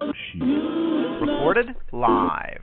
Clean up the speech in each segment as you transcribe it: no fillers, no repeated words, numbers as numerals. Oh, shit. Recorded live.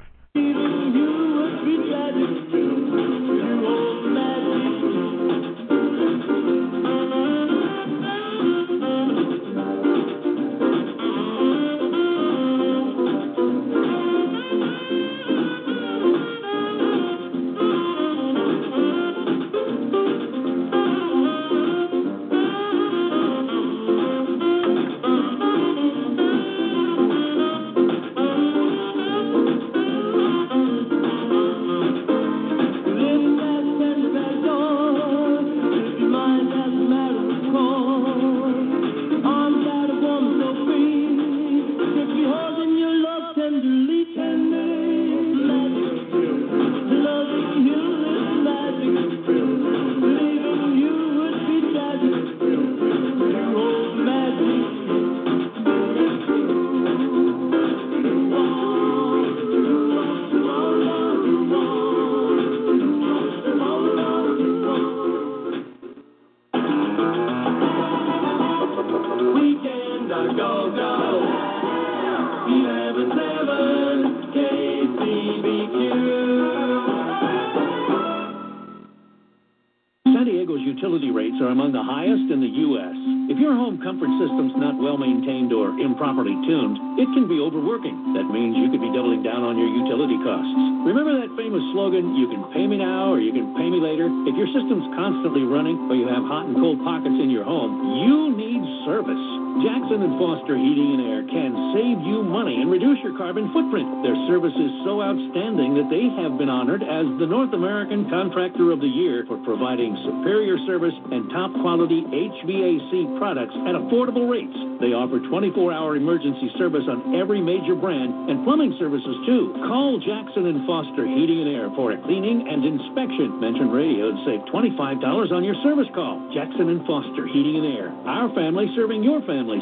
It can be overworking. That means you could be doubling down on your utility costs. Remember that famous slogan, you can pay me now or you can pay me later? If your system's constantly running or you have hot and cold pockets in your home, you need service. Jackson & Foster Heating and Air can save you money and reduce your carbon footprint. Their service is so outstanding that they have been honored as the North American Contractor of the Year for providing superior service and top-quality HVAC products at affordable rates. They offer 24-hour emergency service on every major brand and plumbing services, too. Call Jackson & Foster Heating and Air for a cleaning and inspection. Mention radio and save $25 on your service call. Jackson & Foster Heating and Air. Our family serving your family. Since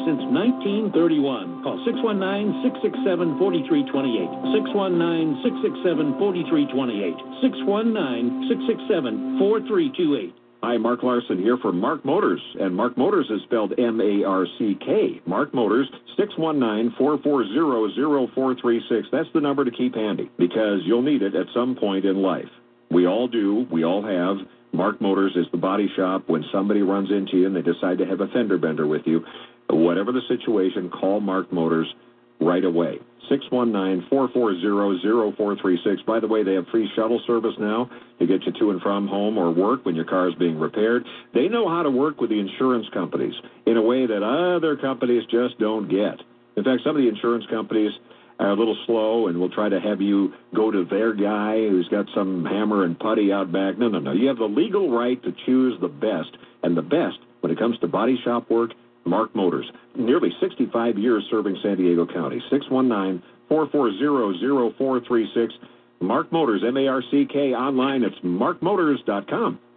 1931. Call 619-667-4328. 619-667-4328. 619-667-4328. Hi, Mark Larson here for Mark Motors, and Mark Motors is spelled M-A-R-C-K. Mark Motors, 619-440-0436. That's the number to keep handy, because you'll need it at some point in life. We all do. We all have. Mark Motors is the body shop. When somebody runs into you and they decide to have a fender bender with you, whatever the situation, call Mark Motors right away. 619-440-0436. By the way, they have free shuttle service now to get you to and from home or work when your car is being repaired. They know how to work with the insurance companies in a way that other companies just don't get. In fact, some of the insurance companies are a little slow, and we'll try to have you go to their guy who's got some hammer and putty out back. No, no, no. You have the legal right to choose the best, and the best when it comes to body shop work, Mark Motors. Nearly 65 years serving San Diego County. 619-440-0436. Mark Motors, M-A-R-C-K, online. It's markmotors.com.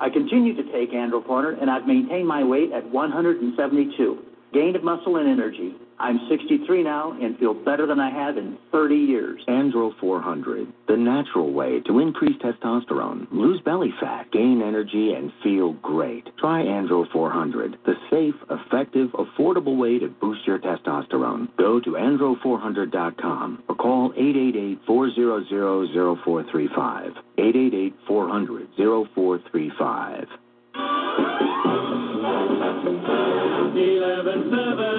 I continue to take Andro 400, and I've maintained my weight at 172, gained muscle and energy. I'm 63 now and feel better than I have in 30 years. Andro 400, the natural way to increase testosterone, lose belly fat, gain energy, and feel great. Try Andro 400, the safe, effective, affordable way to boost your testosterone. Go to andro400.com or call 888-400-0435. 888-400-0435. 11-7.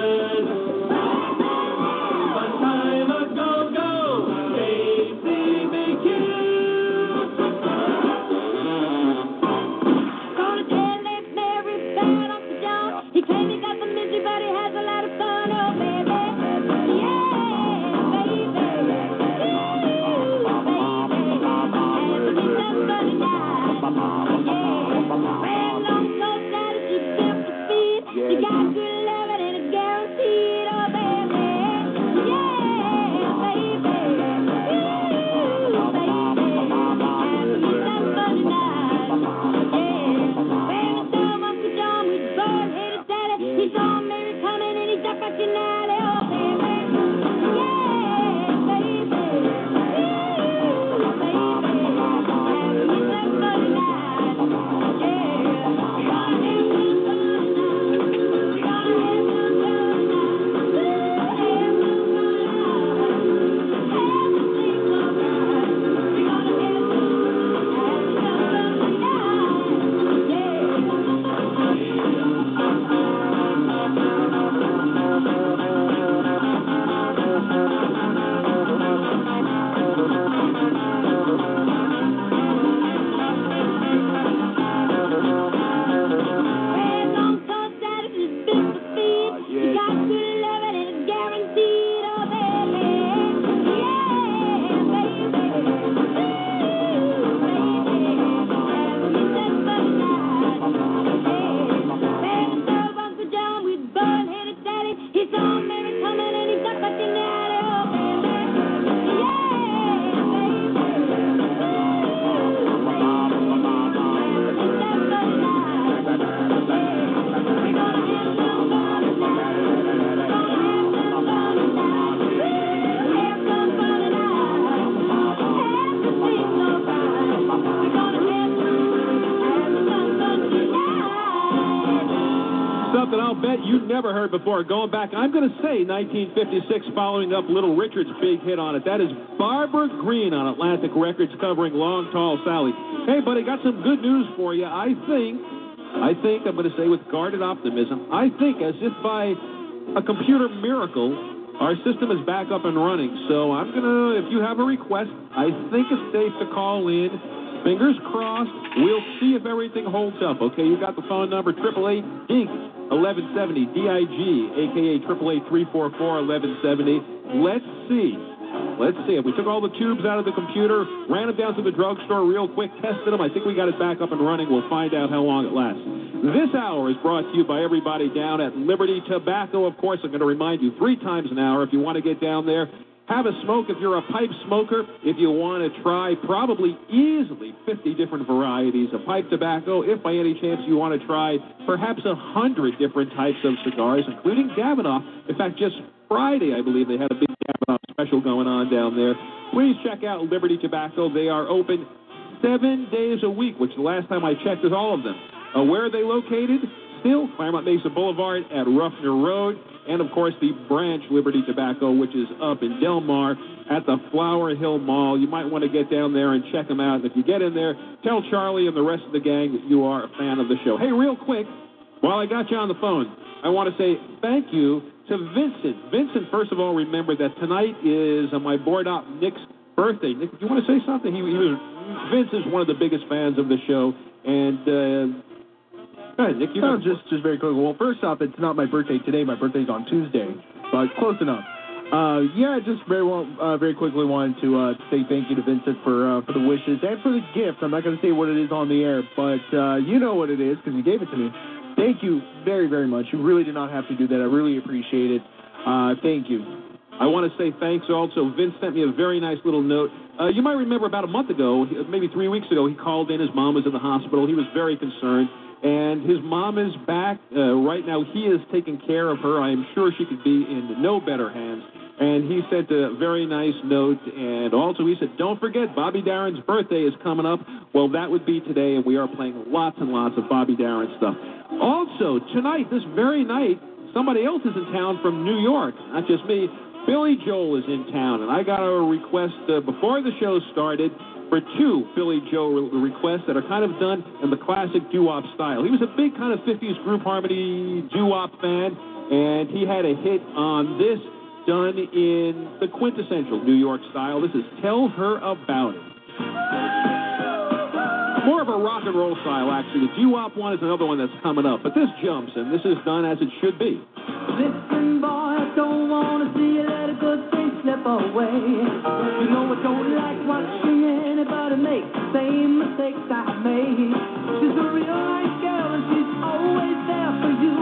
Got good loving and it's guaranteed, oh baby, yeah. Never heard before. Going back, I'm going to say 1956, following up Little Richard's big hit on it. That is Barbara Green on Atlantic Records covering Long Tall Sally. Hey, buddy, got some good news for you. I think I'm going to say with guarded optimism, I think as if by a computer miracle, our system is back up and running. So I'm going to, if you have a request, I think it's safe to call in. Fingers crossed. We'll see if everything holds up. Okay, you got the phone number, 888-DIG. 1170 DIG, aka 888-344-1170. Let's see. If we took all the tubes out of the computer, ran them down to the drugstore real quick, tested them, I think we got it back up and running. We'll find out how long it lasts. This hour is brought to you by everybody down at Liberty Tobacco. Of course, I'm going to remind you 3 times an hour if you want to get down there. Have a smoke if you're a pipe smoker. If you want to try probably easily 50 different varieties of pipe tobacco, if by any chance you want to try perhaps 100 different types of cigars, including Davidoff. In fact, just Friday, I believe, they had a big Davidoff special going on down there. Please check out Liberty Tobacco. They are open 7 days a week, which the last time I checked is all of them. Where are they located? Still, Claremont Mesa Boulevard at Ruffner Road. And, of course, the branch Liberty Tobacco, which is up in Del Mar at the Flower Hill Mall. You might want to get down there and check them out. And if you get in there, tell Charlie and the rest of the gang that you are a fan of the show. Hey, real quick, while I got you on the phone, I want to say thank you to Vincent. Vincent, first of all, remember that tonight is my board op Nick's birthday. Nick, do you want to say something? Vince is one of the biggest fans of the show, and... Go ahead, Nick. No, just very quick. Well, first off, it's not my birthday today. My birthday's on Tuesday, but close enough. Very quickly wanted to say thank you to Vincent for the wishes and for the gift. I'm not going to say what it is on the air, but you know what it is because you gave it to me. Thank you very, very much. You really did not have to do that. I really appreciate it. Thank you. I want to say thanks also. Vince sent me a very nice little note. You might remember about a month ago, maybe 3 weeks ago, he called in. His mom was in the hospital. He was very concerned. And his mom is back. Right now, he is taking care of her. I am sure she could be in no better hands. And he sent a very nice note. And also, he said, don't forget, Bobby Darin's birthday is coming up. Well, that would be today, and we are playing lots and lots of Bobby Darin stuff. Also, tonight, this very night, somebody else is in town from New York, not just me. Billy Joel is in town, and I got a request before the show started for 2 Billy Joel requests that are kind of done in the classic doo-wop style. He was a big kind of 50s group harmony doo-wop fan, and he had a hit on this done in the quintessential New York style. This is Tell Her About It. More of a rock and roll style, actually. The doo-wop one is another one that's coming up, but this jumps, and this is done as it should be. Listen, boy, I don't want to see you let a good thing slip away. You know I don't like watching anybody make the same mistakes I made. She's a real nice girl and she's always there for you.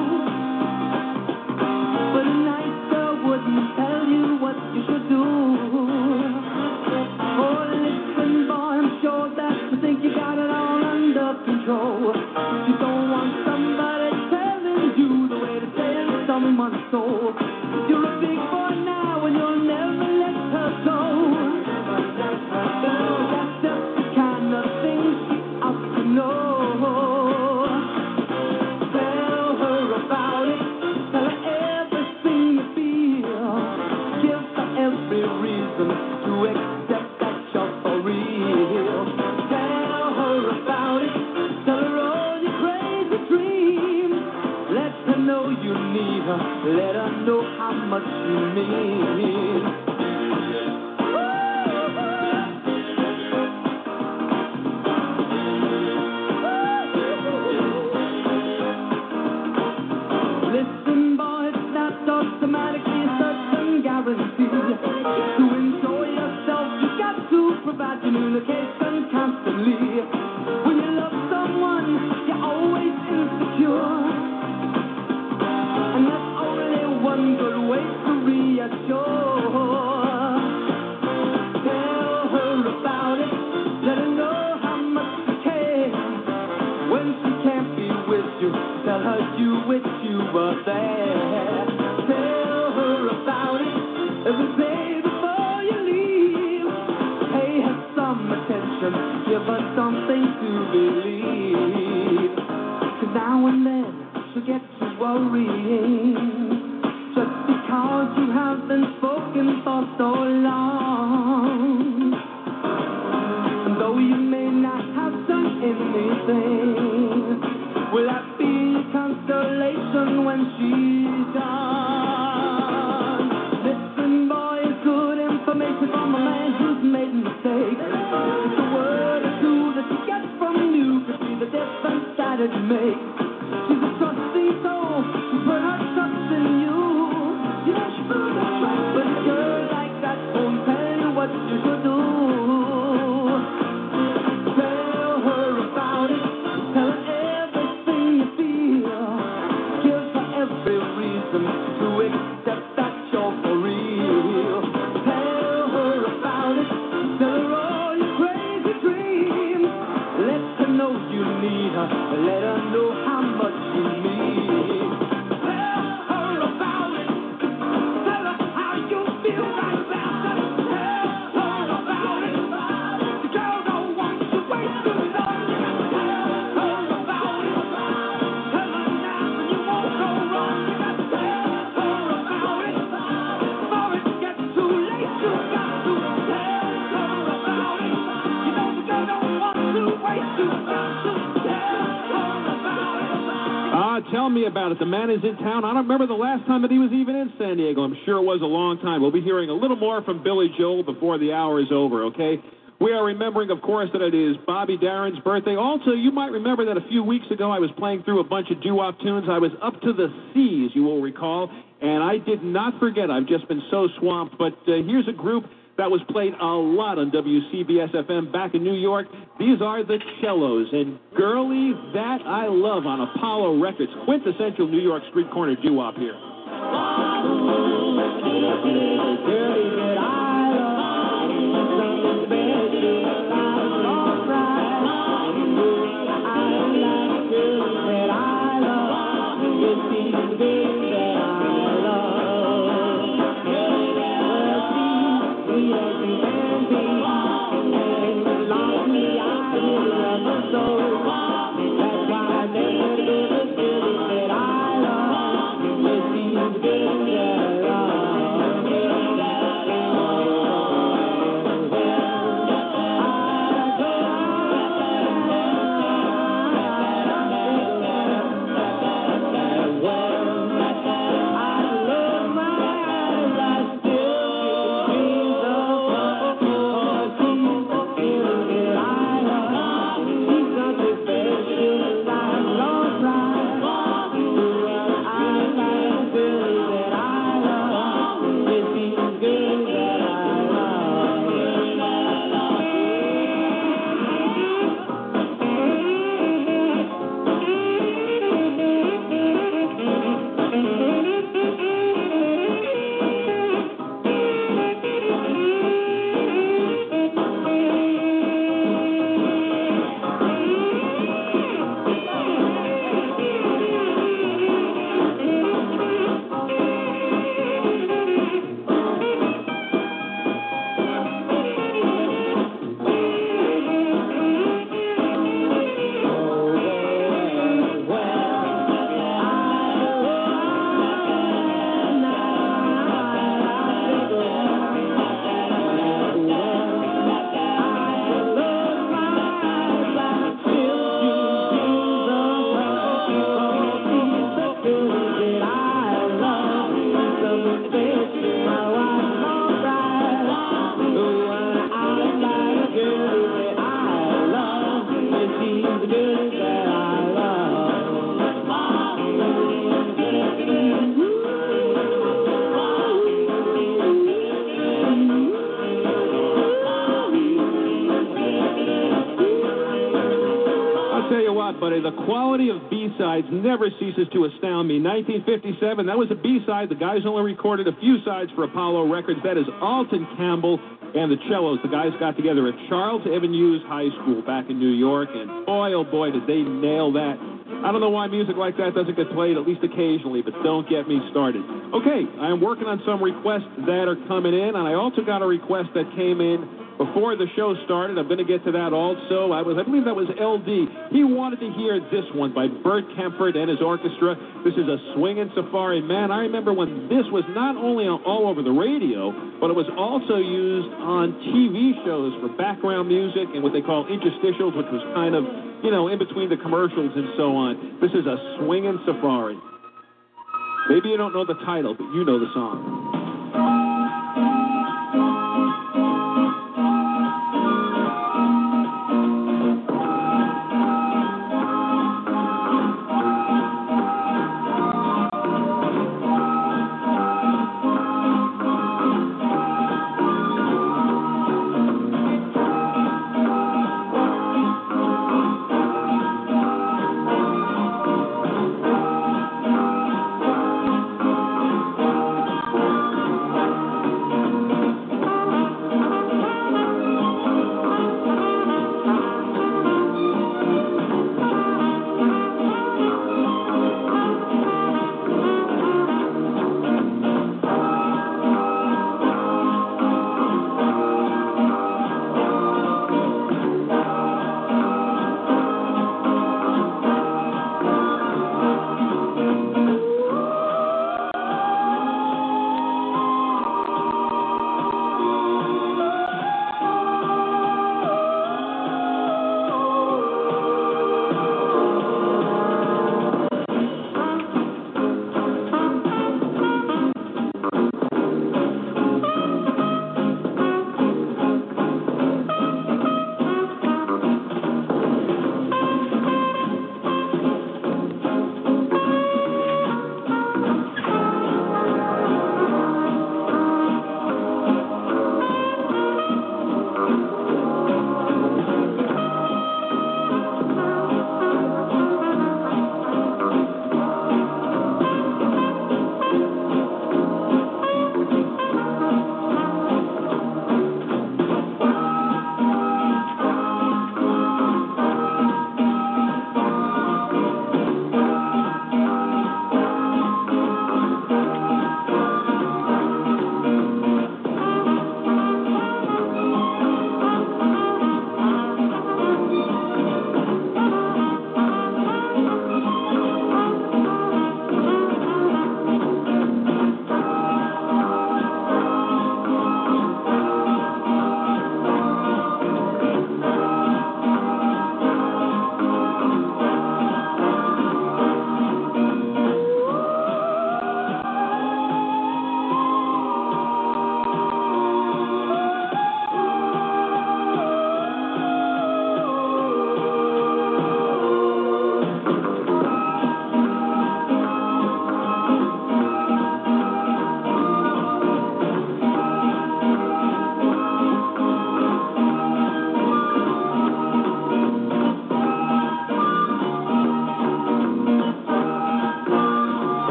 But a nice girl wouldn't tell you what you should do. Oh, listen, boy, I'm sure that you think you got it all under control. You don't want somebody telling you the way to say it. from my soul. You're a big boy now and you'll never let her go. That's just the kind of thing she ought to know. Tell her about it, tell her everything you feel. Give her every reason to accept that you're for real. Tell her about it, tell her all your crazy dreams. Let her know you need her, let her know how much you mean. Communication constantly. When you love someone, you're always insecure. And that's only one good way to reassure. Tell her about it, let her know how much you care. When she can't be with you, tell her you wish you were there. Tell her about it, every day. Give her something to believe. Cause now and then she'll get to worrying. Just because you haven't spoken for so long. And though you may not have done anything, will that be a consolation when she's gone? Listen, boy, it's good information from a man who's made mistakes. It makes. She's a trusting soul, she put her trust in you. You know she put her trust, but a girl like that won't tell you what you should do. Tell her about it, tell her everything you feel. Give her every reason to accept that you're for real. Tell her about it, tell her all your crazy dreams. Let her know you need her. Let her know how much you mean. Tell her about it. Tell her how you feel right about it. Tell her about it. The girl don't want to wait too long. Tell her about it. Tell her now and you won't go wrong. Tell her about it. Before it gets too late, you got to tell her about it. You know the girl don't want to wait too long. Tell me about it. The man is in town. I don't remember the last time that he was even in San Diego. I'm sure it was a long time. We'll be hearing a little more from Billy Joel before the hour is over, okay? We are remembering, of course, that it is Bobby Darin's birthday. Also, you might remember that a few weeks ago I was playing through a bunch of doo-wop tunes. I was up to the C's, you will recall, and I did not forget. I've just been so swamped. But here's a group that was played a lot on WCBS-FM back in New York. These are the Cellos, and Girlie, That I Love on Apollo Records. Quintessential New York street corner doo-wop here. Girlie, that I love, something better. That I love, you see, The quality of B-sides never ceases to astound me. 1957, that was a B-side. The guys only recorded a few sides for Apollo Records. That is Alton Campbell and the Cellos. The guys got together at Charles Evan Hughes High School back in New York, and boy, oh boy, did they nail that. I don't know why music like that doesn't get played at least occasionally, but don't get me started. Okay, I'm working on some requests that are coming in, and I also got a request that came in before the show started. I'm going to get to that also. I believe that was LD. He wanted to hear this one by Bert Kempfert and his orchestra. This is a swingin' safari. Man, I remember when this was not only all over the radio, but it was also used on TV shows for background music and what they call interstitials, which was kind of, you know, in between the commercials and so on. This is a swingin' safari. Maybe you don't know the title, but you know the song.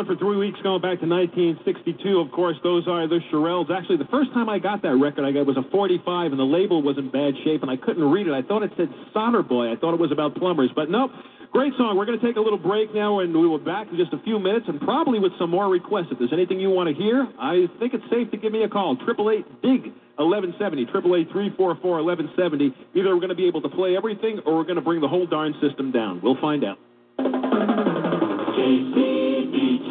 on for 3 weeks, going back to 1962. Of course, those are the Shirelles. Actually, the first time I got that record, I got was a 45, and the label was in bad shape, and I couldn't read it. I thought it said Solder Boy. I thought it was about plumbers, but nope. Great song. We're going to take a little break now, and we will be back in just a few minutes, and probably with some more requests. If there's anything you want to hear, I think it's safe to give me a call. 888-BIG-1170, 888-344-1170. Either we're going to be able to play everything, or we're going to bring the whole darn system down. We'll find out. KCBQ.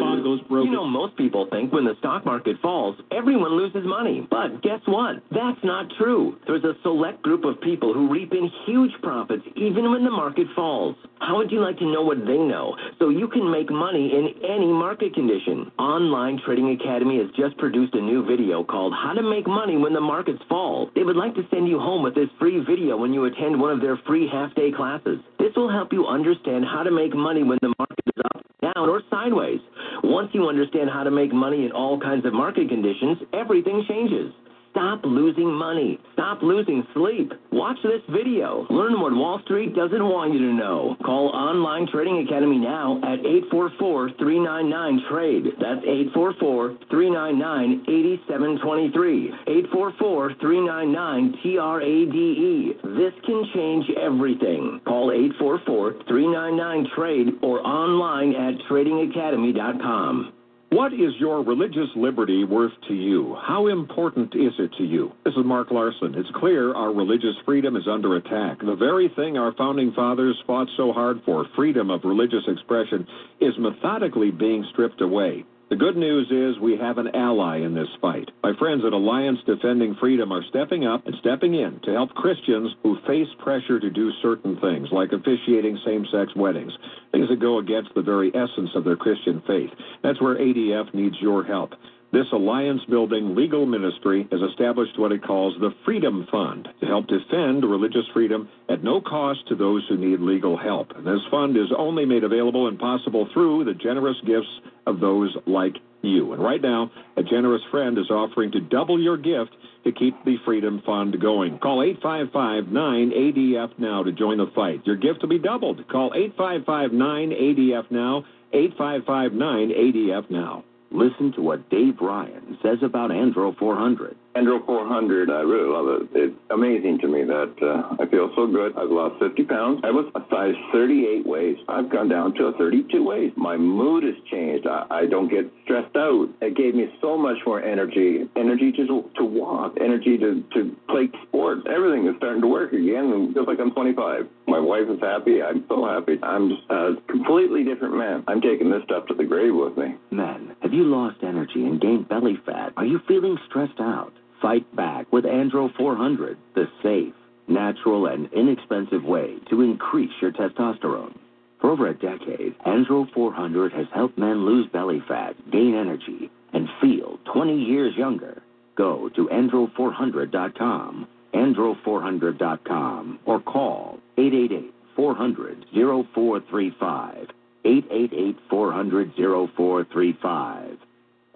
Bongo's broken. You know, most people think when the stock market falls, everyone loses money. But guess what? That's not true. There's a select group of people who reap in huge profits even when the market falls. How would you like to know what they know so you can make money in any market condition? Online Trading Academy has just produced a new video called How to Make Money When the Markets Fall. They would like to send you home with this free video when you attend one of their free half-day classes. This will help you understand how to make money when the market is up, down, or sideways. Once you understand how to make money in all kinds of market conditions, everything changes. Stop losing money. Stop losing sleep. Watch this video. Learn what Wall Street doesn't want you to know. Call Online Trading Academy now at 844-399-TRADE. That's 844-399-8723. 844-399-TRADE. This can change everything. Call 844-399-TRADE or online at tradingacademy.com. What is your religious liberty worth to you? How important is it to you? This is Mark Larson. It's clear our religious freedom is under attack. The very thing our founding fathers fought so hard for, freedom of religious expression, is methodically being stripped away. The good news is we have an ally in this fight. My friends at Alliance Defending Freedom are stepping up and stepping in to help Christians who face pressure to do certain things, like officiating same-sex weddings, things that go against the very essence of their Christian faith. That's where ADF needs your help. This alliance-building legal ministry has established what it calls the Freedom Fund to help defend religious freedom at no cost to those who need legal help. And this fund is only made available and possible through the generous gifts of those like you. And right now, a generous friend is offering to double your gift to keep the Freedom Fund going. Call 855-9-ADF now to join the fight. Your gift will be doubled. Call 855-9-ADF now, 855-9-ADF now. Listen to what Dave Ryan says about Andro 400. Andro 400, I really love it. It's amazing to me that I feel so good. I've lost 50 pounds. I was a size 38 waist. I've gone down to a 32 waist. My mood has changed. I don't get stressed out. It gave me so much more energy. Energy to walk. Energy to play sports. Everything is starting to work again. And feels like I'm 25. My wife is happy. I'm so happy. I'm just a completely different man. I'm taking this stuff to the grave with me. Men, have you lost energy and gained belly fat? Are you feeling stressed out? Fight back with Andro 400, the safe, natural, and inexpensive way to increase your testosterone. For over a decade, Andro 400 has helped men lose belly fat, gain energy, and feel 20 years younger. Go to andro400.com, andro400.com, or call 888-400-0435, 888-400-0435.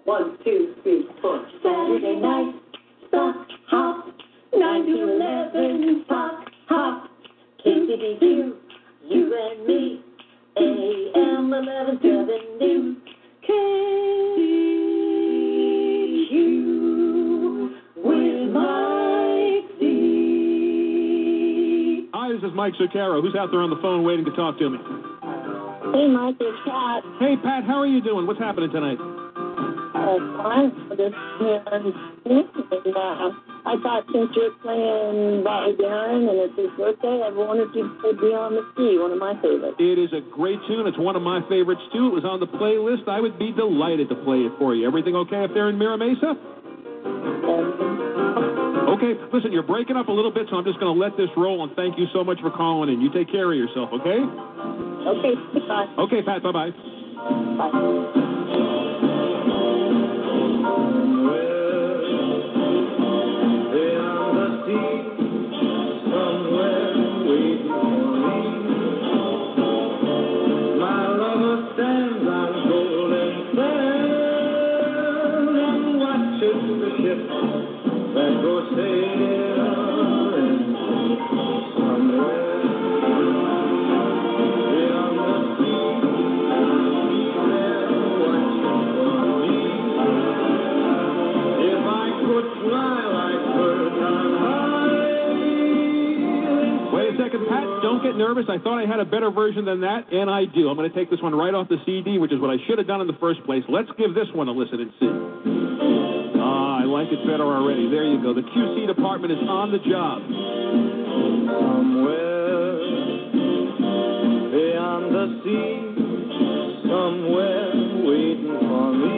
1, 2, 3, 4. Saturday night. Sock hop, 9 to 11, sock hop, KCBQ, you and me, AM 1170, KCBQ, with Mike D. Hi, this is Mike Zucchero. Who's out there on the phone waiting to talk to me? Hey, Mike, it's Pat. Hey, Pat, how are you doing? What's happening tonight? I thought since you're playing Bobby Darin and it's his birthday, I wondered if you could be on the sea, one of my favorites. It is a great tune. It's one of my favorites, too. It was on the playlist. I would be delighted to play it for you. Everything okay up there in Mira Mesa? Okay. Listen, you're breaking up a little bit, so I'm just going to let this roll, and thank you so much for calling in. You take care of yourself, okay? Okay. Bye. Okay, Pat. Bye-bye. Bye. Somewhere beyond the sea, a second, Pat. Don't get nervous. I thought I had a better version than that, and I do. I'm going to take this one right off the CD, which is what I should have done in the first place. Let's give this one a listen and see. Ah, I like it better already. There you go. The QC department is on the job. Somewhere beyond the sea, somewhere waiting for me,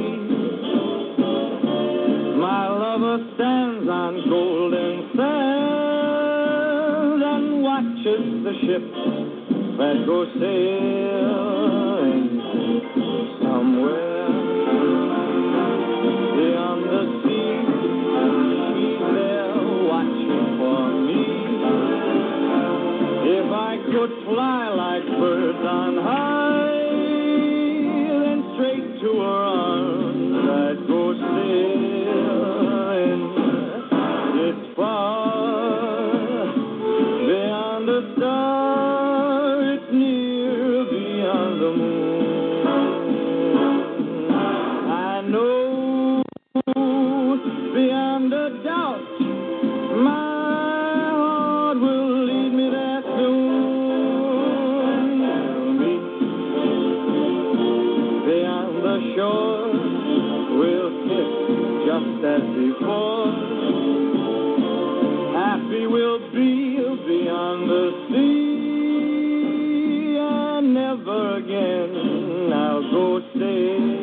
my lover stands on golden sands and watches the ships that go sailing. Somewhere beyond the sea, she's there watching for me. If I could fly like birds on high, then straight to her arms I'd go sailing. It's far beyond the star, it's near beyond the moon. I know beyond a doubt my heart will lead me there soon. I'll meet beyond the shore, we'll kiss just as before. Happy we'll be beyond the sea, and never again I'll go sailing.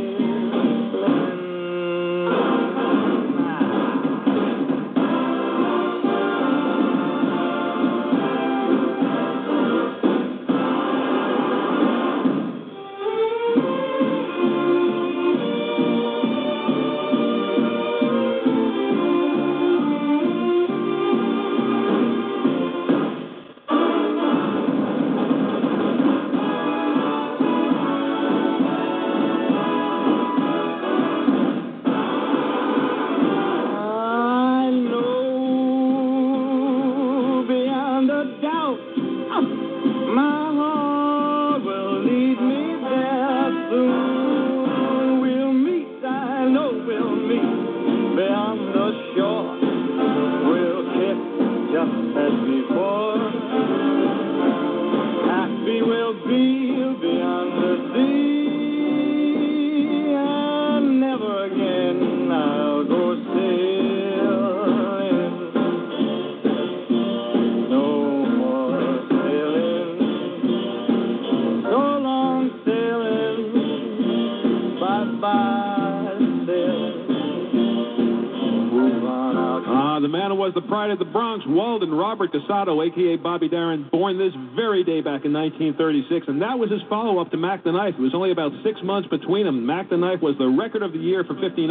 Casado, a.k.a. Bobby Darin, born this very day back in 1936, and that was his follow-up to Mack the Knife. It was only about 6 months between them. Mack the Knife was the record of the year for 59,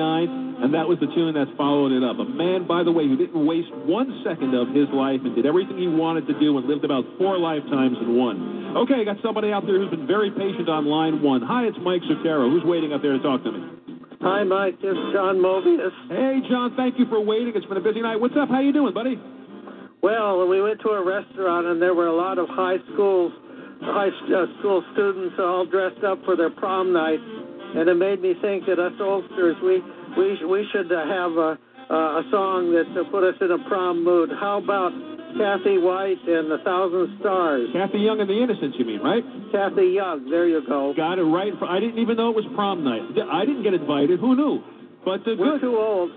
and that was the tune that followed it up. A man, by the way, who didn't waste 1 second of his life and did everything he wanted to do and lived about 4 lifetimes in one. Okay, I got somebody out there who's been very patient on line one. Hi, it's Mike Sotero. Who's waiting up there to talk to me? Hi, Mike. It's John Mobius. Hey, John. Thank you for waiting. It's been a busy night. What's up? How you doing, buddy? Well, we went to a restaurant, and there were a lot of high school students all dressed up for their prom night, and it made me think that us oldsters, we should have a song that to put us in a prom mood. How about Kathy White and the Thousand Stars? Kathy Young and the Innocents, you mean, right? Kathy Young, there you go. Got it right. I didn't even know it was prom night. I didn't get invited. Who knew? But we're too old.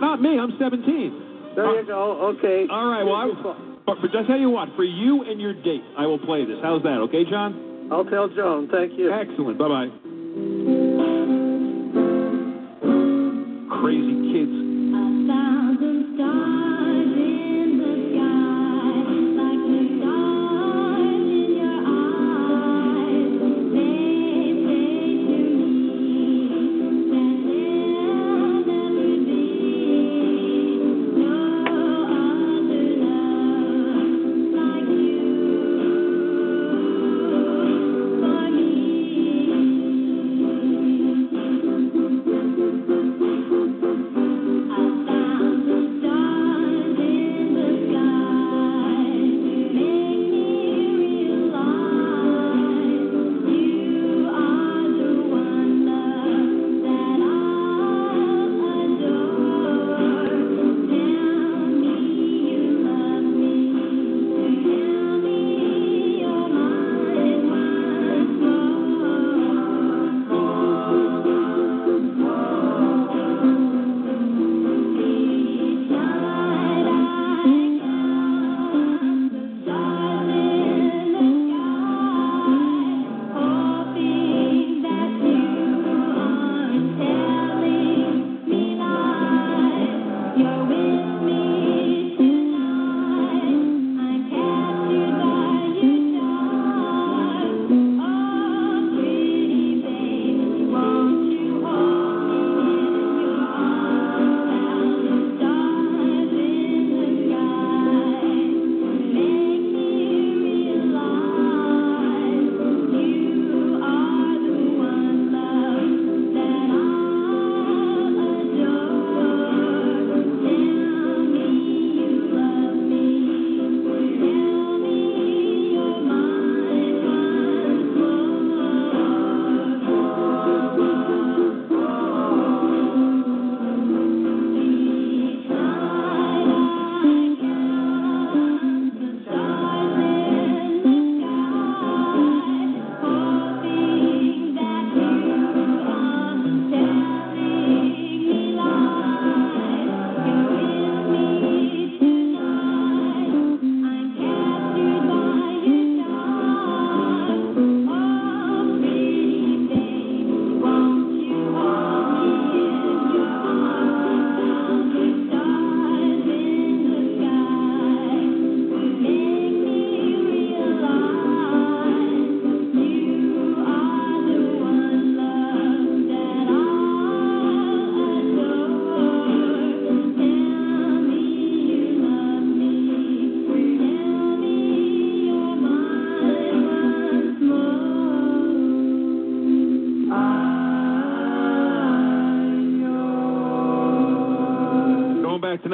Not me. I'm 17. There you go. Okay. All right. Well, I tell you what, for you and your date, I will play this. How's that? Okay, John? I'll tell Joan. Thank you. Excellent. Bye-bye. Crazy kids. A thousand stars in the sky, like the stars in your eyes. They to me that they'll never be.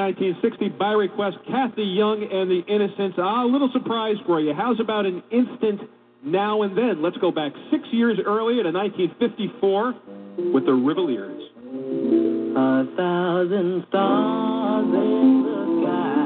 1960 by request, Kathy Young and the Innocents. A little surprise for you. How's about an instant now and then? Let's go back 6 years earlier to 1954 with the Rivaliers. 1,000 stars in the sky.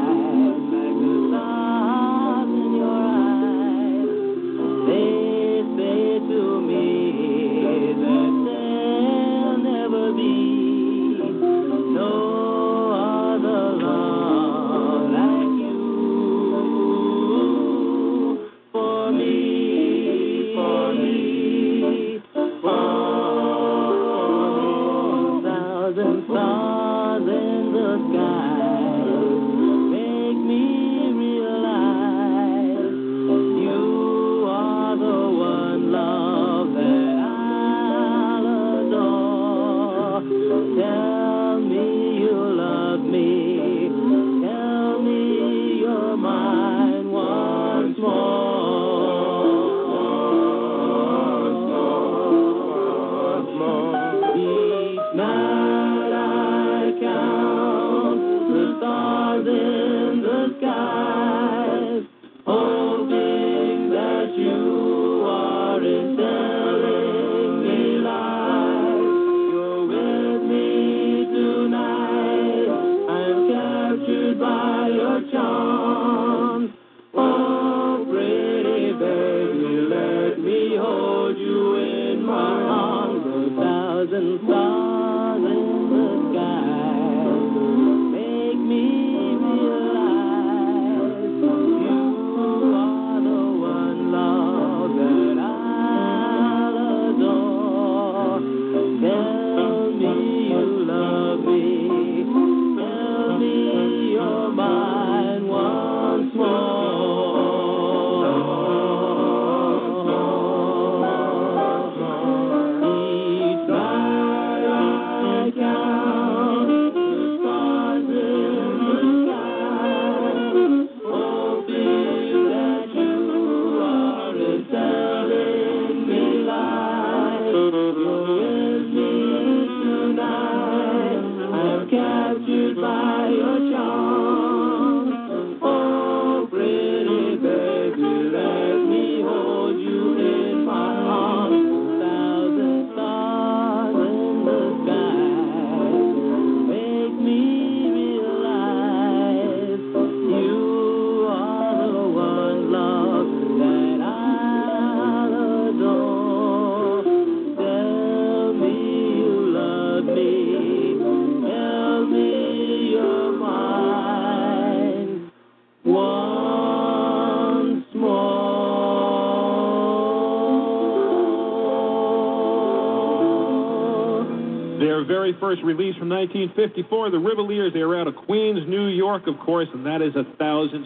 Release from 1954, the Rivaliers. They are out of Queens, New York, of course, and that is 1,000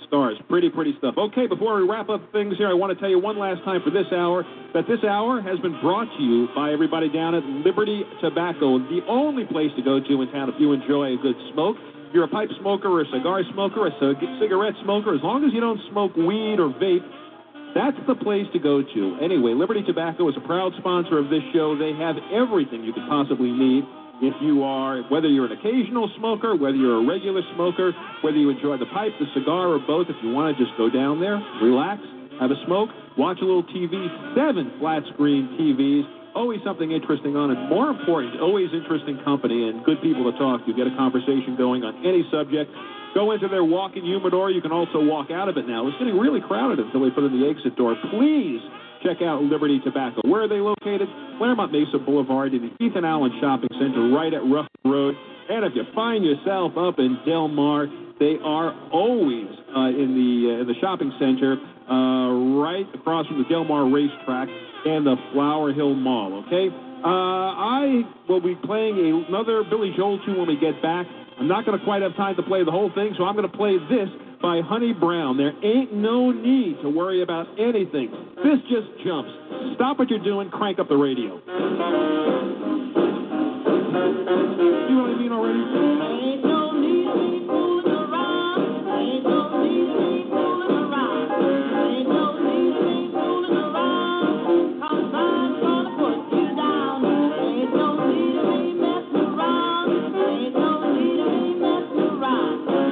stars. Pretty stuff. Okay, before we wrap up things here, I want to tell you one last time for this hour that this hour has been brought to you by everybody down at Liberty Tobacco, the only place to go to in town if you enjoy a good smoke. If you're a pipe smoker or a cigar smoker, a cigarette smoker, as long as you don't smoke weed or vape, that's the place to go to. Anyway, Liberty Tobacco is a proud sponsor of this show. They have everything you could possibly need. If you are, whether you're an occasional smoker, whether you're a regular smoker, whether you enjoy the pipe, the cigar, or both, if you want to just go down there, relax, have a smoke, watch a little TV, 7 flat-screen TVs, always something interesting on it. More important, always interesting company and good people to talk to. Get a conversation going on any subject. Go into their walk-in humidor. You can also walk out of it now. It's getting really crowded until they put in the exit door. Please check out Liberty Tobacco. Where are they located? Claremont Mesa Boulevard in the Ethan Allen Shopping Center right at Ruff Road. And if you find yourself up in Del Mar, they are always in the shopping center right across from the Del Mar Racetrack and the Flower Hill Mall, okay? I will be playing another Billy Joel tune when we get back. I'm not going to quite have time to play the whole thing, so I'm going to play this by Honey Brown. There ain't no need to worry about anything. This just jumps. Stop what you're doing. Crank up the radio. You know what I mean already? Ain't no need to fool around. Ain't no need to fool around. Ain't no need to fool around. Cause I'm going to put you down. Ain't no need to mess around. Ain't no need to mess around.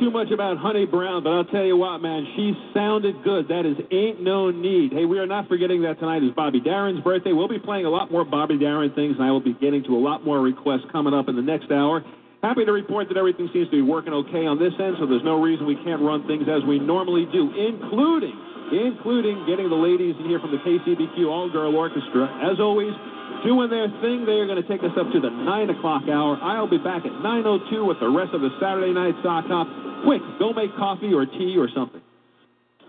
too much about Honey Brown, but I'll tell you what, man, she sounded good. That is Ain't No Need. Hey, we are not forgetting that tonight is Bobby Darin's birthday. We'll be playing a lot more Bobby Darin things, and I will be getting to a lot more requests coming up in the next hour. Happy to report that everything seems to be working okay on this end, so there's no reason we can't run things as we normally do, including getting the ladies in here from the KCBQ All-Girl Orchestra. As always, doing their thing. They are going to take us up to the 9 o'clock hour. I'll be back at 9:02 with the rest of the Saturday Night Sock Hop. Quick, go make coffee or tea or something.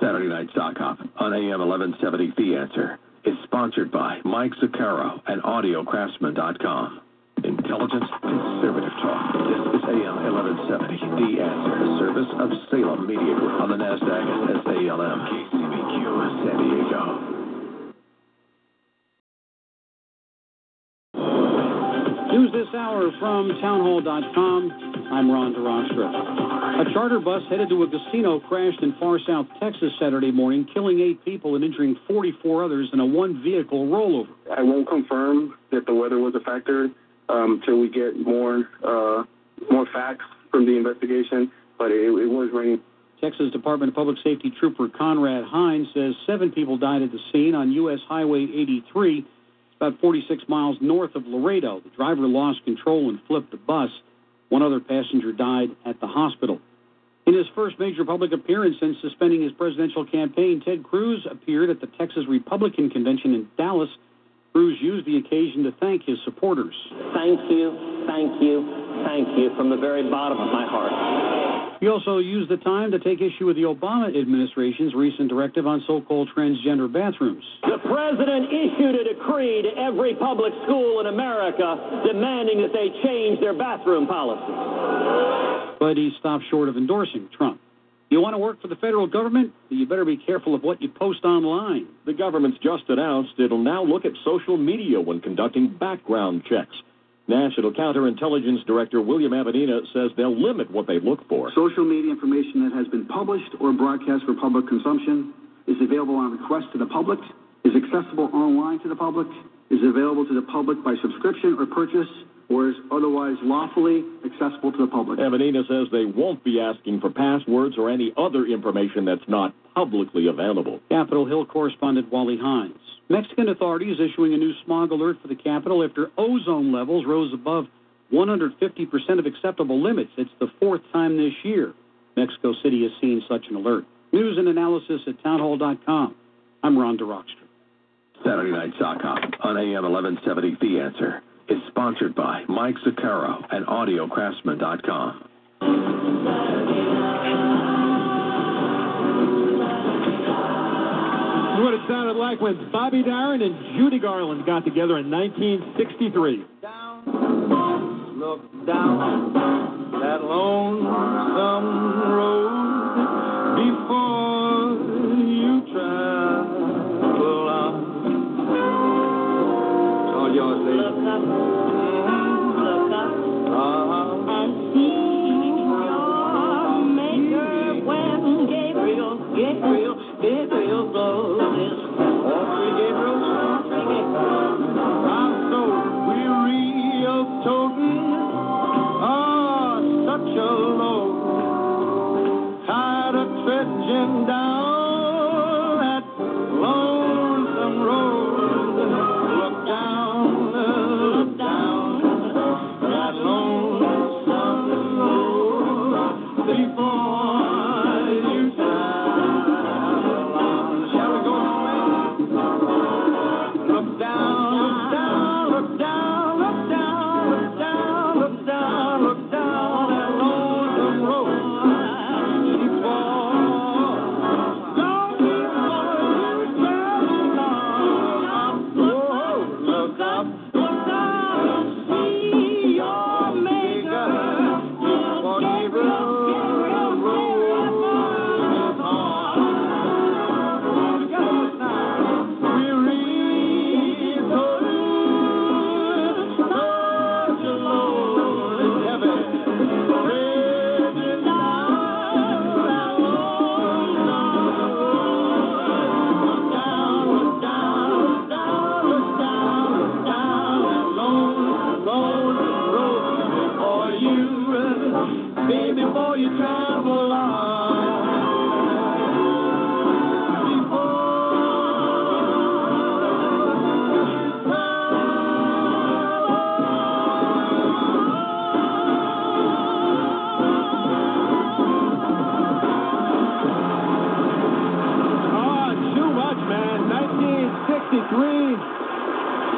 Saturday Night Sock Hop on AM 1170 The Answer is sponsored by Mike Zuccaro and AudioCraftsman.com. Intelligent, conservative talk. This is AM 1170 The Answer, a service of Salem Media Group on the NASDAQ and SALM, KCBQ, San Diego. News this hour from townhall.com. I'm Ron DeRostra. A charter bus headed to a casino crashed in far south Texas Saturday morning, killing 8 people and injuring 44 others in a one-vehicle rollover. I won't confirm that the weather was a factor until we get more facts from the investigation, but it was raining. Texas Department of Public Safety Trooper Conrad Hines says 7 people died at the scene on U.S. Highway 83, about 46 miles north of Laredo. The driver lost control and flipped the bus. One other passenger died at the hospital. In his first major public appearance since suspending his presidential campaign, Ted Cruz appeared at the Texas Republican Convention in Dallas. Cruz used the occasion to thank his supporters. Thank you, thank you, thank you from the very bottom of my heart. He also used the time to take issue with the Obama administration's recent directive on so-called transgender bathrooms. The president issued a decree to every public school in America demanding that they change their bathroom policy. But he stopped short of endorsing Trump. You want to work for the federal government? You better be careful of what you post online. The government's just announced it'll now look at social media when conducting background checks. National Counterintelligence Director William Avenina says they'll limit what they look for. Social media information that has been published or broadcast for public consumption is available on request to the public, is accessible online to the public, is available to the public by subscription or purchase, or is otherwise lawfully accessible to the public. Avenina says they won't be asking for passwords or any other information that's not publicly available. Capitol Hill correspondent Wally Hines. Mexican authorities issuing a new smog alert for the capital after ozone levels rose above 150% of acceptable limits. It's the 4th time this year Mexico City has seen such an alert. News and analysis at townhall.com. I'm Ron DeRockstra. Saturday Night Sock Hop on AM 1170 The Answer is sponsored by Mike Zuccaro and AudioCraftsman.com. What it sounded like when Bobby Darin and Judy Garland got together in 1963. Down, look down that lonesome road before you travel on. It's all yours, lady. Look up, look up, and see your maker when Gabriel blows.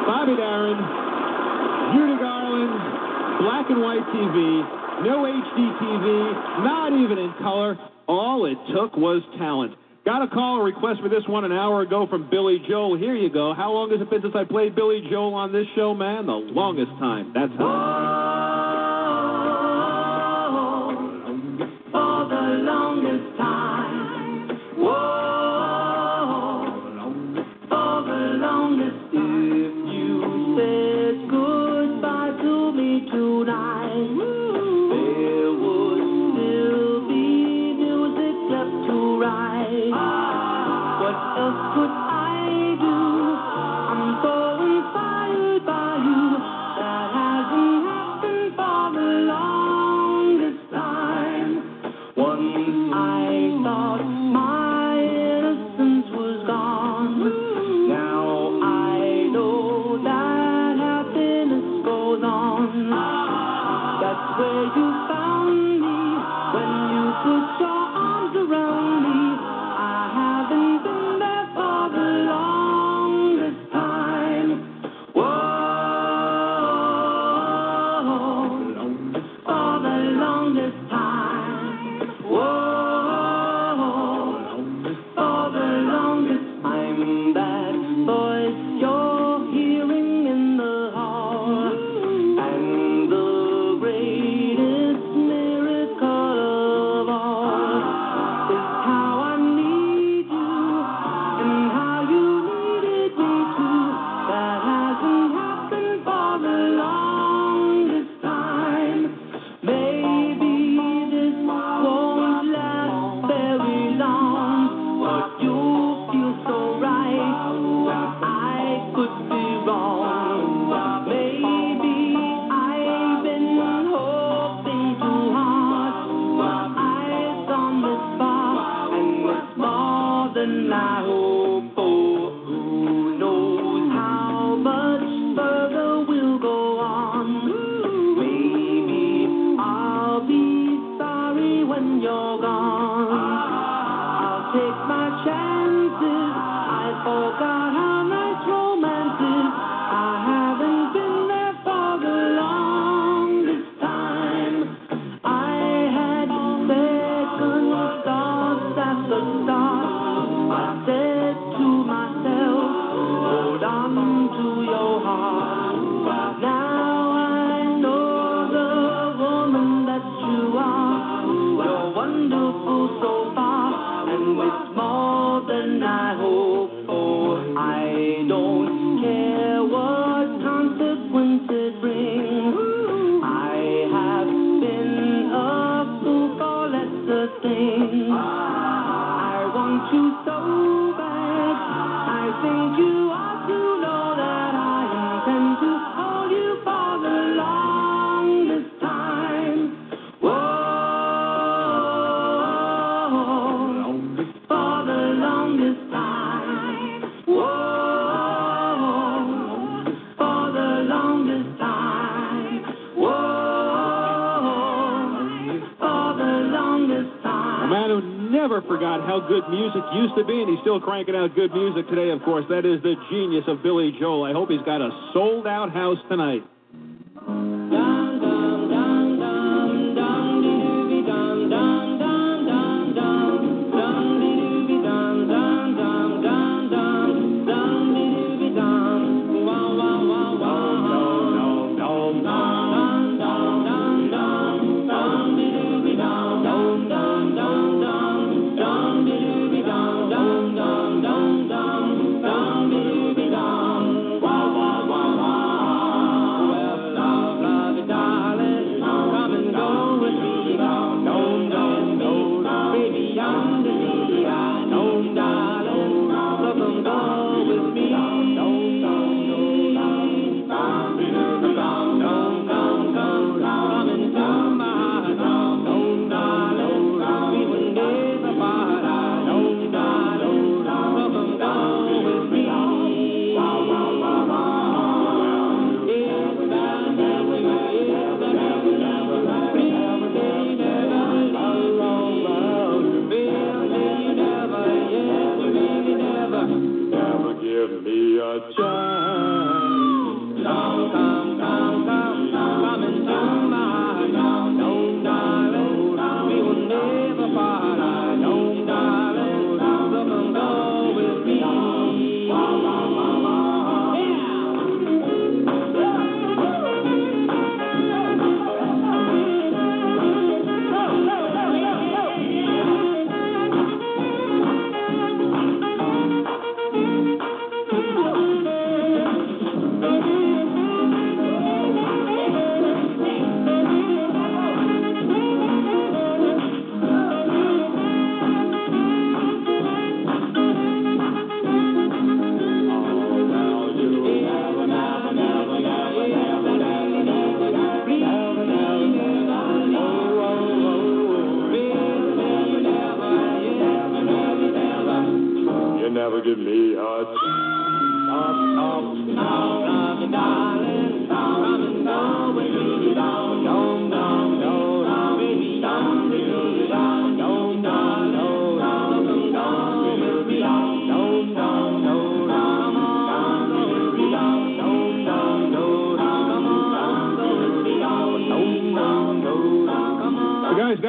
Bobby Darin, Judy Garland, black and white TV, no HD TV, not even in color. All it took was talent. Got a call, a request for this one an hour ago from Billy Joel. Here you go. How long has it been since I played Billy Joel on this show, man? The longest time. That's how. Used to be, and he's still cranking out good music today, of course. That is the genius of Billy Joel. I hope he's got a sold-out house tonight.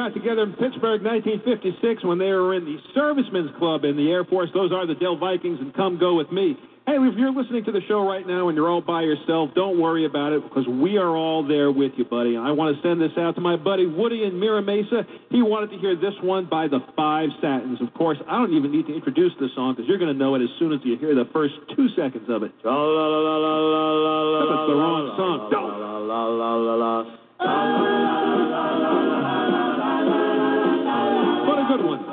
got together in Pittsburgh 1956 when they were in the Servicemen's Club in the Air Force. Those are the Del Vikings, and Come Go With Me. Hey, if you're listening to the show right now and you're all by yourself, don't worry about it, because we are all there with you, buddy. I want to send this out to my buddy Woody in Mira Mesa. He wanted to hear this one by the Five Satins. Of course, I don't even need to introduce the song, because you're going to know it as soon as you hear the first 2 seconds of it. That's the wrong song. Don't. What a good one.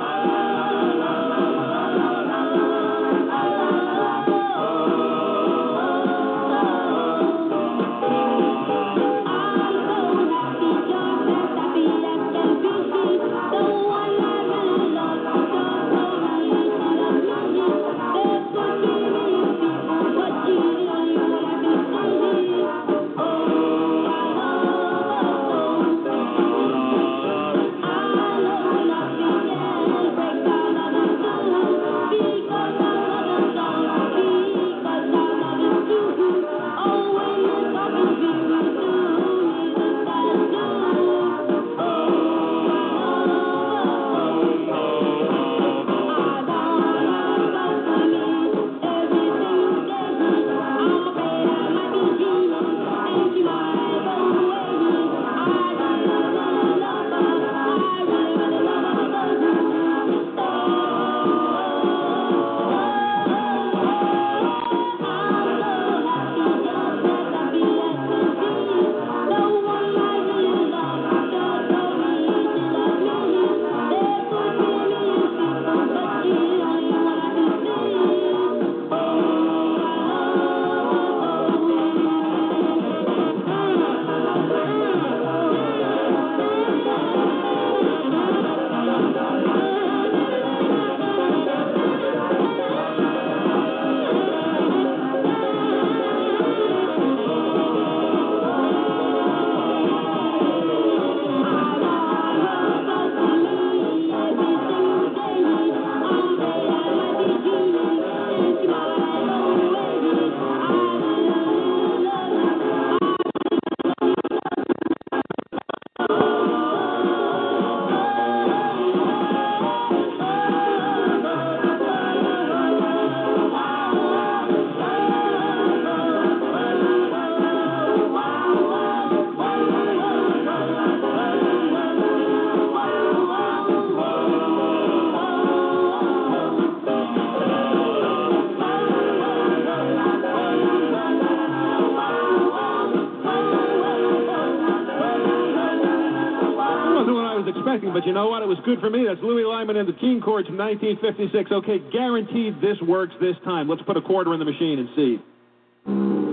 But you know what? It was good for me. That's Louie Lyman and the Teen Chords from 1956. Okay, guaranteed this works this time. Let's put a quarter in the machine and see.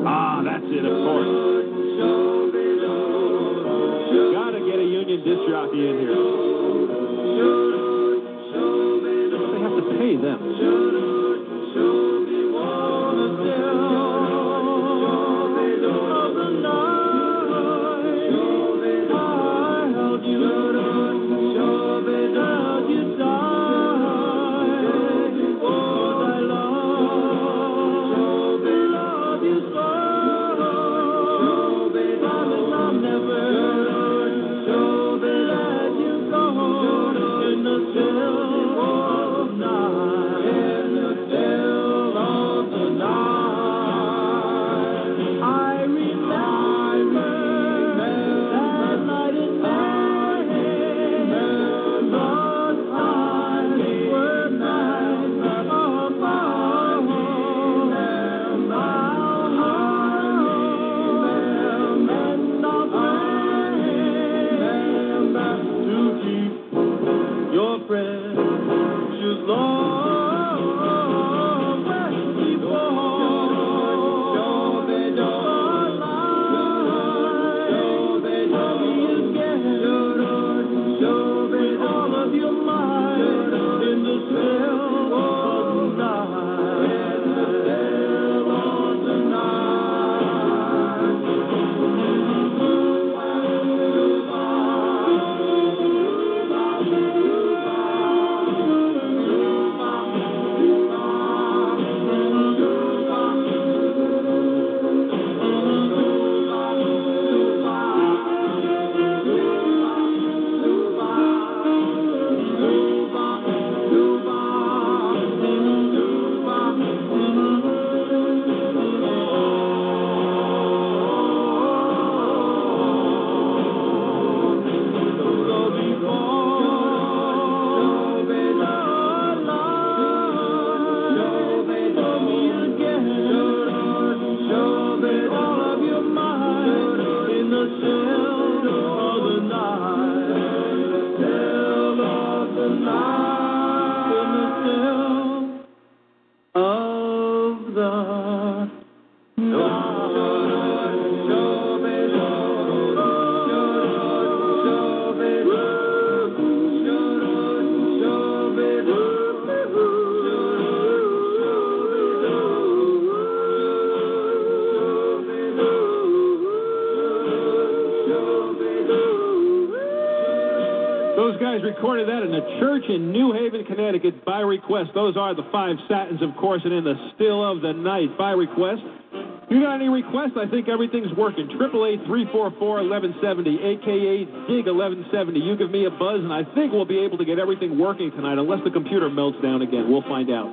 Ah, that's it, of course. Gotta get a union disc jockey in here. They have to pay them. guys recorded that in a church in New Haven, Connecticut, by request. Those are the Five Satins, of course, and In the Still of the Night, by request. You got any requests? I think everything's working. 888-344-1170, a.k.a. DIG1170. You give me a buzz, and I think we'll be able to get everything working tonight, unless the computer melts down again. We'll find out.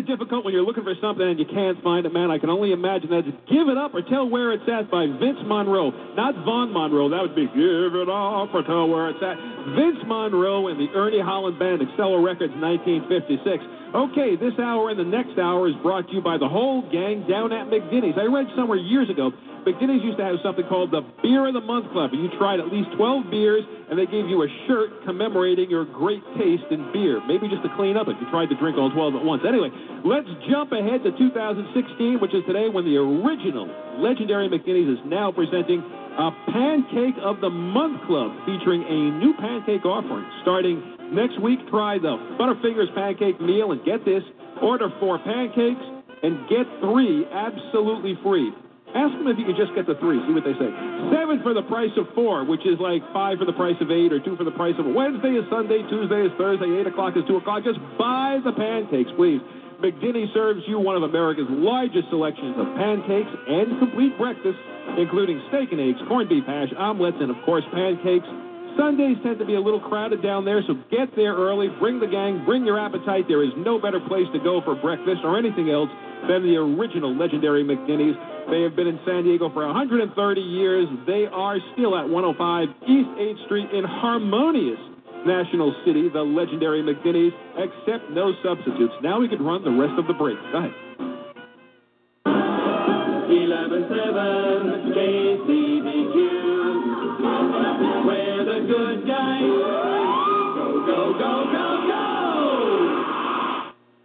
Difficult when you're looking for something and you can't find it, man. I can only imagine that. Give It Up or Tell Where It's At by Vince Monroe. Not Vaughn Monroe. That would be Give It Up or Tell Where It's At. Vince Monroe and the Ernie Holland Band, Acela Records, 1956. Okay, this hour and the next hour is brought to you by the whole gang down at McGinnies. I read somewhere years ago, McGinnies used to have something called the Beer of the Month Club. You tried at least 12 beers, and they gave you a shirt commemorating your great taste in beer, maybe just to clean up if you tried to drink all 12 at once. Anyway, let's jump ahead to 2016, which is today, when the original legendary McGinnies is now presenting a Pancake of the Month Club, featuring a new pancake offering. Starting next week, try the Butterfingers Pancake Meal, and get this, order 4 pancakes and get 3 absolutely free. Ask them if you could just get the 3. See what they say. 7 for the price of 4, which is like 5 for the price of 8 or 2 for the price of 1. Wednesday is Sunday, Tuesday is Thursday, 8 o'clock is 2 o'clock. Just buy the pancakes, please. McGinnies serves you one of America's largest selections of pancakes and complete breakfasts, including steak and eggs, corned beef hash, omelets, and, of course, pancakes. Sundays tend to be a little crowded down there, so get there early. Bring the gang. Bring your appetite. There is no better place to go for breakfast or anything else than the original legendary McGinnies. They have been in San Diego for 130 years. They are still at 105 East 8th Street in harmonious National City, the legendary McGinnies, except no substitutes. Now we could run the rest of the break. Go ahead. 11-7, KCBQ, we're the good guys. Go, go, go, go, go!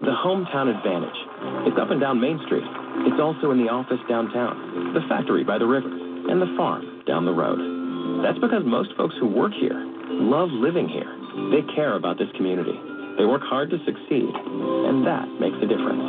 The Hometown Advantage. It's up and down Main Street. It's also in the office downtown, the factory by the river, and the farm down the road. That's because most folks who work here love living here. They care about this community. They work hard to succeed, and that makes a difference.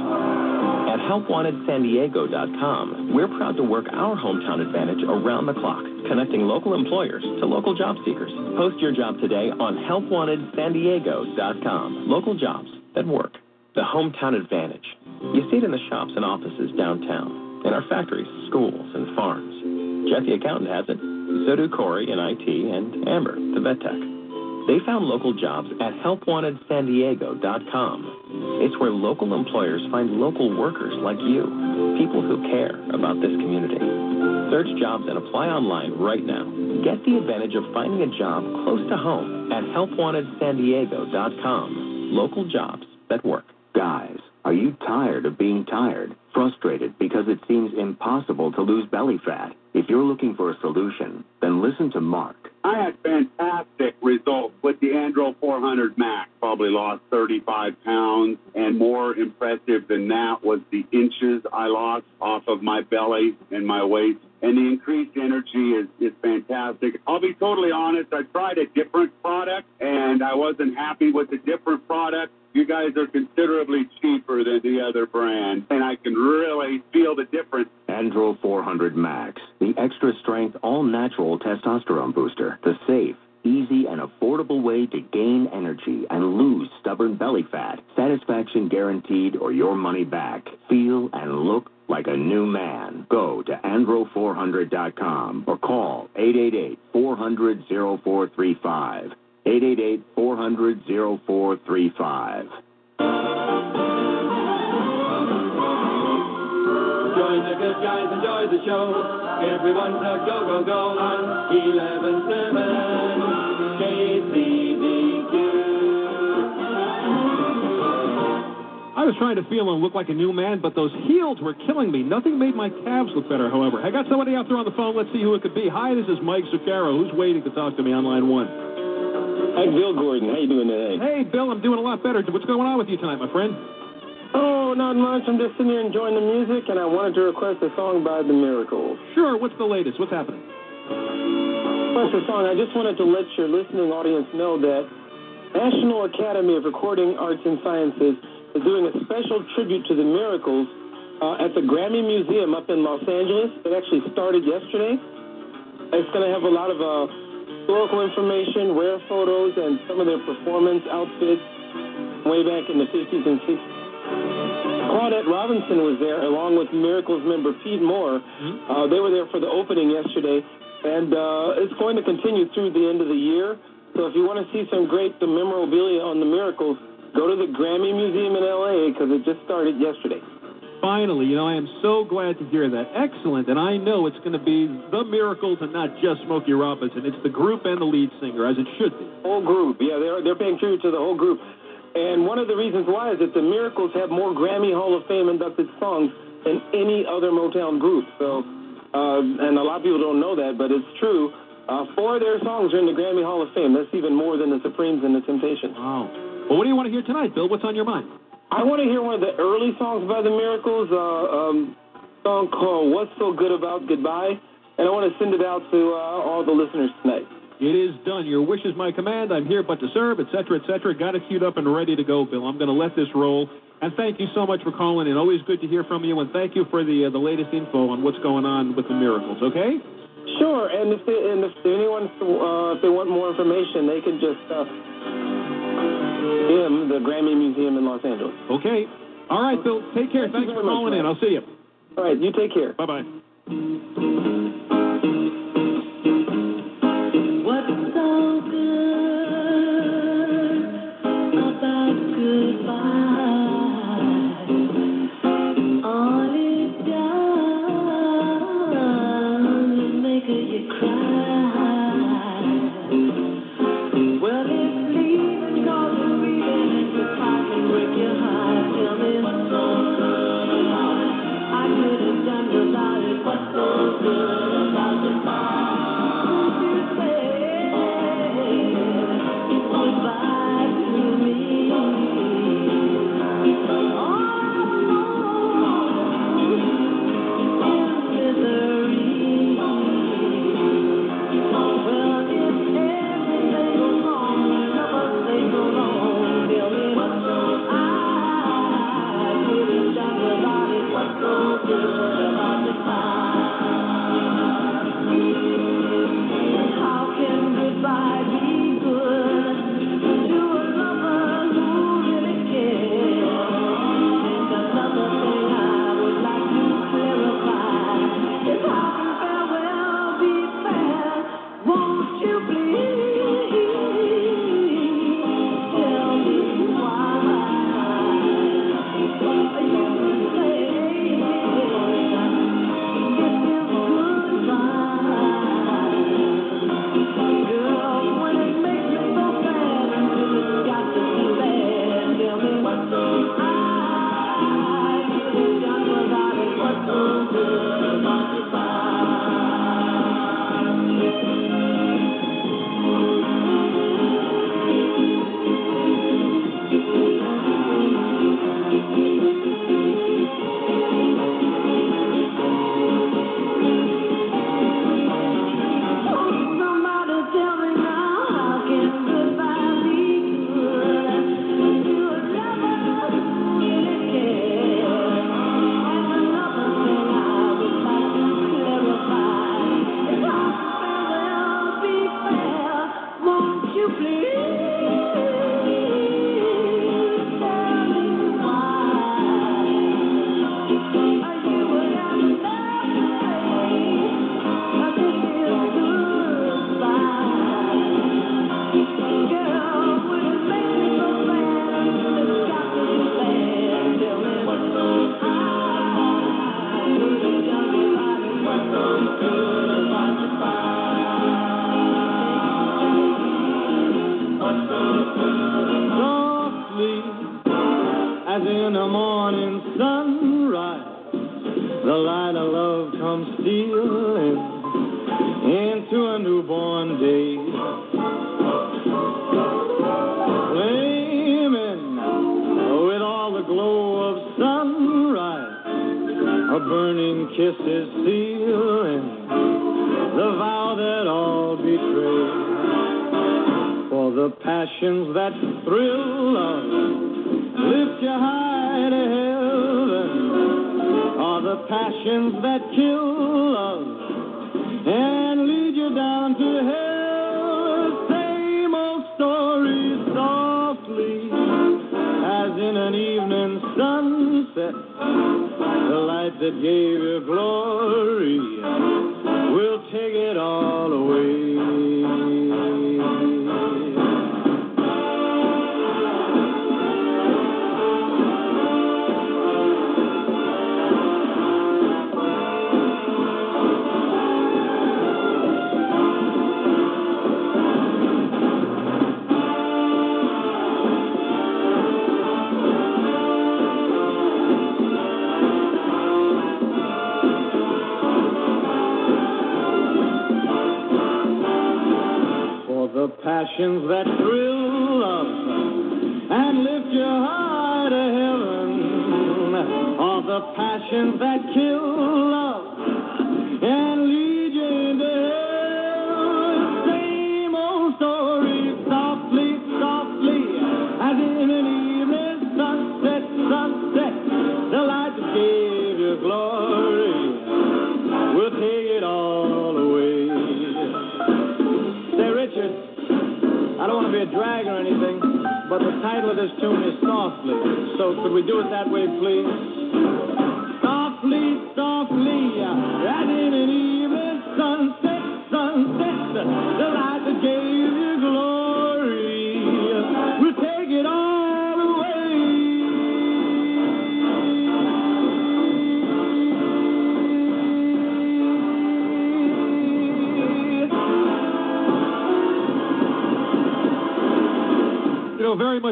At HelpWantedSanDiego.com, we're proud to work our hometown advantage around the clock, connecting local employers to local job seekers. Post your job today on HelpWantedSanDiego.com. Local jobs that work. The hometown advantage. You see it in the shops and offices downtown, in our factories, schools, and farms. Jeff the accountant has it. So do Corey in IT and Amber, the vet tech. They found local jobs at HelpWantedSanDiego.com. It's where local employers find local workers like you, people who care about this community. Search jobs and apply online right now. Get the advantage of finding a job close to home at HelpWantedSanDiego.com. Local jobs that work. Guys, are you tired of being tired? Frustrated because it seems impossible to lose belly fat? If you're looking for a solution, then listen to Mark. I had fantastic results with the Andro 400 Max. Probably lost 35 pounds, and more impressive than that was the inches I lost off of my belly and my waist. And the increased energy is fantastic. I'll be totally honest, I tried a different product, and I wasn't happy with the different product. You guys are considerably cheaper than the other brand, and I can really feel the difference. Andro 400 Max, the extra-strength, all-natural testosterone booster, the safe, easy, and affordable way to gain energy and lose stubborn belly fat. Satisfaction guaranteed or your money back. Feel and look like a new man. Go to andro400.com or call 888-400-0435. 888-400-0435. Join the good guys, enjoy the show. Everyone's a go, go, go on 11-7 KCBQ. I was trying to feel and look like a new man, but those heels were killing me. Nothing made my calves look better, however. I got somebody out there on the phone. Let's see who it could be. Hi, this is Mike Zuccaro. Who's waiting to talk to me on line one? Hi, Bill Gordon. How you doing today? Hey, Bill, I'm doing a lot better. What's going on with you tonight, my friend? Oh, not much. I'm just sitting here enjoying the music, and I wanted to request a song by The Miracles. Sure. What's the latest? What's happening? First, the song. I just wanted to let your listening audience know that National Academy of Recording Arts and Sciences is doing a special tribute to The Miracles at the Grammy Museum up in Los Angeles. It actually started yesterday. It's going to have a lot of... historical information, rare photos, and some of their performance outfits way back in the 50s and 60s. Claudette Robinson was there, along with Miracles member Pete Moore. They were there for the opening yesterday, and it's going to continue through the end of the year. So if you want to see some great memorabilia on the Miracles, go to the Grammy Museum in L.A., because it just started yesterday. Finally, you know, I am so glad to hear that. Excellent, and I know it's going to be The Miracles and not just Smokey Robinson. It's the group and the lead singer, as it should be. Whole group, yeah, they're paying tribute to the whole group. And one of the reasons why is that The Miracles have more Grammy Hall of Fame inducted songs than any other Motown group. So, and a lot of people don't know that, but it's true. Four of their songs are in the Grammy Hall of Fame. That's even more than the Supremes and the Temptations. Wow. Well, what do you want to hear tonight, Bill? What's on your mind? I want to hear one of the early songs by The Miracles, song called What's So Good About Goodbye, and I want to send it out to all the listeners tonight. It is done. Your wish is my command. I'm here but to serve, et cetera, et cetera. Got it queued up and ready to go, Bill. I'm going to let this roll. And thank you so much for calling in. Always good to hear from you, and thank you for the latest info on what's going on with The Miracles, okay? Sure, and if anyone, if they want more information, they can just... the Grammy Museum in Los Angeles. Okay. All right, Bill. Take care. Thanks for calling in. I'll see you. All right. You take care. Bye-bye. What's so good about goodbye?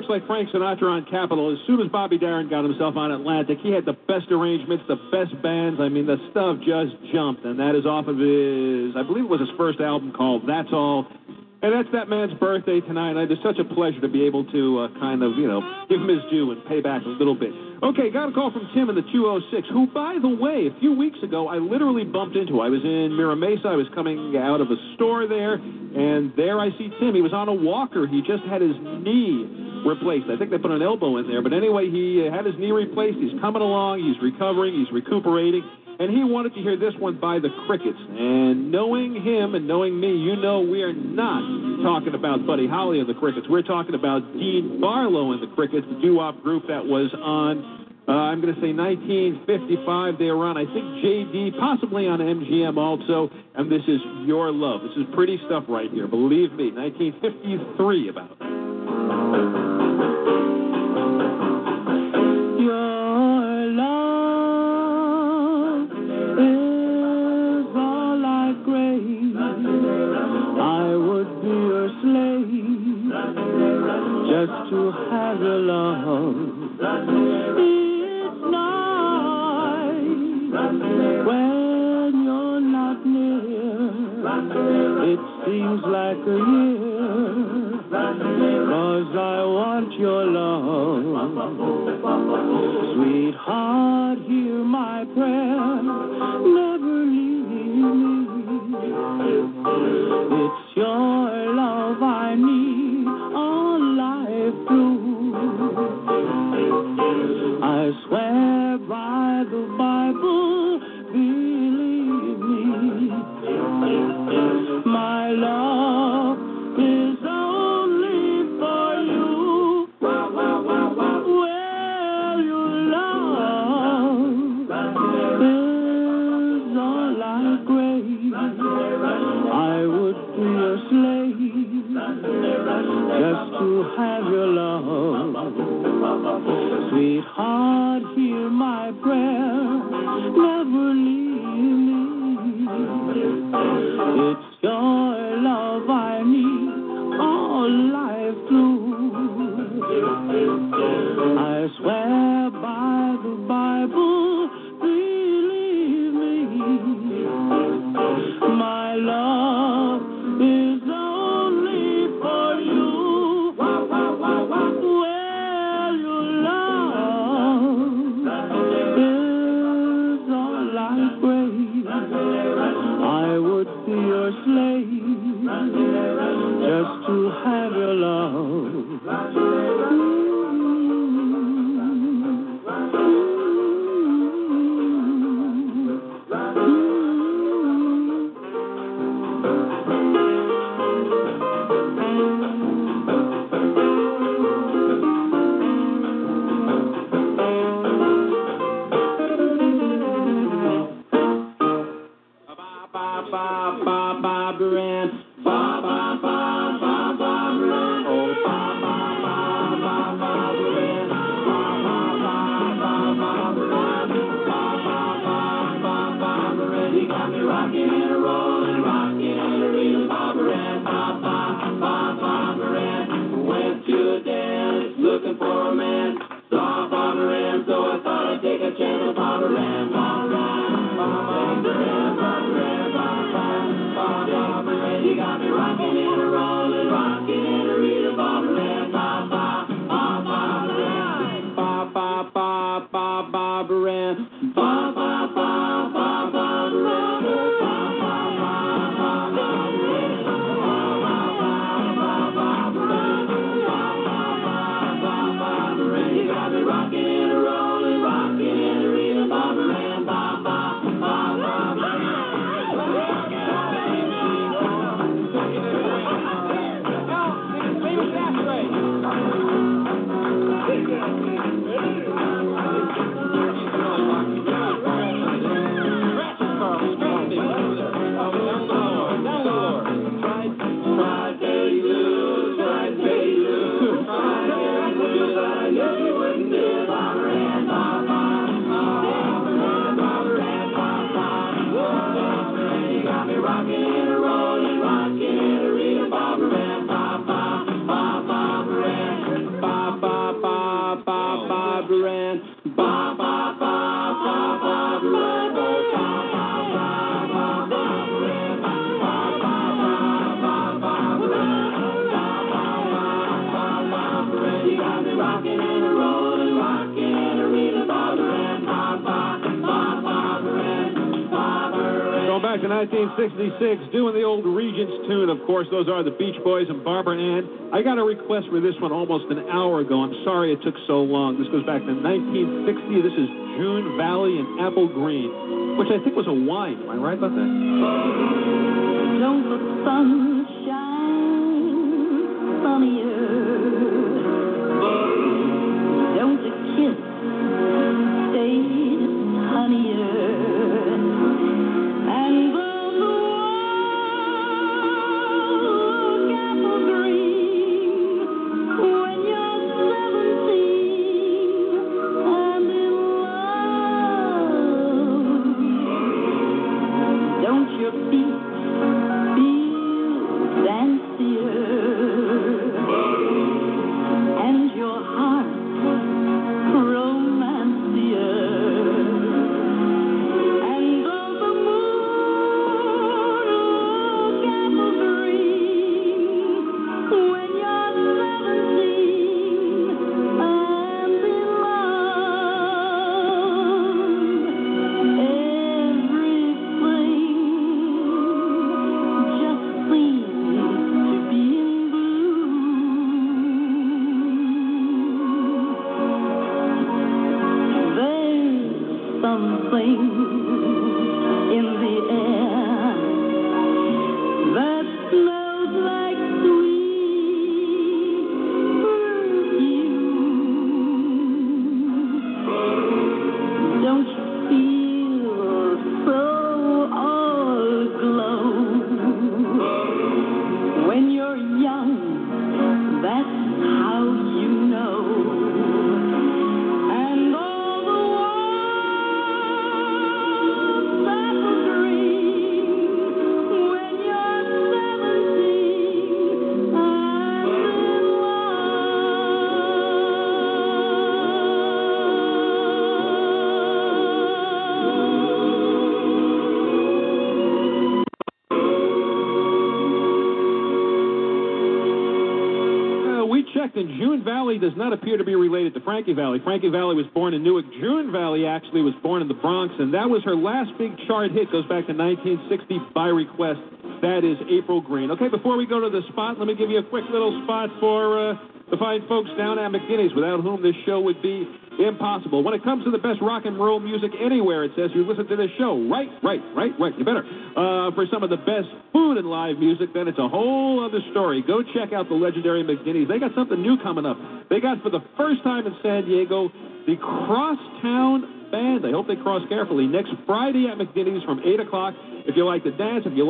Like Frank Sinatra on Capitol, as soon as Bobby Darin got himself on Atlantic, he had the best arrangements, the best bands. I mean, the stuff just jumped, and that is off of his, I believe it was his first album called That's All, and that's that man's birthday tonight. It's such a pleasure to be able to kind of, you know, give him his due and pay back a little bit. Okay, got a call from Tim in the 206, who, by the way, a few weeks ago, I literally bumped into. I was in Mira Mesa. I was coming out of a store there, and there I see Tim. He was on a walker. He just had his knee replaced. I think they put an elbow in there, but anyway, he had his knee replaced. He's coming along, he's recovering, he's recuperating, and he wanted to hear this one by the Crickets. And knowing him and knowing me, you know we are not not talking about Buddy Holly and the Crickets. We're talking about Dean Barlow and the Crickets, the doo-wop group that was on, I'm going to say 1955. They were on, I think, JD, possibly on MGM also. And this is Your Love. This is pretty stuff right here. Believe me, 1953 about it. Your love is all I crave. I would be your slave just to have your love. When you're not near, it seems like a year, 'cause I want your love. Sweetheart, hear my prayer, never leave me. It's your love I need all life through. I swear by the Bible, my love is only for you. Well, your love is all I crave. I would be a slave just to have your love. Sweetheart, hear my prayer, never leave me. It's your love I need all life through. I swear by the Bible, believe me, my love is only for you. Well, your love is all I crave. I would be your slave just to have your love. Back to 1966, doing the old Regents tune. Of course, those are the Beach Boys and Barbara Ann. I got a request for this one almost an hour ago. I'm sorry it took so long. This goes back to 1960. This is June Valley and Apple Green, which I think was a wine. Am I right about that? Don't the sun shine June Valley does not appear to be related to Frankie Valli. Frankie Valli was born in Newark. June Valley actually was born in the Bronx, and that was her last big chart hit. Goes back to 1960 by request. That is April Green. Okay, before we go to the spot, let me give you a quick little spot for the fine folks down at McGinnies, without whom this show would be impossible. When it comes to the best rock and roll music anywhere, it says you listen to this show. Right. You better. For some of the best food and live music, then it's a whole other story. Go check out the legendary McGinnies. They got something new coming up. They got, for the first time in San Diego, the Crosstown Band. I hope they cross carefully. Next Friday at McGinnies from 8 o'clock. If you like to dance, if you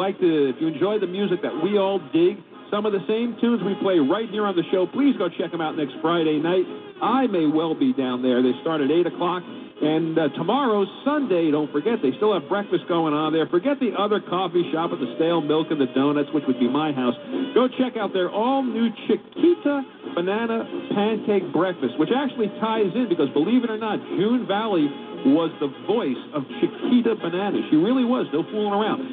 enjoy the music that we all dig, some of the same tunes we play right here on the show, please go check them out next Friday night. I may well be down there. They start at 8 o'clock. And tomorrow, Sunday, don't forget, they still have breakfast going on there. Forget the other coffee shop with the stale milk and the donuts, which would be my house. Go check out their all-new Chiquita Banana Pancake Breakfast, which actually ties in because, believe it or not, June Valley was the voice of Chiquita Banana. She really was, no fooling around.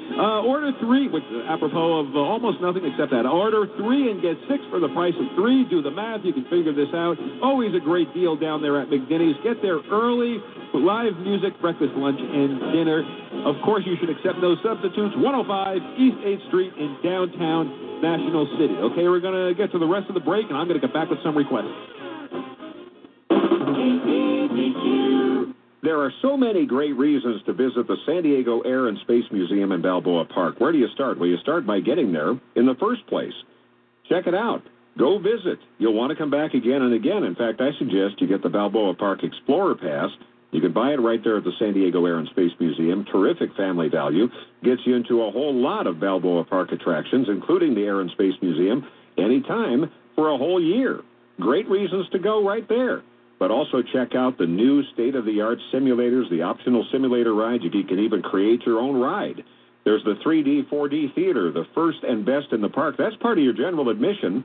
Order three, which apropos of almost nothing except that. Order three and get six for the price of three. Do the math. You can figure this out. Always a great deal down there at McGinnies. Get there early. Live music, breakfast, lunch, and dinner. Of course, you should accept no substitutes. 105 East 8th Street in downtown National City. Okay, we're going to get to the rest of the break, and I'm going to get back with some requests. KCBQ. There are so many great reasons to visit the San Diego Air and Space Museum in Balboa Park. Where do you start? Well, you start by getting there in the first place. Check it out. Go visit. You'll want to come back again and again. In fact, I suggest you get the Balboa Park Explorer Pass. You can buy it right there at the San Diego Air and Space Museum. Terrific family value. Gets you into a whole lot of Balboa Park attractions, including the Air and Space Museum, anytime for a whole year. Great reasons to go right there. But also check out the new state-of-the-art simulators, the optional simulator rides. You can even create your own ride. There's the 3D, 4D theater, the first and best in the park. That's part of your general admission.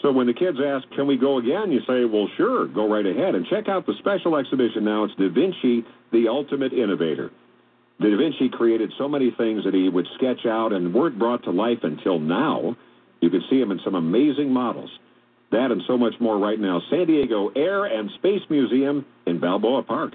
So when the kids ask, can we go again, you say, well, sure, go right ahead. And check out the special exhibition now. It's Da Vinci, the ultimate innovator. Da Vinci created so many things that he would sketch out and weren't brought to life until now. You can see him in some amazing models. That and so much more right now. San Diego Air and Space Museum in Balboa Park.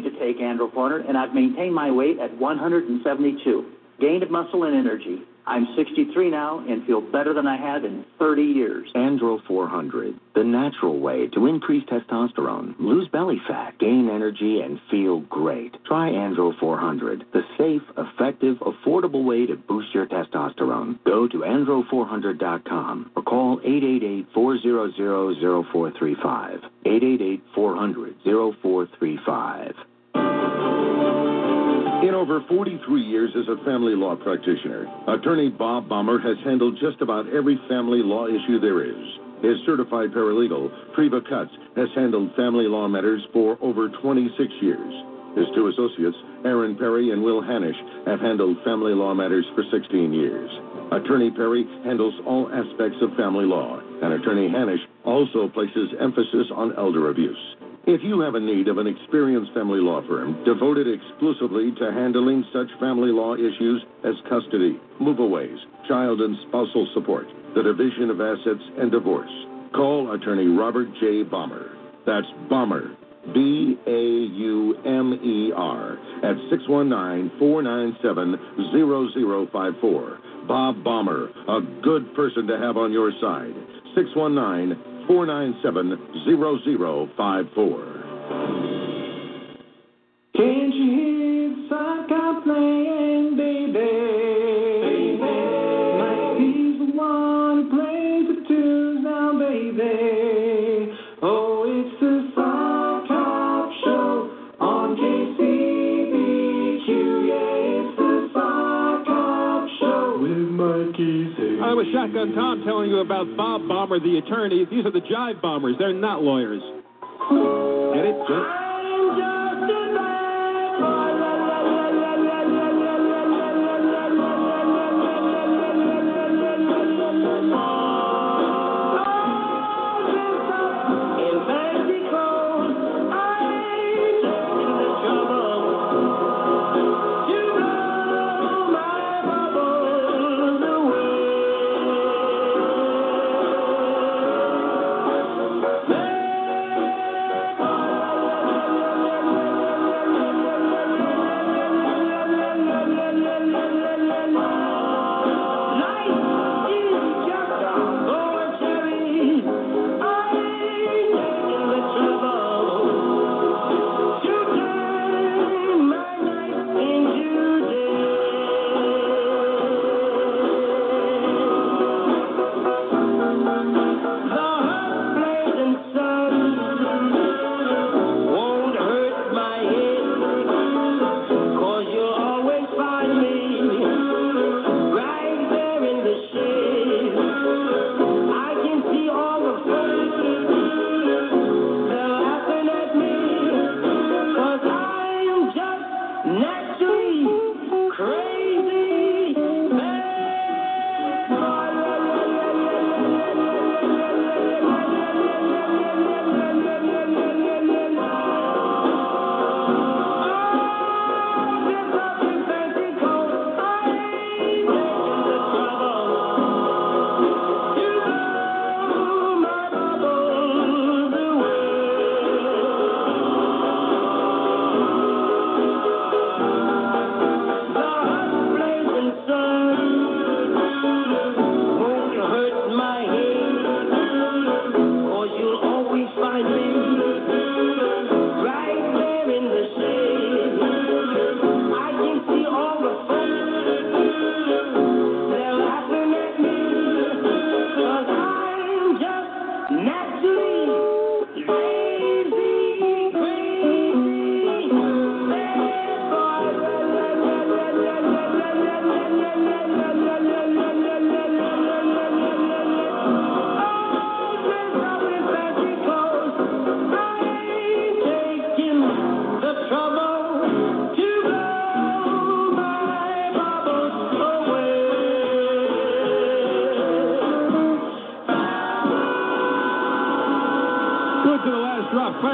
to take Andro 400, and I've maintained my weight at 172, gained muscle and energy. I'm 63 now and feel better than I have in 30 years. Andro 400, the natural way to increase testosterone, lose belly fat, gain energy, and feel great. Try Andro 400, the safe, effective, affordable way to boost your testosterone. Go to andro400.com or call 888-400-0435, 888-400-0435. In over 43 years as a family law practitioner, attorney Bob Baumer has handled just about every family law issue there is. His certified paralegal, Treva Cutts, has handled family law matters for over 26 years. His two associates, Aaron Perry and Will Hanish, have handled family law matters for 16 years. Attorney Perry handles all aspects of family law, and attorney Hanish also places emphasis on elder abuse. If you have a need of an experienced family law firm devoted exclusively to handling such family law issues as custody, moveaways, child and spousal support, the division of assets, and divorce, call attorney Robert J. Baumer. That's Baumer, B-A-U-M-E-R, at 619-497-0054. Bob Baumer, a good person to have on your side. 619-497-0054. Can't you hear the psycho playing, baby? Like he's the one who plays the tunes now, baby. Oh, it's the psycho show on KCBQ. Yeah, it's the psycho show with Mikey. I was Shotgun Tom telling you about Bob Baumer, the attorney. These are the jive bombers. They're not lawyers. Get it? Good. I'm just a man. In Mexico, I ain't in the trouble. You know my bubble.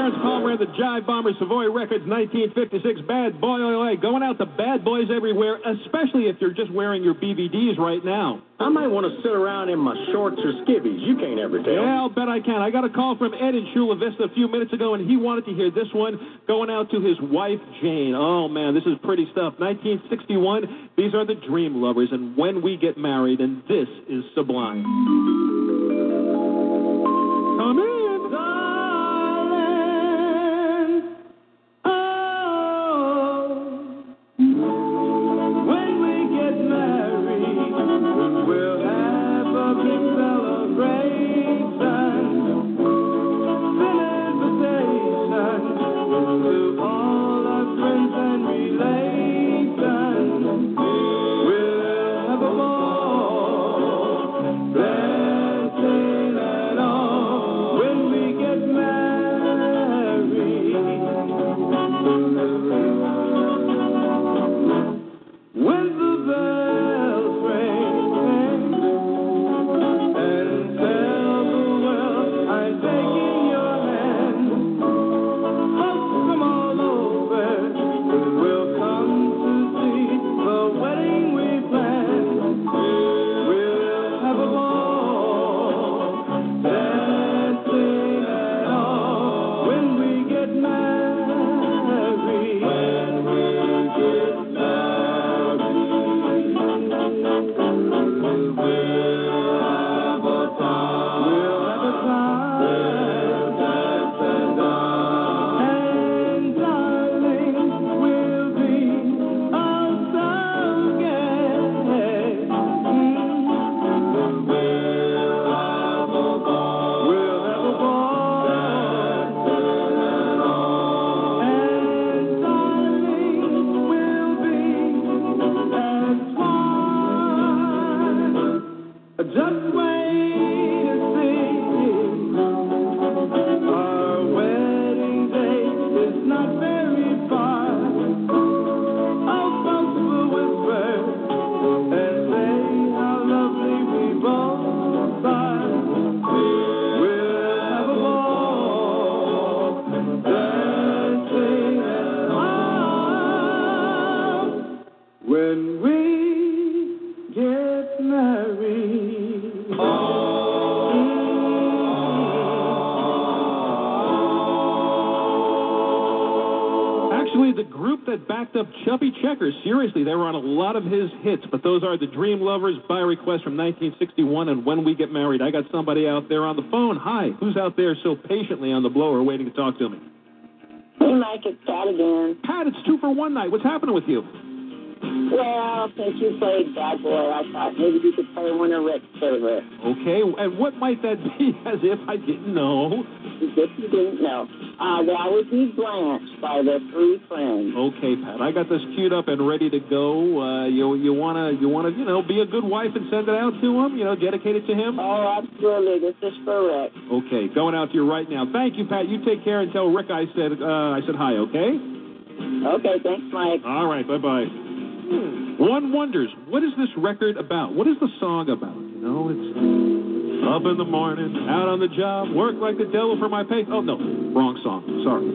Clarence Palmer and the Jive Bomber Savoy Records 1956 Bad Boy LA. Going out to bad boys everywhere, especially if you're just wearing your BVDs right now. I might want to sit around in my shorts or skivvies. You can't ever tell. Yeah, I'll bet I can. I got a call from Ed in Chula Vista a few minutes ago, and he wanted to hear this one going out to his wife, Jane. Oh, man, this is pretty stuff. 1961, these are the Dream Lovers, and When We Get Married, and this is Sublime. Come in. Seriously, they were on a lot of his hits, but those are the Dream Lovers by request from 1961 and When We Get Married. I got somebody out there on the phone. Hi, who's out there so patiently on the blower waiting to talk to me? Hey, Mike, it's Pat again. Pat, it's 2 for 1 night. What's happening with you? Well, since you played Bad Boy, I thought maybe you could play one of Rick's favorites. Okay, and what might that be? As if I didn't know. As if you didn't know. That would be Blanche by the Three Friends. Okay, Pat, I got this queued up and ready to go. You wanna be a good wife and send it out to him. Dedicate it to him. Oh, absolutely. This is for Rick. Okay, going out to you right now. Thank you, Pat. You take care and tell Rick I said hi. Okay. Okay. Thanks, Mike. All right. Bye bye. One wonders, what is this record about? What is the song about? It's up in the morning, out on the job, work like the devil for my pay. Oh, no, wrong song. Sorry.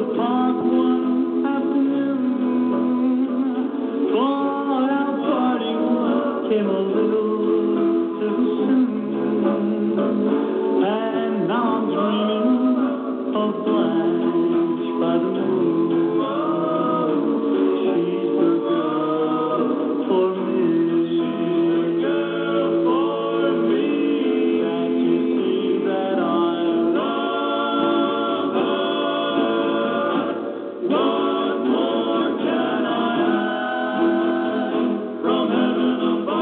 Park one afternoon. And now I'm dreaming of Blanche by the moon. She's the girl for me. She's the girl for me. Can't you see that I love her? What more can I have from heaven above?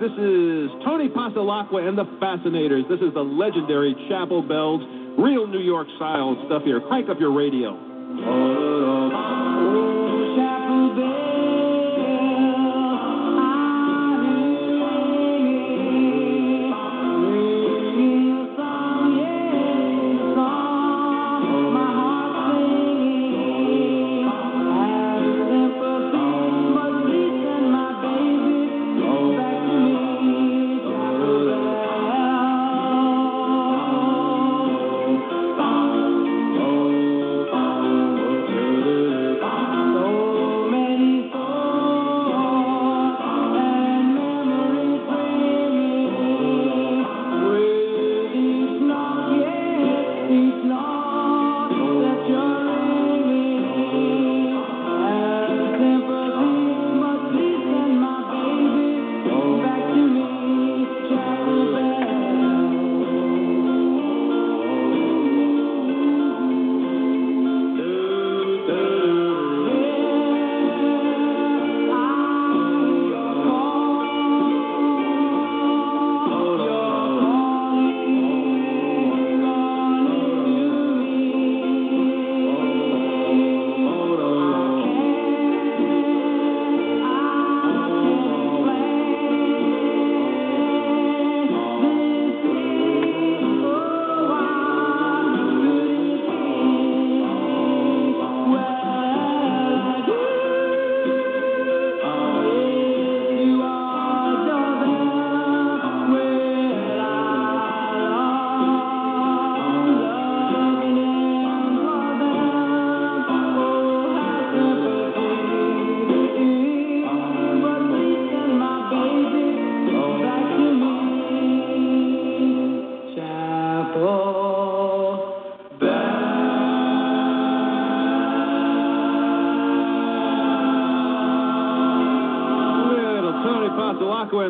This is Tony Pasalacqua and the Fascinators. This is the legendary Chapel Bells, real New York style stuff here. Crank up your radio.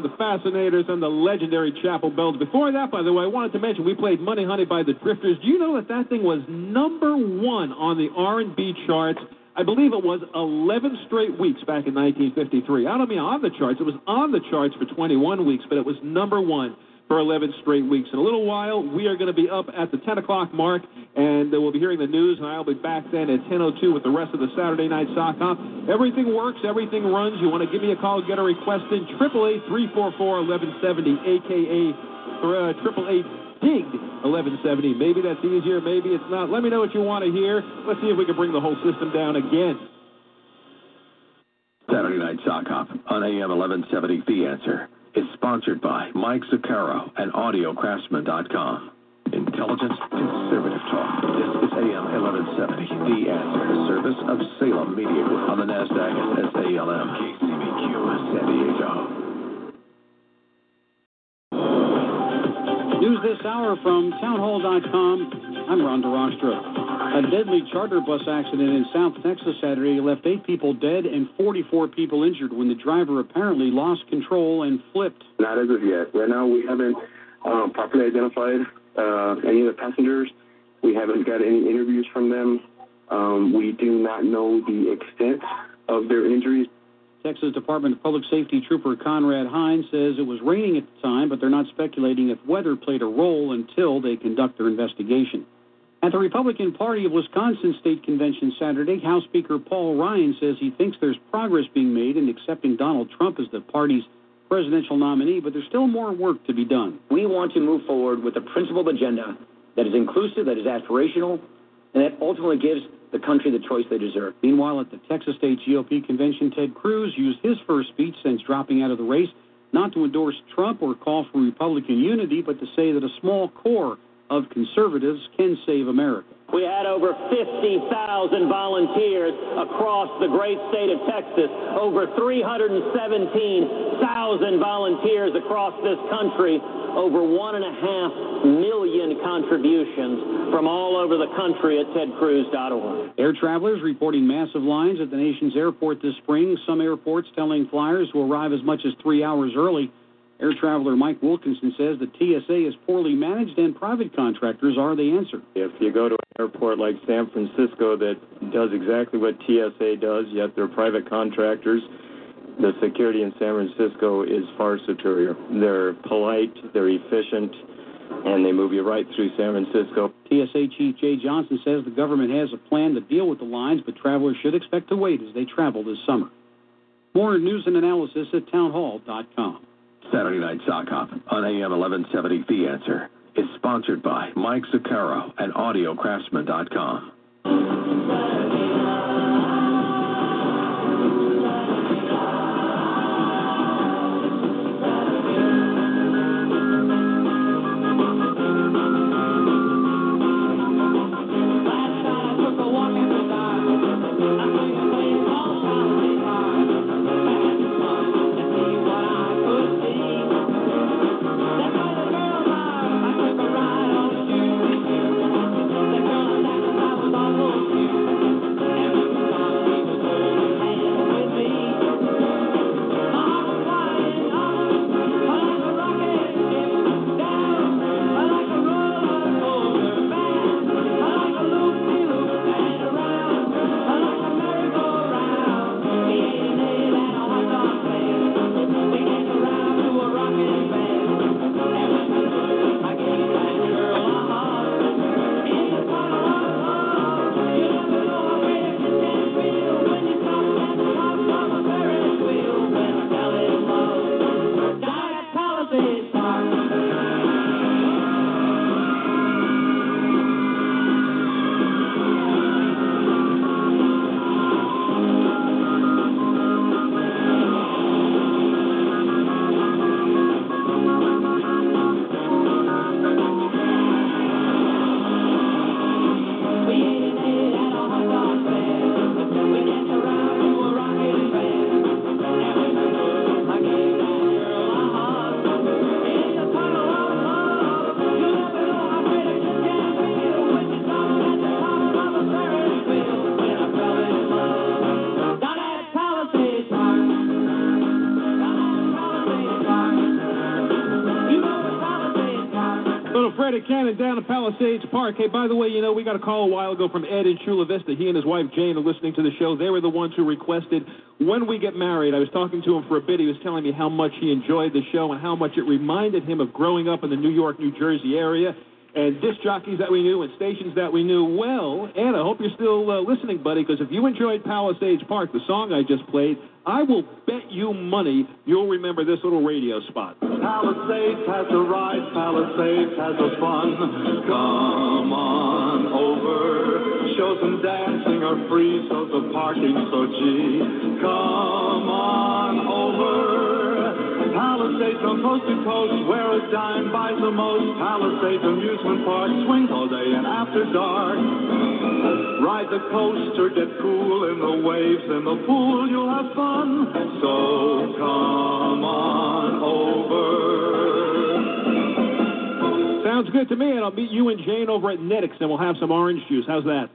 by the Fascinators and the legendary Chapel Bells. Before that, by the way, I wanted to mention we played Money Honey by the Drifters. Do you know that that thing was #1 on the R&B charts? I believe it was 11 straight weeks back in 1953. I don't mean on the charts. It was on the charts for 21 weeks, but it was #1 for 11 straight weeks. In a little while, we are going to be up at the 10 o'clock mark, and we'll be hearing the news, and I'll be back then at 10:02 with the rest of the Saturday Night Sock Hop. Everything works. Everything runs. You want to give me a call, get a request in, 888-344-1170, a.k.a. 888-DIG-1170. Maybe that's easier. Maybe it's not. Let me know what you want to hear. Let's see if we can bring the whole system down again. Saturday Night Sock Hop on AM 1170, The Answer, is sponsored by Mike Zuccaro and AudioCraftsman.com. Intelligent, conservative talk. This is AM 1170, The Answer, a service of Salem Media Group on the NASDAQ at SALM, KCBQ, San Diego. News this hour from townhall.com. I'm Ron DeRostra. A deadly charter bus accident in South Texas Saturday left 8 people dead and 44 people injured when the driver apparently lost control and flipped. Not as of yet. Right now we haven't properly identified any of the passengers. We haven't got any interviews from them. We do not know the extent of their injuries. Texas Department of Public Safety Trooper Conrad Hines says it was raining at the time, but they're not speculating if weather played a role until they conduct their investigation. At the Republican Party of Wisconsin State Convention Saturday, House Speaker Paul Ryan says he thinks there's progress being made in accepting Donald Trump as the party's presidential nominee, but there's still more work to be done. We want to move forward with a principled agenda that is inclusive, that is aspirational, and that ultimately gives the country the choice they deserve. Meanwhile, at the Texas State GOP convention, Ted Cruz used his first speech since dropping out of the race not to endorse Trump or call for Republican unity, but to say that a small core of conservatives can save America. We had over 50,000 volunteers across the great state of Texas, over 317,000 volunteers across this country, over 1.5 million contributions from all over the country at tedcruz.org. Air travelers reporting massive lines at the nation's airport this spring, some airports telling flyers who arrive as much as 3 hours early. Air traveler Mike Wilkinson says the TSA is poorly managed and private contractors are the answer. If you go to an airport like San Francisco that does exactly what TSA does, yet they're private contractors, the security in San Francisco is far superior. They're polite, they're efficient, and they move you right through San Francisco. TSA Chief Jay Johnson says the government has a plan to deal with the lines, but travelers should expect to wait as they travel this summer. More news and analysis at townhall.com. Saturday Night Sock Hop on AM 1170, The Answer, is sponsored by Mike Zuccaro and AudioCraftsman.com. Jared and Cannon down at Palisades Park. Hey, by the way, you know, we got a call a while ago from Ed in Chula Vista. He and his wife Jane are listening to the show. They were the ones who requested When We Get Married. I was talking to him for a bit. He was telling me how much he enjoyed the show and how much it reminded him of growing up in the New York, New Jersey area, and disc jockeys that we knew and stations that we knew. Well, Ed, I hope you're still listening, buddy, because if you enjoyed Palisades Park, the song I just played, I will bet you money you'll remember this little radio spot. Palisades has a ride, Palisades has a fun. Come on over, shows and dancing are free, so the parking's so gee. Come on over. Palisades from coast to coast, where a dime buys the most. Palisades amusement park, swings all day and after dark. Ride the coaster, get cool in the waves, in the pool you'll have fun. So come on over. Sounds good to me, and I'll meet you and Jane over at Nettix, and we'll have some orange juice. How's that?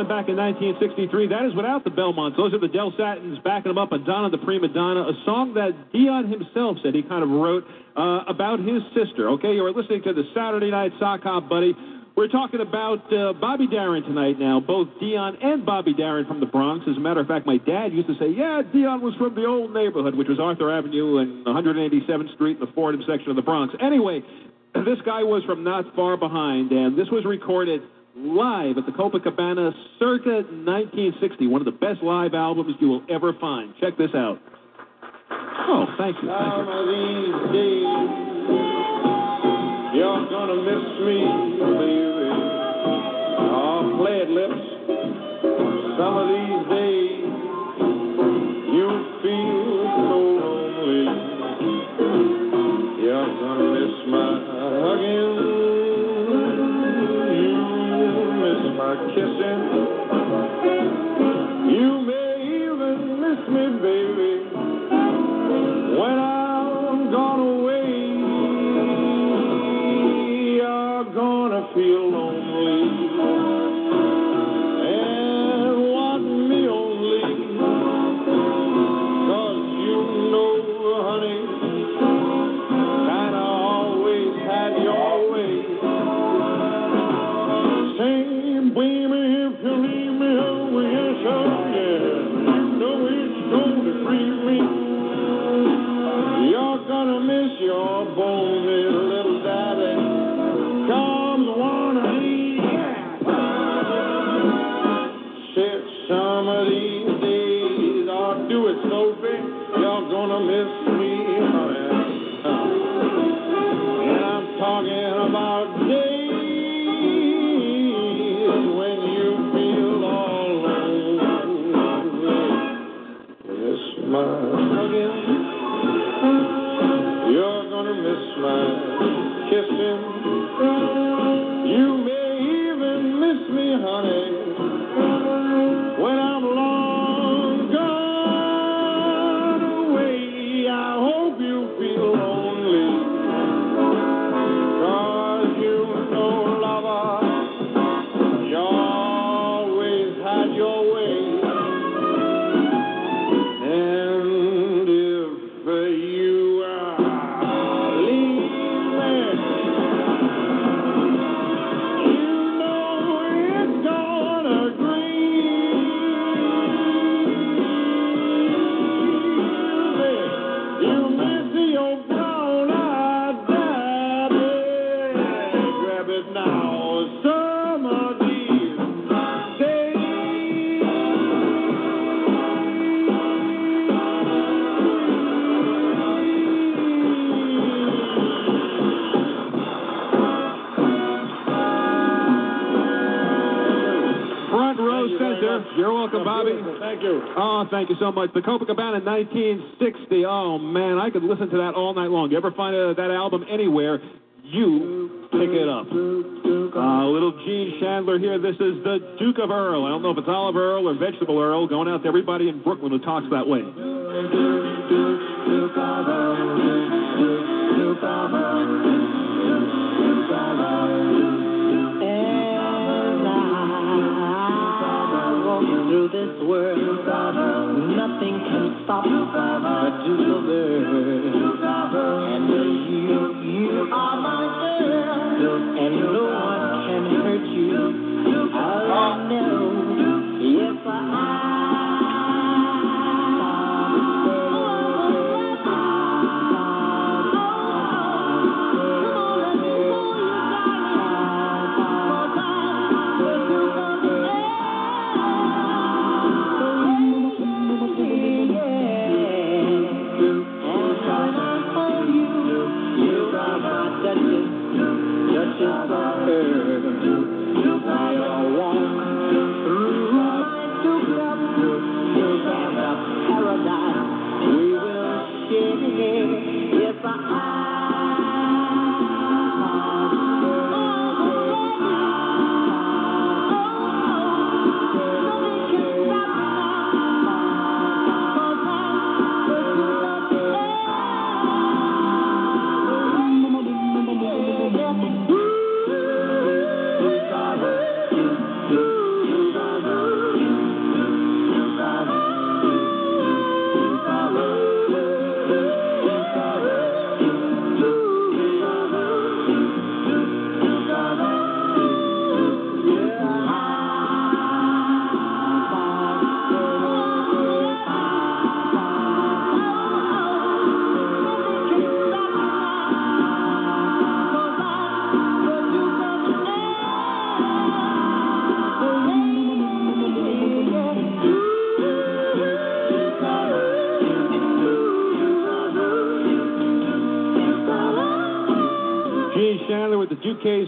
Back in 1963. That is without the Belmonts. Those are the Del Satins backing them up, and Donna the Prima Donna, a song that Dion himself said he kind of wrote about his sister. Okay, you are listening to the Saturday Night Sock Hop, buddy. We're talking about Bobby Darin tonight now, both Dion and Bobby Darin from the Bronx. As a matter of fact, my dad used to say, yeah, Dion was from the old neighborhood, which was Arthur Avenue and 187th Street in the Fordham section of the Bronx. Anyway, this guy was from not far behind, and this was recorded live at the Copacabana circa 1960. One of the best live albums you will ever find. Check this out. Oh, thank you. Some of these days, you're gonna miss me, baby. Oh, play it, lips. Some of these days, you feel so lonely. You're gonna miss my hugging. Kissing. You may even miss me, baby, when I'm gone away. Drink your bowl, little daddy. Come the water in. Sit some of these days. I'll do it, Sophie. Y'all gonna miss me, honey. And I'm talking about days when you feel all alone. Yes, my hugging. You're gonna miss my kissing. You may even miss me, honey, when I'm long gone away. I hope you feel lonely, 'cause you know, lover, you always had your way. And if you You're welcome, Bobby. Thank you. Oh, thank you so much. The Copacabana 1960. Oh, man, I could listen to that all night long. You ever find that album anywhere, you pick it up. Little Gene Chandler here. This is the Duke of Earl. I don't know if it's Olive Earl or Vegetable Earl. Going out to everybody in Brooklyn who talks that way. Through this world, nothing can stop a Duke of Earl. And you are my girl, and no one can hurt you. I know, yes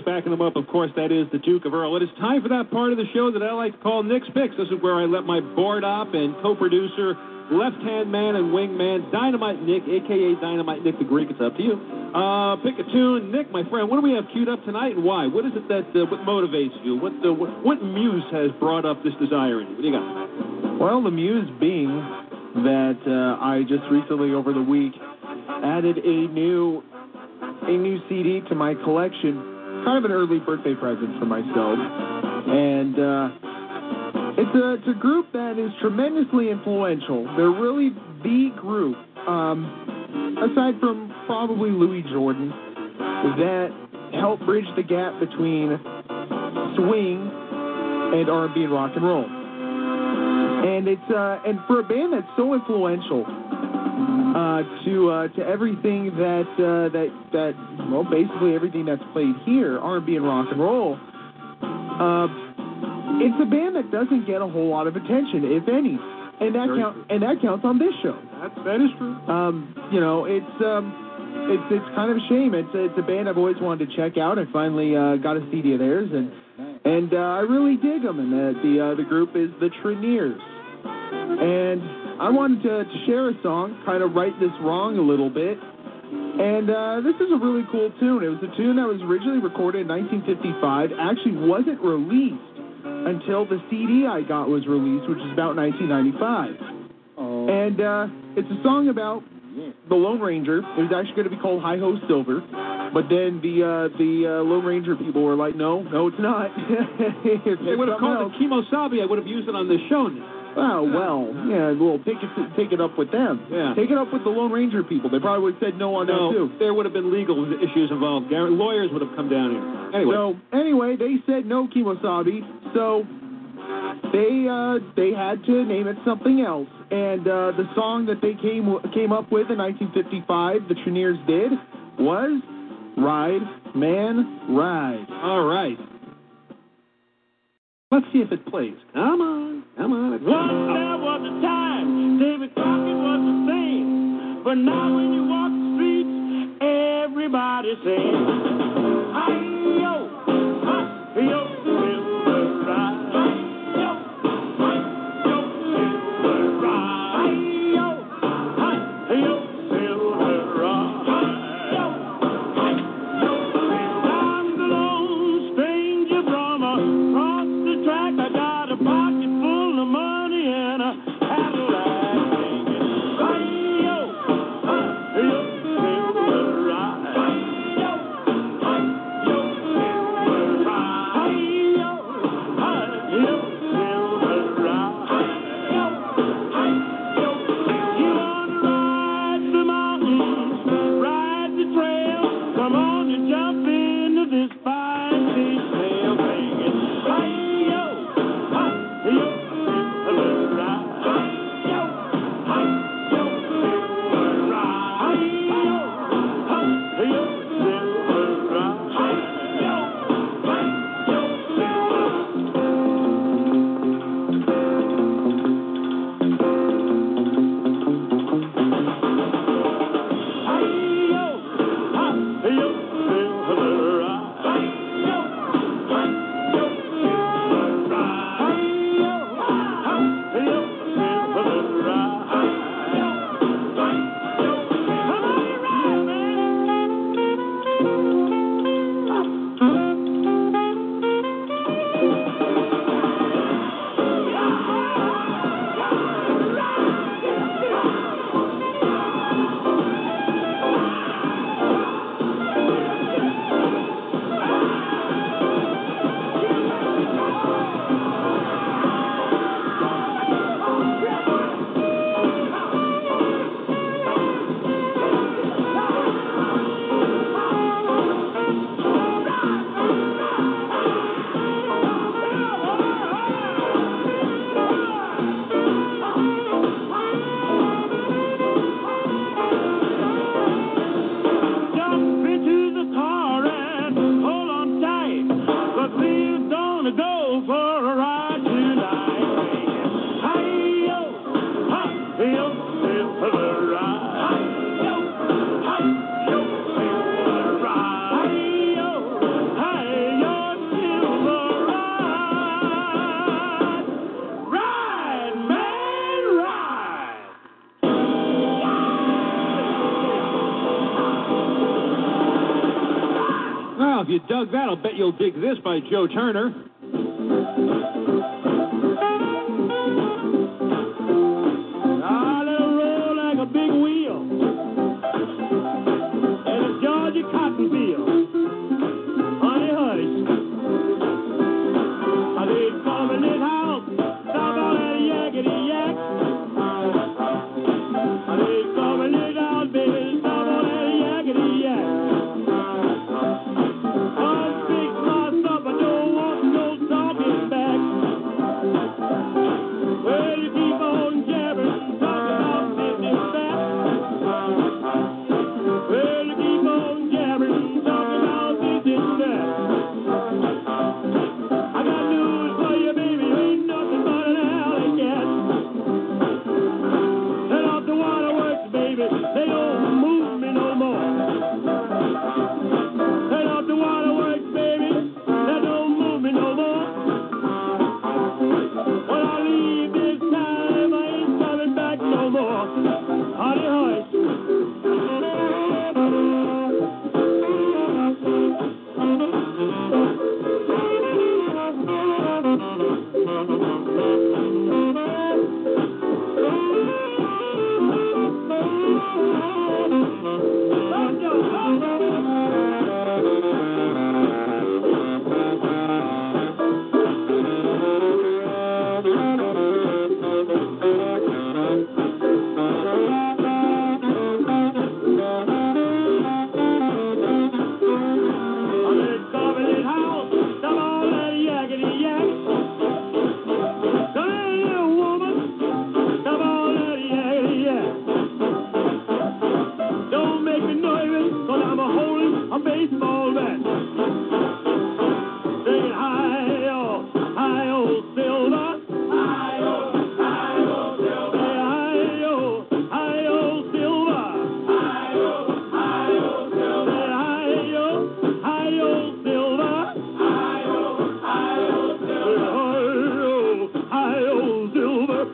backing them up, of course, that is the Duke of Earl. It is time for that part of the show that I like to call Nick's Picks. This is where I let my board op and co-producer, left-hand man and wingman, Dynamite Nick, a.k.a. Dynamite Nick the Greek, it's up to you, pick a tune. Nick, my friend, what do we have queued up tonight and why? What is it that, what motivates you? What muse has brought up this desire in you? What do you got? Well, the muse being that I just recently, over the week, added a new CD to my collection. Kind of an early birthday present for myself, and it's a group that is tremendously influential. They're really the group, aside from probably Louis Jordan, that helped bridge the gap between swing and R&B and rock and roll. And for a band that's so influential, to everything that well, basically everything that's played here, R&B and rock and roll. It's a band that doesn't get a whole lot of attention, if any, and that counts on this show. That is true. You know, it's kind of a shame. It's a band I've always wanted to check out. I finally got a CD of theirs, and I really dig them. And the group is the Treniers, and I wanted to share a song, kind of right this wrong a little bit. And this is a really cool tune. It was a tune that was originally recorded in 1955. Actually, wasn't released until the CD I got was released, which is about 1995. Oh. And it's a song about the Lone Ranger. It was actually going to be called Hi-Ho Silver, but then the Lone Ranger people were like, no, it's not. They would have called it Kemosabe. I would have used it on this show now. Oh, well, yeah, we'll take it up with them. Yeah. Take it up with the Lone Ranger people. They probably would have said no on that, too. There would have been legal issues involved. Lawyers would have come down here. Anyway. So, anyway, they said no Kemosabe, so they had to name it something else. And the song that they came up with in 1955, the Treniers did, was Ride, Man, Ride. All right. Let's see if it plays. Come on, come on. Once there was a time David Crockett was the same, but now when you walk the streets, everybody sings. Hi-yo, hi-yo, silver ride. Hi-yo, hi-yo, silver ride. Hi-yo, hi-yo, silver ride. Hi-yo, hi-yo, silver ride. I'm the lone stranger from a track. I got a pocket full of money and a Cadillac. Hi-yo, hi-yo, silver ride. Hi-yo, hi-yo, silver ride. Hi-yo, hi-yo, silver ride. Hi-yo, hi-yo. You wanna ride the mountains, ride the trail, come on and jump into this fine sea sail singing. Hi-yo. You dug that, I'll bet you'll dig this by Joe Turner. Ah, let it roll like a big wheel at a Georgia cotton field. Honey, honey, I need farm in this house. Stop all that yakety yak. I need farm in this house, baby. Stop all that yakety yak. I speak my stuff, I don't want no talking back. a baseball bat. Say hi-yo, hi-yo, Silver. Hi-yo, hi-yo, Silver. Say hi-yo, hi-yo, Silver. Hi-yo, hi-yo, Silver. Say hi-yo, hi-yo, Silver. Hi-yo, hi-yo, Silver. Say hi-yo, hi-yo, Silver.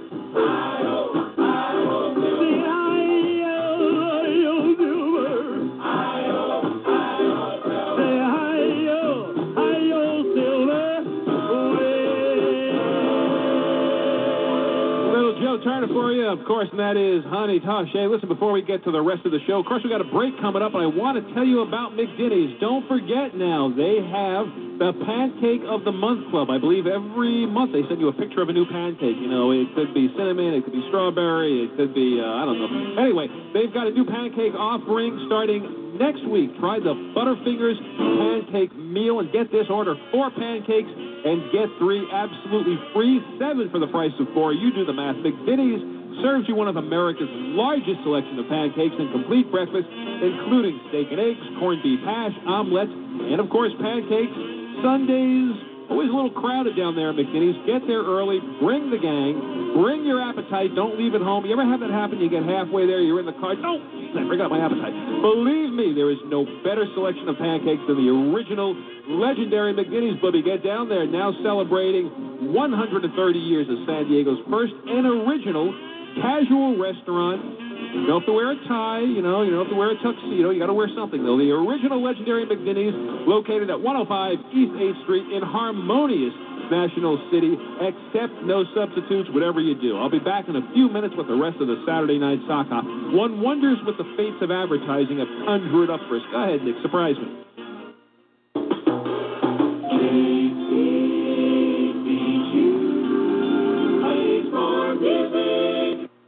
For you, of course, and that is Honey Tosh. Hey, listen, before we get to the rest of the show, of course, we got a break coming up, and I want to tell you about McGinnies. Don't forget now, they have the Pancake of the Month Club. I believe every month they send you a picture of a new pancake. You know, it could be cinnamon, it could be strawberry, it could be, I don't know. Anyway, they've got a new pancake offering starting next week. Try the Butterfingers Pancake Meal and get this, order 4 pancakes and get 3 absolutely free, 7 for the price of 4. You do the math. McGinnies serves you one of America's largest selection of pancakes and complete breakfast, including steak and eggs, corned beef hash, omelets, and, of course, pancakes. Sundays, always a little crowded down there at McGinnies. Get there early. Bring the gang. Bring your appetite. Don't leave it home. You ever have that happen? You get halfway there, you're in the car. No, I forgot my appetite. Believe me, there is no better selection of pancakes than the original legendary McGinnies, Bubby. Get down there. Now celebrating 130 years of San Diego's first and original casual restaurant. You don't have to wear a tie, you know, you don't have to wear a tuxedo, you got to wear something, though. The original legendary McGinnies, located at 105 East 8th Street in harmonious National City. Accept no substitutes, whatever you do. I'll be back in a few minutes with the rest of the Saturday Night Sock Hop. One wonders what the fates of advertising have conjured up for us. Go ahead, Nick, surprise me.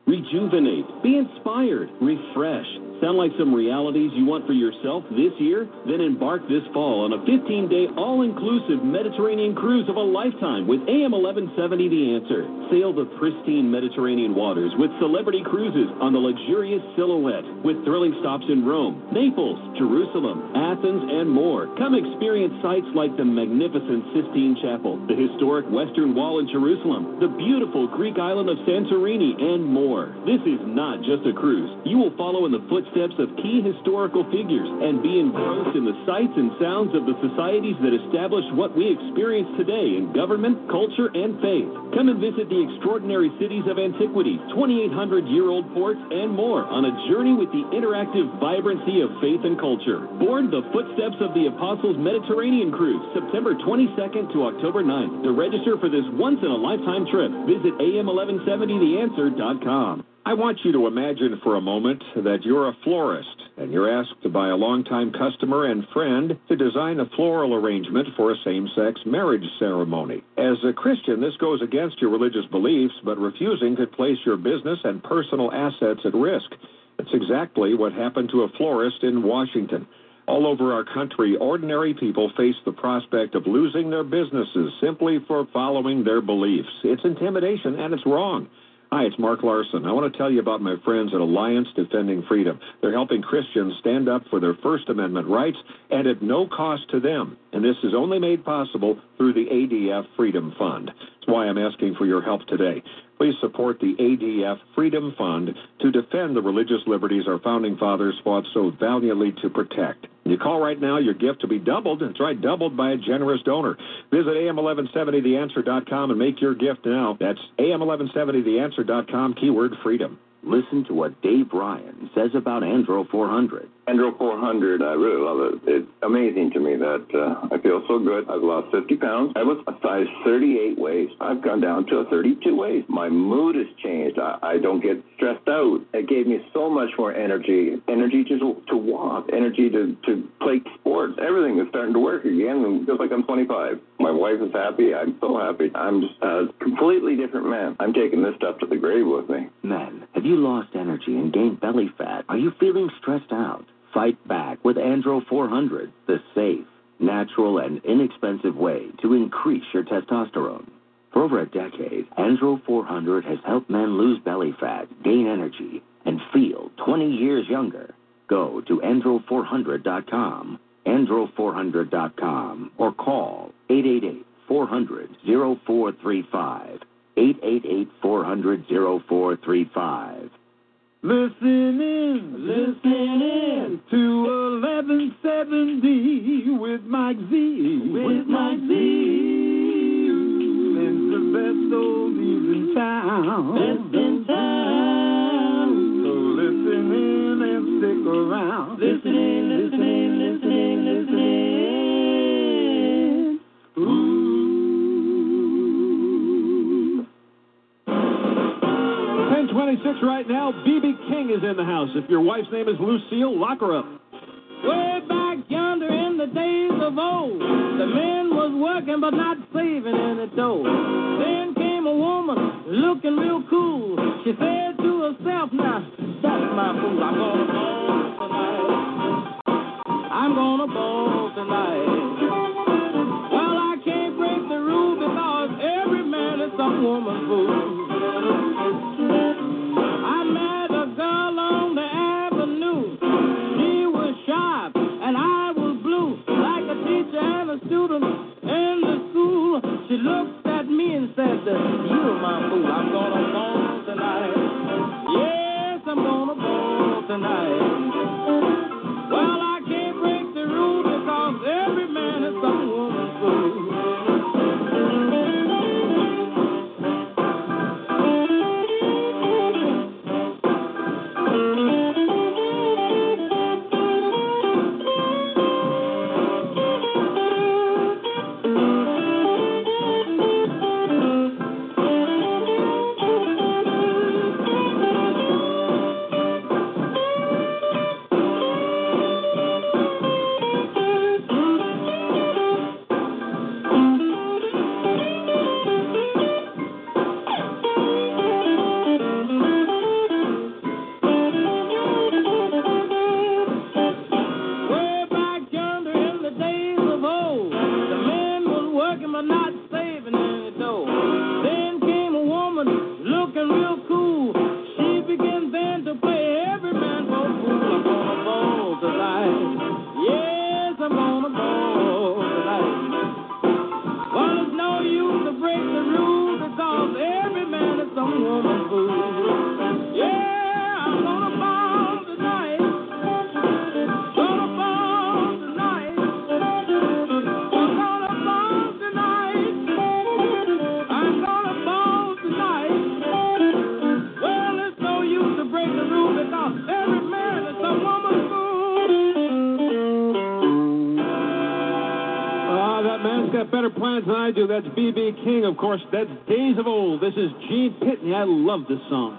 Rejuvenate, be inspired, refresh. Sound like some realities you want for yourself this year? Then embark this fall on a 15-day all-inclusive Mediterranean cruise of a lifetime with AM 1170 The Answer. Sail the pristine Mediterranean waters with Celebrity Cruises on the luxurious Silhouette with thrilling stops in Rome, Naples, Jerusalem, Athens, and more. Come experience sights like the magnificent Sistine Chapel, the historic Western Wall in Jerusalem, the beautiful Greek island of Santorini, and more. This is not just a cruise. You will follow in the footsteps of key historical figures and be engrossed in the sights and sounds of the societies that establish what we experience today in government, culture, and faith. Come and visit the extraordinary cities of antiquity, 2,800-year-old ports, and more on a journey with the interactive vibrancy of faith and culture. Board the Footsteps of the Apostles Mediterranean Cruise, September 22nd to October 9th. To register for this once-in-a-lifetime trip, visit am1170theanswer.com. I want you to imagine for a moment that you're a florist and you're asked by a longtime customer and friend to design a floral arrangement for a same-sex marriage ceremony. As a Christian, this goes against your religious beliefs, but refusing could place your business and personal assets at risk. That's exactly what happened to a florist in Washington. All over our country, ordinary people face the prospect of losing their businesses simply for following their beliefs. It's intimidation and it's wrong. Hi, it's Mark Larson. I want to tell you about my friends at Alliance Defending Freedom. They're helping Christians stand up for their First Amendment rights and at no cost to them. And this is only made possible through the ADF Freedom Fund. That's why I'm asking for your help today. Please support the ADF Freedom Fund to defend the religious liberties our Founding Fathers fought so valiantly to protect. You call right now, your gift will be doubled. That's right, doubled by a generous donor. Visit am1170theanswer.com and make your gift now. That's am1170theanswer.com, keyword freedom. Listen to what Dave Ryan says about Andro 400. Andro 400, I really love it. It's amazing to me that I feel so good. I've lost 50 pounds. I was a size 38 waist. I've gone down to a 32 waist. My mood has changed. I don't get stressed out. It gave me so much more energy. Energy just to walk. Energy to play sports. Everything is starting to work again. And feels like I'm 25. My wife is happy. I'm so happy. I'm just a completely different man. I'm taking this stuff to the grave with me. Men, have you lost energy and gained belly fat? Are you feeling stressed out? Fight back with Andro 400, the safe, natural, and inexpensive way to increase your testosterone. For over a decade, Andro 400 has helped men lose belly fat, gain energy, and feel 20 years younger. Go to andro400.com. Andro400.com, or call 888-400-0435, 888-400-0435. Listen in to 1170 with Mike Z. It's the best oldies in town. So listen in and stick around. Listen in. Ooh. Right now, B.B. King is in the house. If your wife's name is Lucille, lock her up. Way back yonder in the days of old, the man was working but not saving any dough. Then came a woman looking real cool. She said to herself, now, that's my fool. I'm gonna ball tonight. I'm gonna ball tonight. Well, I can't break the rule because every man is some woman's fool. She looked at me and said, you're my fool, I'm gonna ball tonight. Yes, I'm gonna ball tonight. Well, I can't break the rule because every man is some woman's fool. That's B.B. King, of course. That's Days of Old. This is Gene Pitney. I love this song.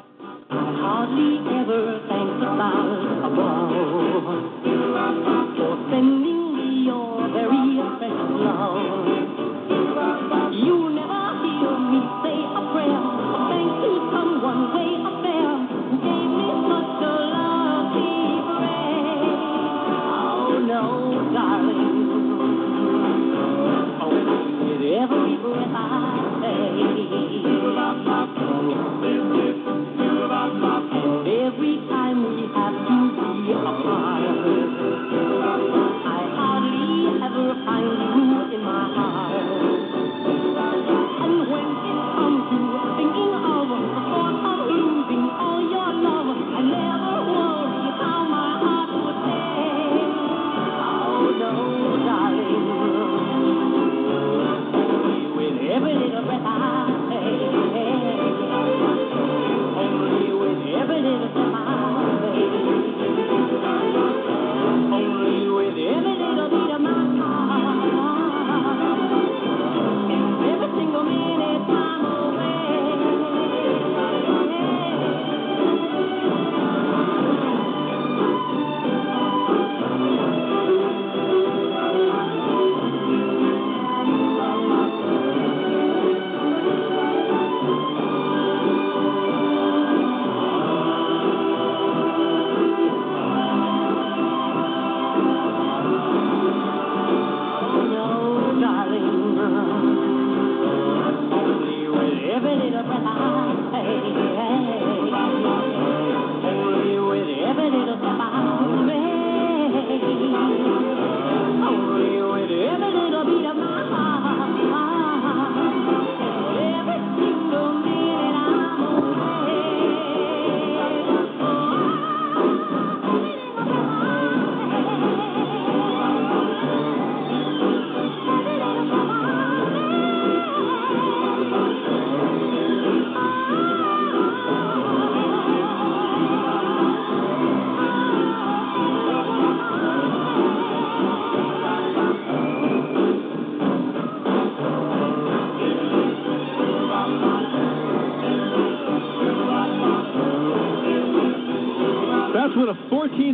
I hardly ever think about a ball. You're sending me your very best love. You never hear me say a prayer. Thank you some one way up there who gave me such a lovely break. Oh, no, darling. Every breath I take, and every time we have to be apart.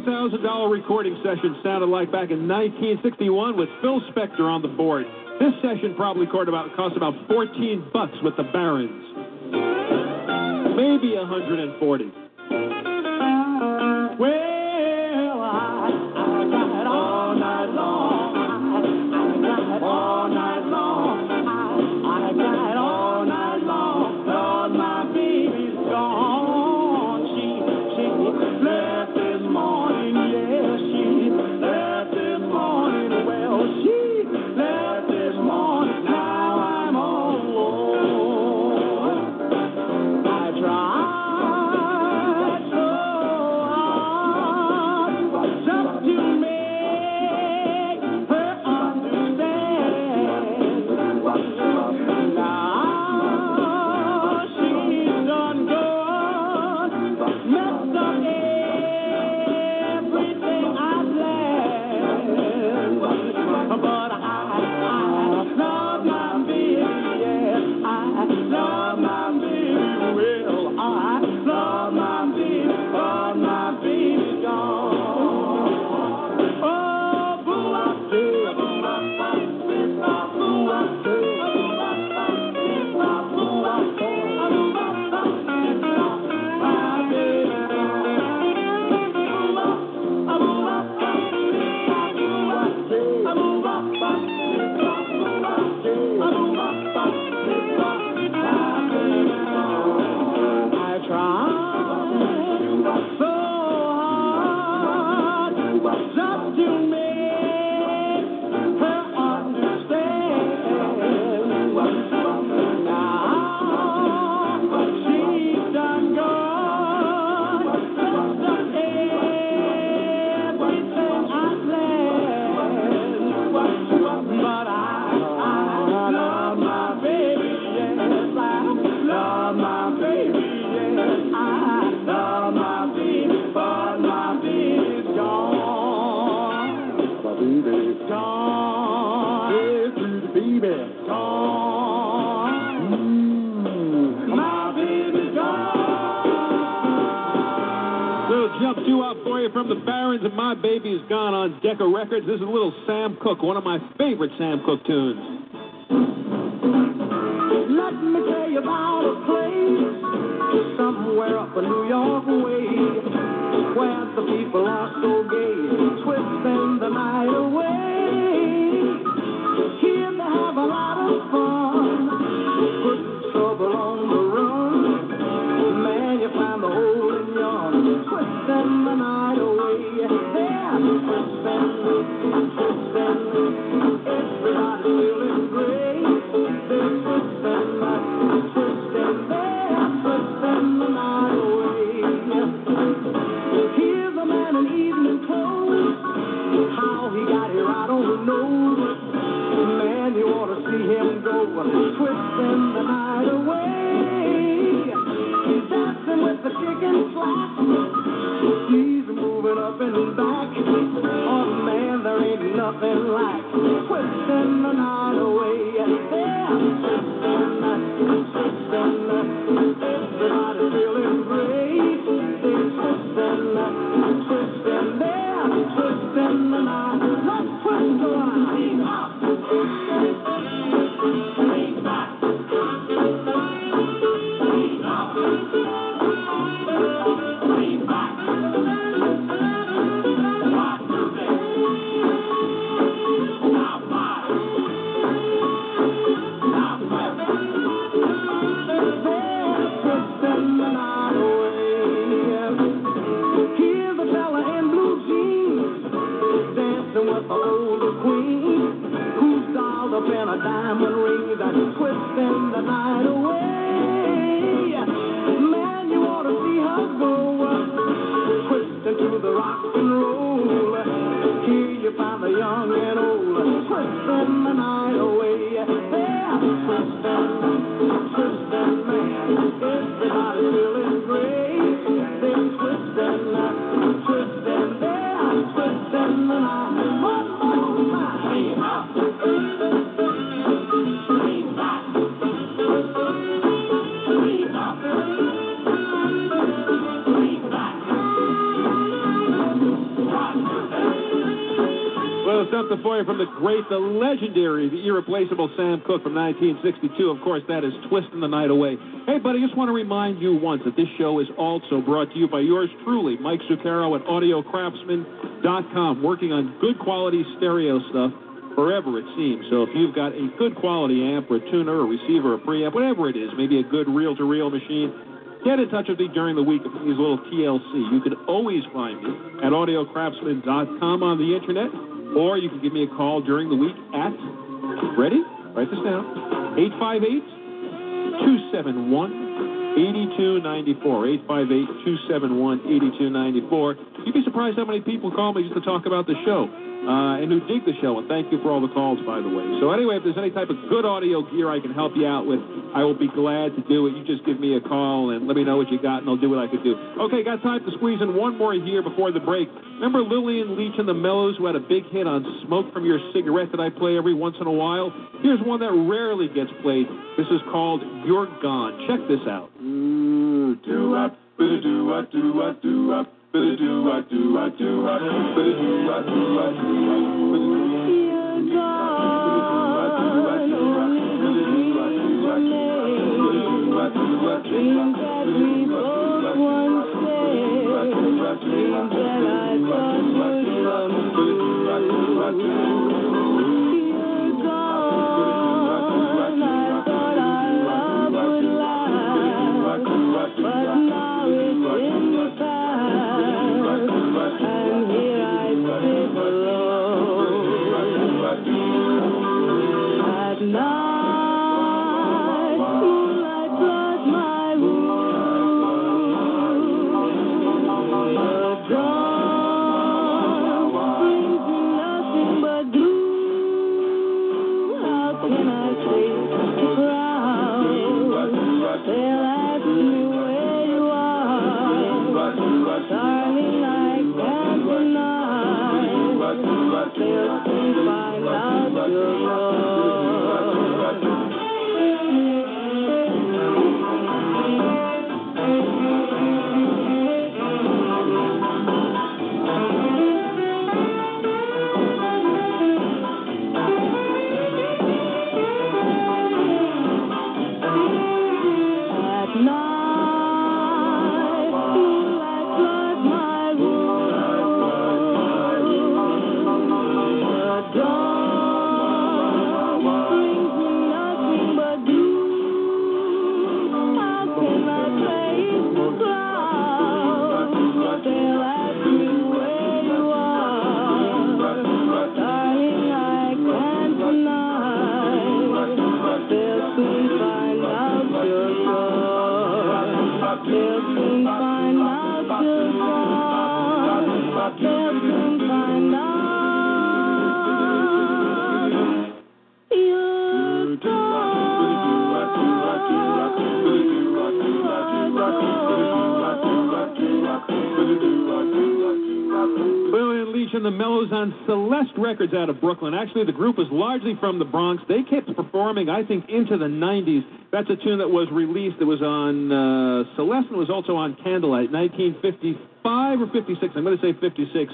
$2,000 recording session sounded like back in 1961 with Phil Spector on the board. This session probably cost about $14 with the Barons. Maybe 140. Well, I got it all night long. I got it all night long. I got it all night long. Cause my baby's gone. She left this morning. Yes, she left this morning. Well, she left. From the Barons and My Baby's Gone on Decca Records. This is a little Sam Cooke, one of my favorite Sam Cooke tunes. Let me tell you about a place somewhere up in New York way, where the people are so gay, twisting the night away. Here they have a lot of fun, put trouble on the run. Man, you find the hole in yon, twisting the night. Another something for you from the great, the legendary, the irreplaceable Sam Cooke from 1962. Of course, that is Twisting the Night Away. Hey, buddy, just want to remind you once that this show is also brought to you by yours truly, Mike Zuccaro at AudioCraftsman.com, working on good quality stereo stuff forever, it seems. So if you've got a good quality amp or a tuner or receiver or preamp, whatever it is, maybe a good reel-to-reel machine, get in touch with me during the week if you need a little TLC. You can always find me at audiocraftsman.com on the internet, or you can give me a call during the week at, ready? Write this down, 858-271-8294, 858-271-8294. You'd be surprised how many people call me just to talk about the show and who dig the show, and thank you for all the calls, by the way. So anyway, if there's any type of good audio gear I can help you out with, I will be glad to do it. You just give me a call and let me know what you got, and I'll do what I can do. Okay, got time to squeeze in one more here before the break. Remember Lillian Leach and the Mellows, who had a big hit on Smoke From Your Cigarette that I play every once in a while? Here's one that rarely gets played. This is called You're Gone. Check this out. Ooh, do-up, do-up, do-up, do-up. You're gone, only dreams that we both once shared, dreams that I thought would come true. You're gone, I thought our love would last, but now it's in the past, and here I sit alone, at night. Darling, I can't deny, still think my love you're gone. The Mellows on Celeste Records out of Brooklyn. Actually, the group was largely from the Bronx. They kept performing, I think, into the 90s. That's a tune that was released. It was on Celeste, and was also on Candlelight, 1955 or 56. I'm going to say 56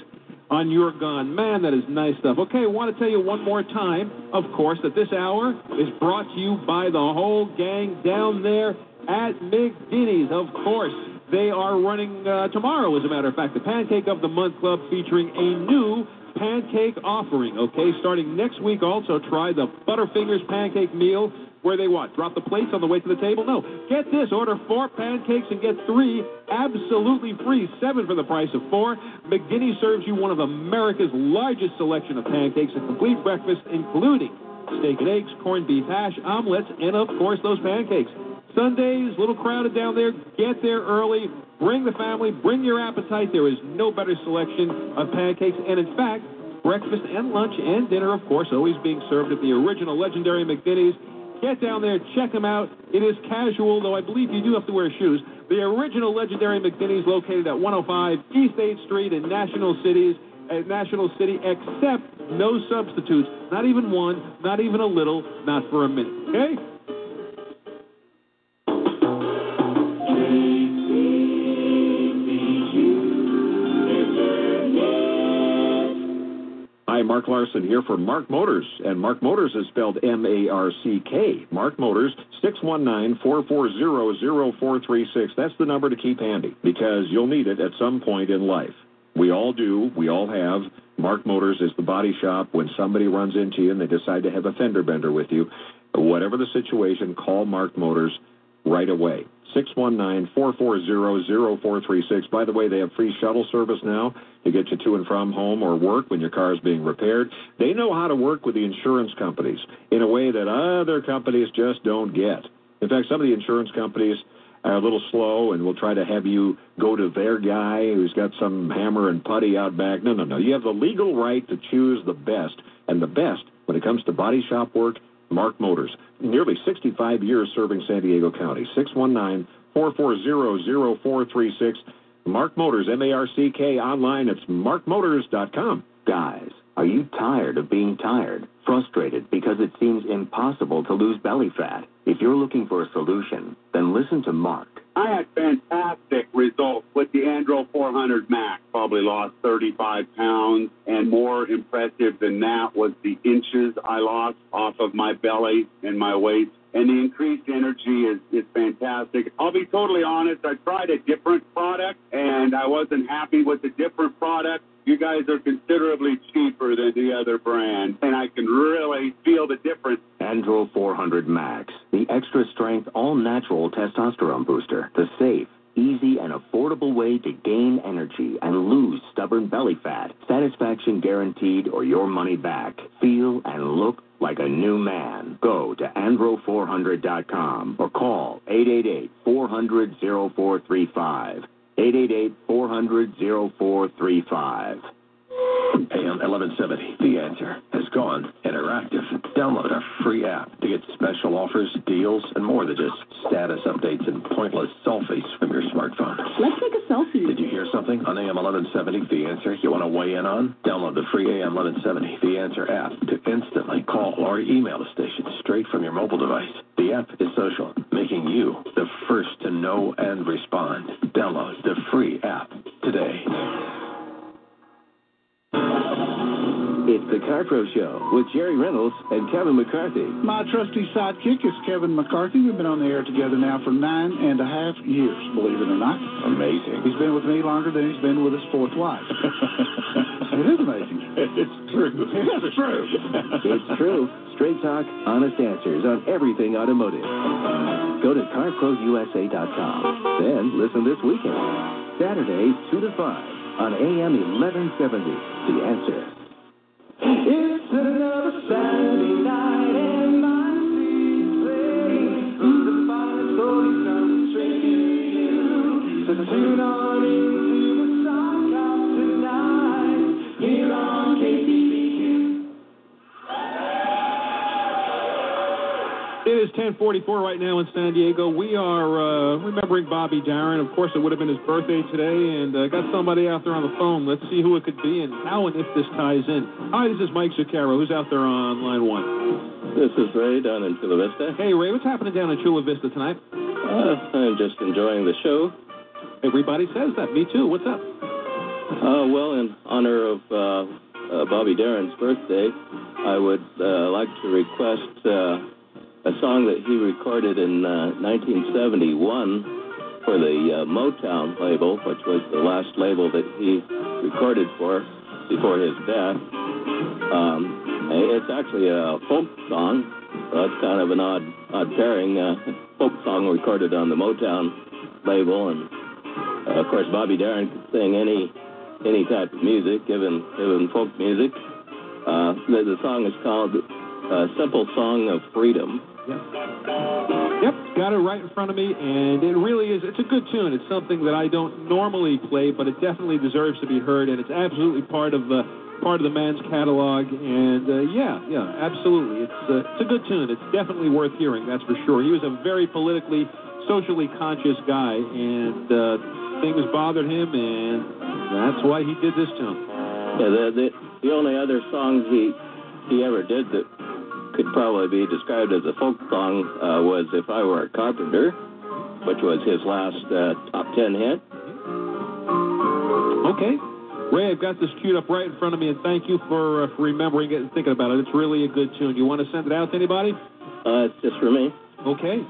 on You're Gone. Man, that is nice stuff. Okay, I want to tell you one more time, of course, that this hour is brought to you by the whole gang down there at McGinnies, of course. They are running tomorrow, as a matter of fact, the Pancake of the Month Club, featuring a new pancake offering, okay? Starting next week, also try the Butterfingers pancake meal, where they what? Drop the plates on the way to the table? No. Get this. Order 4 pancakes and get 3 absolutely free, 7 for the price of 4. McGinnies serves you one of America's largest selection of pancakes, a complete breakfast, including steak and eggs, corned beef hash, omelets, and, of course, those pancakes. Sundays, a little crowded down there. Get there early. Bring the family. Bring your appetite. There is no better selection of pancakes. And, in fact, breakfast and lunch and dinner, of course, always being served at the original legendary McGinnies. Get down there. Check them out. It is casual, though I believe you do have to wear shoes. The original legendary McGinnies, located at 105 East 8th Street in National City, except no substitutes. Not even one. Not even a little. Not for a minute. Okay? Hi, Mark Larson here for Mark Motors, and Mark Motors is spelled M-A-R-C-K. Mark Motors, 619-440-0436. That's the number to keep handy, because you'll need it at some point in life. We all do. We all have. Mark Motors is the body shop. When somebody runs into you and they decide to have a fender bender with you, whatever the situation, call Mark Motors right away. 619-440-0436. By the way, they have free shuttle service now to get you to and from home or work when your car is being repaired. They know how to work with the insurance companies in a way that other companies just don't get. In fact, some of the insurance companies are a little slow and will try to have you go to their guy who's got some hammer and putty out back. No, no, no. You have the legal right to choose the best, and the best when it comes to body shop work, Mark Motors. Nearly 65 years serving San Diego County. 619-440-0436. Mark Motors, M-A-R-C-K, online. It's markmotors.com. Guys, are you tired of being tired? Frustrated because it seems impossible to lose belly fat? If you're looking for a solution, then listen to Mark. I had fantastic results with the Andro 400 Max. Probably lost 35 pounds, and more impressive than that was the inches I lost off of my belly and my waist. And the increased energy is fantastic. I'll be totally honest, I tried a different product, and I wasn't happy with the different product. You guys are considerably cheaper than the other brand, and I can really feel the difference. Andro 400 Max, the extra-strength, all-natural testosterone booster, the safe, easy, and affordable way to gain energy and lose stubborn belly fat. Satisfaction guaranteed or your money back. Feel and look like a new man. Go to andro400.com or call 888-400-0435. 888-400-0435. AM 1170, The Answer, has gone interactive. Download our free app to get special offers, deals, and more than just status updates and pointless selfies from your smartphone. Let's take a selfie. Did you hear something on AM 1170, The Answer, you want to weigh in on? Download the free AM 1170, The Answer app to instantly call or email the station straight from your mobile device. The app is social, making you the first to know and respond. Download the free app today. It's the CarPro Show with Jerry Reynolds and Kevin McCarthy. My trusty sidekick is Kevin McCarthy. We've been on the air together now for 9.5 years, believe it or not. Amazing. He's been with me longer than he's been with his fourth wife. It is amazing. It's true. It's true. It's true. Straight talk, honest answers on everything automotive. Go to CarProUSA.com. Then listen this weekend, Saturday 2 to 5. On AM 1170, The Answer. It's another Saturday night in my sleep. The fire's slowly coming to you. So tune on into the Sundown tonight here on KCBQ. It is 10:44 right now in San Diego. We are remembering Bobby Darin. Of course, it would have been his birthday today, and got somebody out there on the phone. Let's see who it could be and how and if this ties in. Hi, this is Mike Zucchero. Who's out there on line one? This is Ray down in Chula Vista. Hey, Ray, what's happening down in Chula Vista tonight? I'm just enjoying the show. Everybody says that. Me too. What's up? Well, in honor of Bobby Darin's birthday, I would like to request a song that he recorded in 1971 for the Motown label, which was the last label that he recorded for before his death. It's actually a folk song. That's kind of an odd pairing. Folk song recorded on the Motown label, and of course Bobby Darin could sing any type of music, even folk music. The song is called "Simple Song of Freedom." Yep, got it right in front of me, and it really is, it's a good tune. It's something that I don't normally play, but it definitely deserves to be heard, and it's absolutely part of the man's catalog, and yeah, absolutely. It's a good tune. It's definitely worth hearing, that's for sure. He was a very politically, socially conscious guy, and things bothered him, and that's why he did this tune. Yeah, the only other song he ever did that could probably be described as a folk song was "If I Were a Carpenter," which was his last top 10 hit. Okay. Ray, I've got this queued up right in front of me, and thank you for remembering it and thinking about it. It's really a good tune. You want to send it out to anybody? It's just for me. Okay.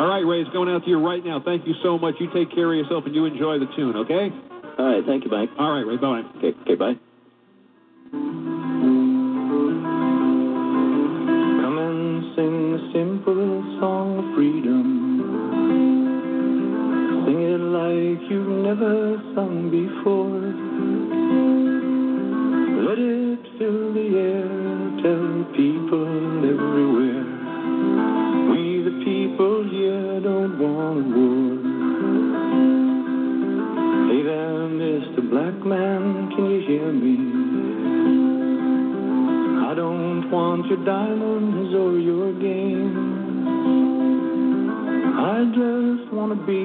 All right, Ray, it's going out to you right now. Thank you so much. You take care of yourself, and you enjoy the tune, okay? All right. Thank you, Mike. All right, Ray. Bye. Okay, bye. Come and sing the simple song of freedom. Sing it like you've never sung before. Let it fill the air, tell people everywhere. We the people here don't want a war. Hey there, Mr. Black Man, can you hear me? I don't want your diamonds or your game. I just want to be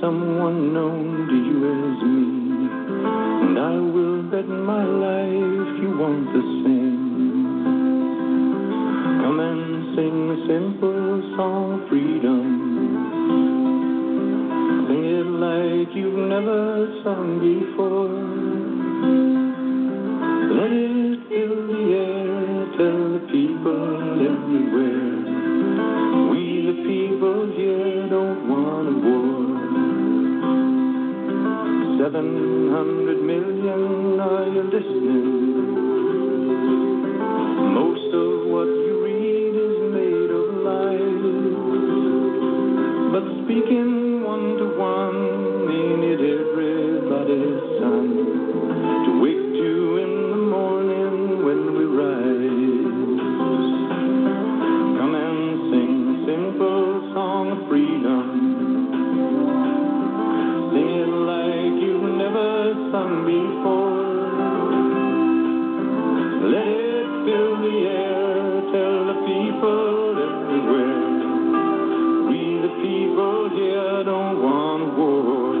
someone known to you as me. And I will bet my life you want the same. Come and sing a simple song of freedom. Sing it like you've never sung before. Let it fill the air, tell the people everywhere. We the people here don't want a war. 700 million, are you listening? Most of what you read is made of lies, but speaking one to one, ain't it everybody's son? To wake to in the morning when we rise. Come and sing a simple song of freedom. Sung before. Let it fill the air, tell the people everywhere. We the people here don't want war.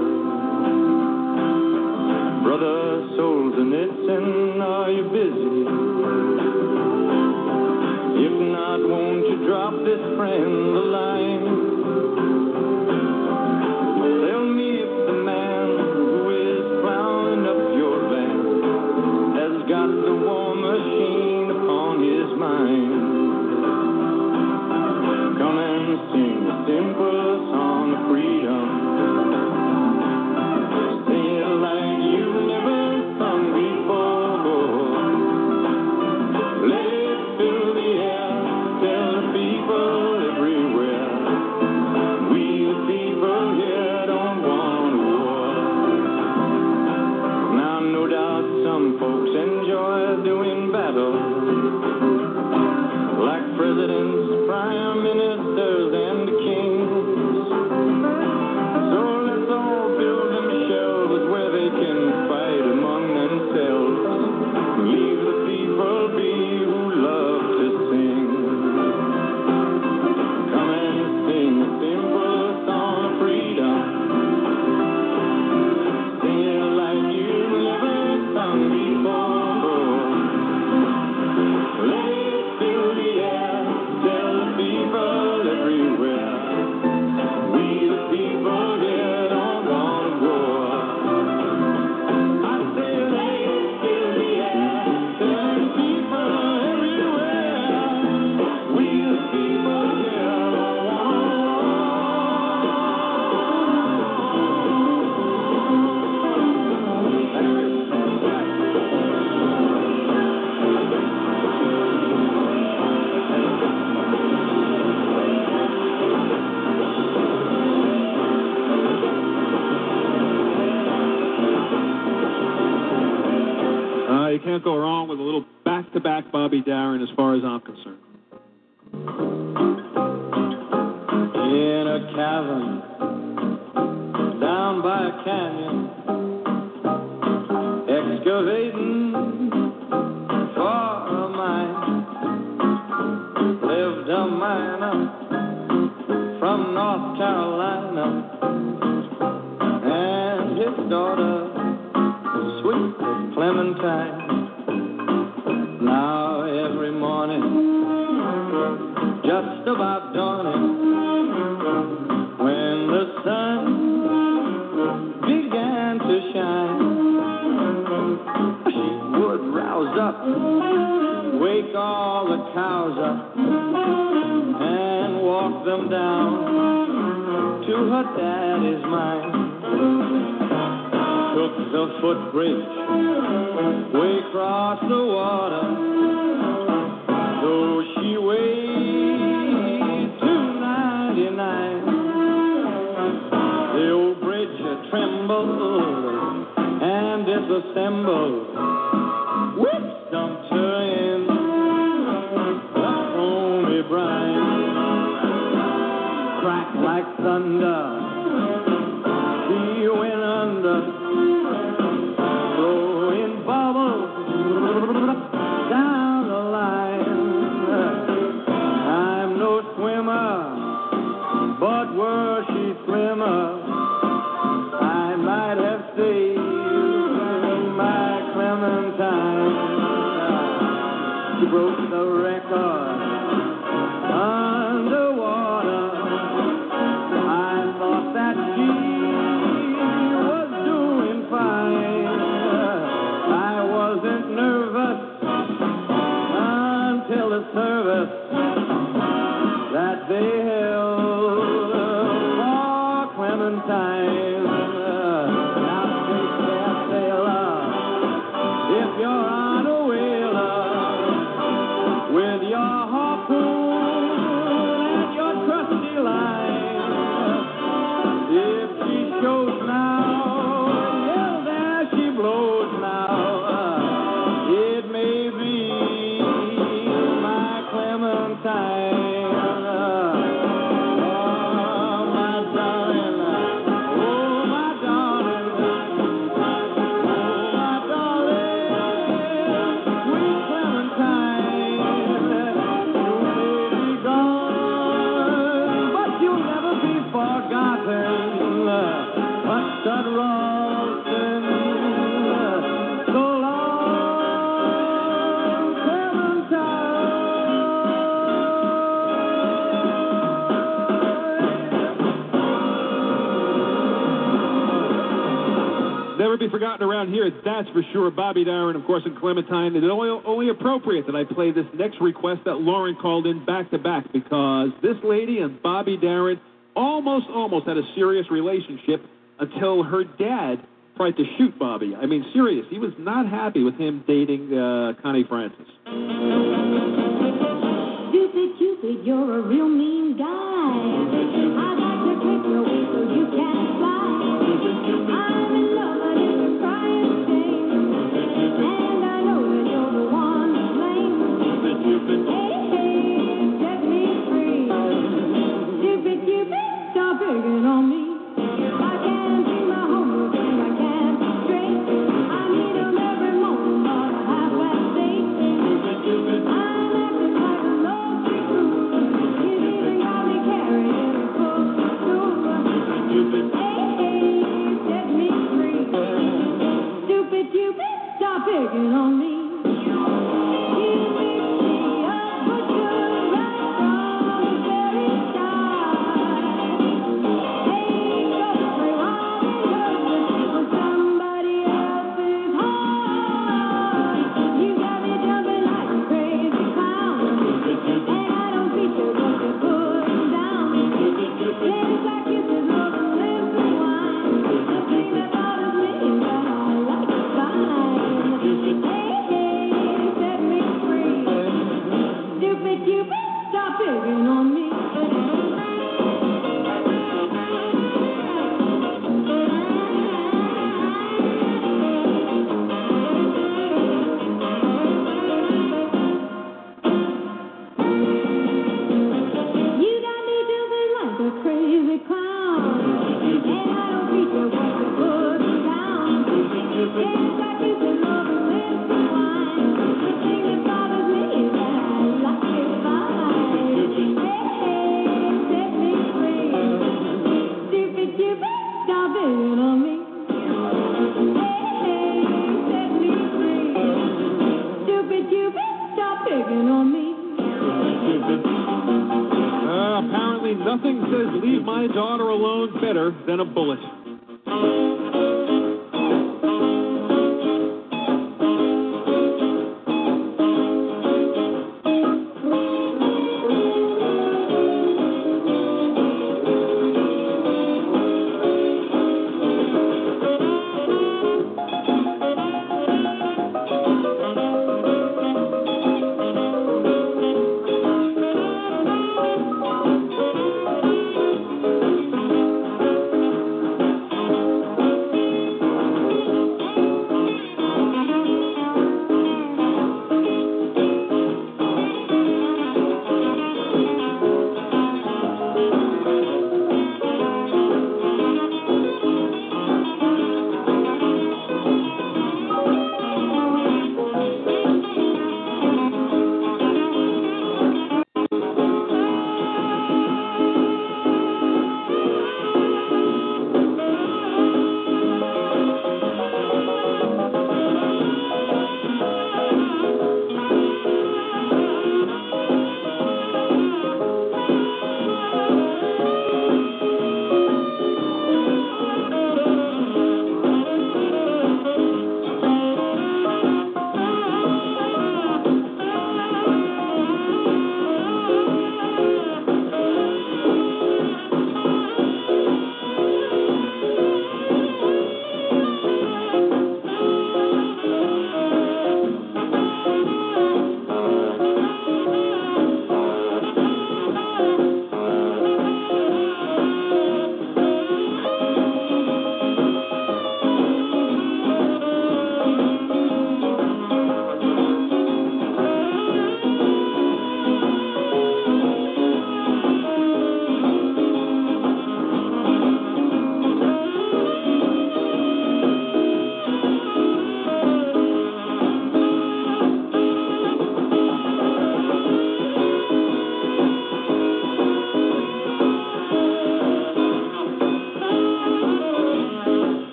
Brother Solzhenitsyn, are you busy? If not, won't you drop this friend the line? Tell me if the man got the war machine upon his mind. Come and sing a simple song of freedom. Sing it like you've never sung before. Let it fill the air, tell the people everywhere. We the people here don't want war. Now no doubt some folks enjoy doing battle, like presidents, prime ministers, and kings. So let's all build them shelters where they can fight among themselves. Leave the people be who love to sing. Come and sing a simple song of freedom. Sing it like you've never sung before. You can't go wrong with a little back-to-back Bobby Darin as far as I'm concerned. In a cavern down by a canyon, excavating for a mine, lived a miner from North Carolina and his daughter, sweet Clementine. Now every morning, just about dawning, when the sun began to shine, Wake all the cows up and walk them down to her daddy's mine. Took the footbridge way across the water, though she weighed 299. The old bridge trembled and disassembled. Whoops! Dumped her in the homey brine. Crack like thunder, she went under, blowing bubbles down the line. I'm no swimmer, but were she slimmer, I might have saved my Clementine. She broke the record underwater. I thought that she was doing fine. I wasn't nervous until the service that they held for Clementine. Now take that sailor if you're on a whaler. With your harpoon and your trusty line, if she shows now, well, there she blows now. It may be my Clementine. Oh, my darling, oh, my darling, oh, my darling, sweet Clementine. Forgotten, but that rotten, so long, Clementine. Never be forgotten around here, that's for sure. Bobby Darin, of course, and Clementine. It's only appropriate that I play this next request that Lauren called in back-to-back, because this lady and Bobby Darin almost had a serious relationship until her dad tried to shoot Bobby. I mean, serious. He was not happy with him dating Connie Francis. Stupid Cupid, you're a real mean guy. I got to take your way so you can't fly. I'm in love, but it's a crying thing. And I know that you're the one to blame. Stupid Cupid, hey, set me free. Stupid Cupid, stop begging on me. I can't do my homework and I can't be straight. I need them every moment on a half-past eight. I'm acting like a low-key group. You even got me carrying a book of super. Hey, hey, set me free. Stupid Cupid, stop begging on me.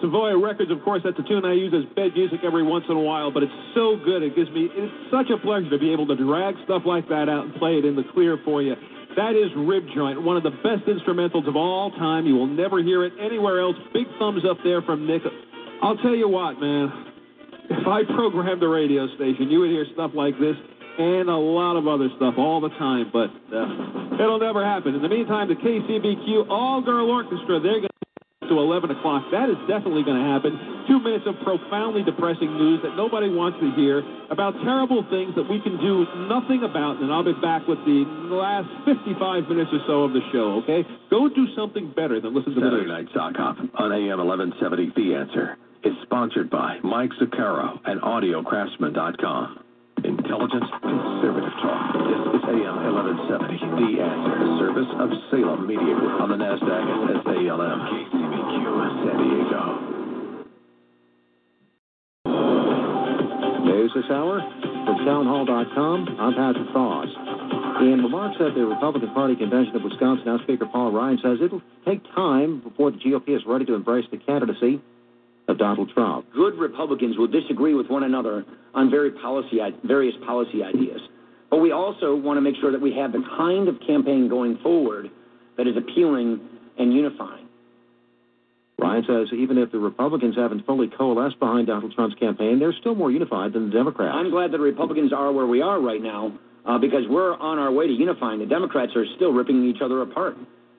Savoy Records, of course, that's a tune I use as bed music every once in a while, but it's so good. It's such a pleasure to be able to drag stuff like that out and play it in the clear for you. That is Rib Joint, one of the best instrumentals of all time. You will never hear it anywhere else. Big thumbs up there from Nick. I'll tell you what, man. If I programmed the radio station, you would hear stuff like this and a lot of other stuff all the time, but it'll never happen. In the meantime, the KCBQ All-Girl Orchestra, they're going to 11 o'clock. That is definitely going to happen. 2 minutes of profoundly depressing news that nobody wants to hear about terrible things that we can do nothing about, and I'll be back with the last 55 minutes or so of the show, okay? Go do something better than listen to the news. Saturday Night Sock Hop on AM 1170 The Answer is sponsored by Mike Zucchero and AudioCraftsman.com. Intelligent, conservative talk. This is AM 1170, The Answer. Service of Salem Media Group on the NASDAQ as SALM. KCBQ, San Diego. News this hour from townhall.com. I'm Patrick Foss. In remarks at the Republican Party Convention of Wisconsin, now Speaker Paul Ryan says it'll take time before the GOP is ready to embrace the candidacy of Donald Trump. Good Republicans will disagree with one another on various policy ideas. But we also want to make sure that we have the kind of campaign going forward that is appealing and unifying. Ryan says even if the Republicans haven't fully coalesced behind Donald Trump's campaign, they're still more unified than the Democrats. I'm glad that the Republicans are where we are right now because we're on our way to unifying. The Democrats are still ripping each other apart.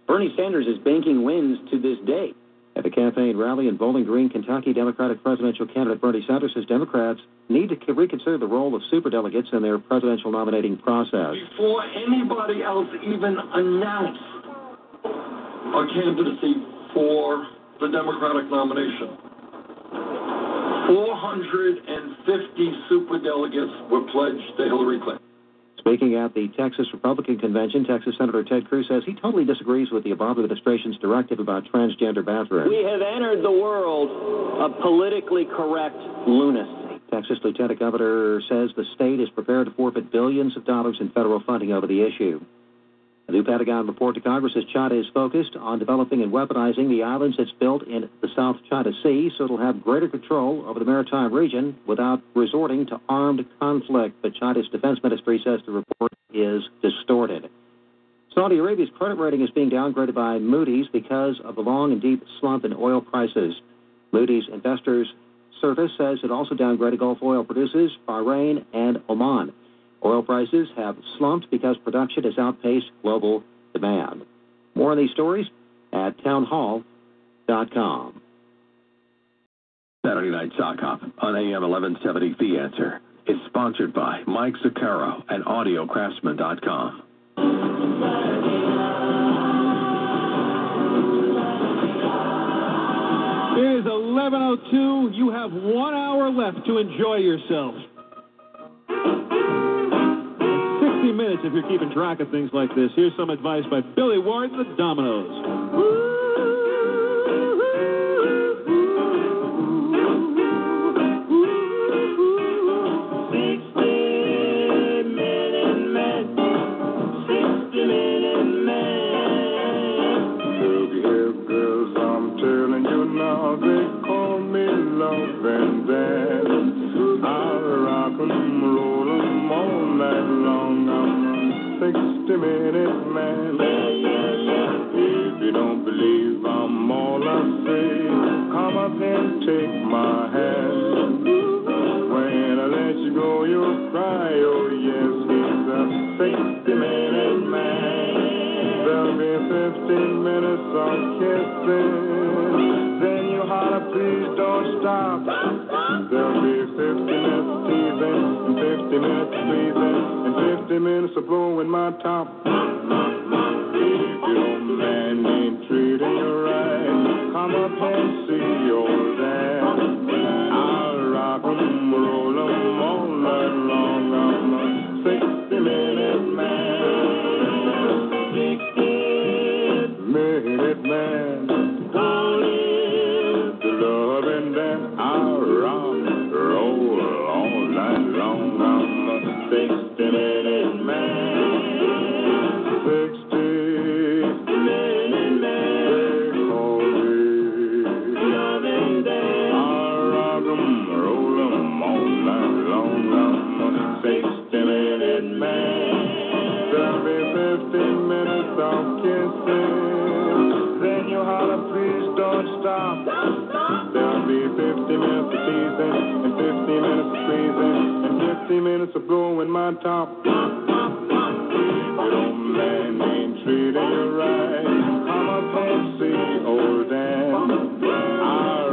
Bernie Sanders is banking wins to this day. At the campaign rally in Bowling Green, Kentucky, Democratic presidential candidate Bernie Sanders says Democrats need to reconsider the role of superdelegates in their presidential nominating process. Before anybody else even announced a candidacy for the Democratic nomination, 450 superdelegates were pledged to Hillary Clinton. Speaking at the Texas Republican Convention, Texas Senator Ted Cruz says he totally disagrees with the Obama administration's directive about transgender bathrooms. We have entered the world of politically correct lunacy. Texas Lieutenant Governor says the state is prepared to forfeit billions of dollars in federal funding over the issue. A new Pentagon report to Congress says China is focused on developing and weaponizing the islands it's built in the South China Sea, so it'll have greater control over the maritime region without resorting to armed conflict. But China's defense ministry says the report is distorted. Saudi Arabia's credit rating is being downgraded by Moody's because of the long and deep slump in oil prices. Moody's Investors Service says it also downgraded Gulf oil producers Bahrain and Oman. Oil prices have slumped because production has outpaced global demand. More on these stories at townhall.com. Saturday Night Sock Hop on AM 1170 The Answer is sponsored by Mike Zucchero and AudioCraftsman.com. It is 11:02. You have 1 hour left to enjoy yourself. 60 minutes if you're keeping track of things like this. Here's some advice by Billy Ward and the Dominoes. Ooh, 60 minute man. Look here, girls, I'm telling you now, they call me love and dance. I'll rock and roll them all night long. 60-minute man. If you don't believe I'm all I say, come up and take my hand. When I let you go, you'll cry. Oh yes, he's a 60-minute man. There'll be 15 minutes of kissing. Then you holler, please don't stop. There'll be 50 minutes teasing, and 50 minutes pleasing. 50 minutes of blowing my top. If your man ain't treating you right, come up and see your dad. I'll rock 'em, roll 'em all night long. I'm a 60-minute man. 60-minute man. The love and dance. I'll rock, roll all night long. I'm a 60-minute man. 60-minute man. They call me. Love and dance. minutes of shaving and 50 minutes of blowing my top. The old man ain't treating you right. I'm a fancy old dad. I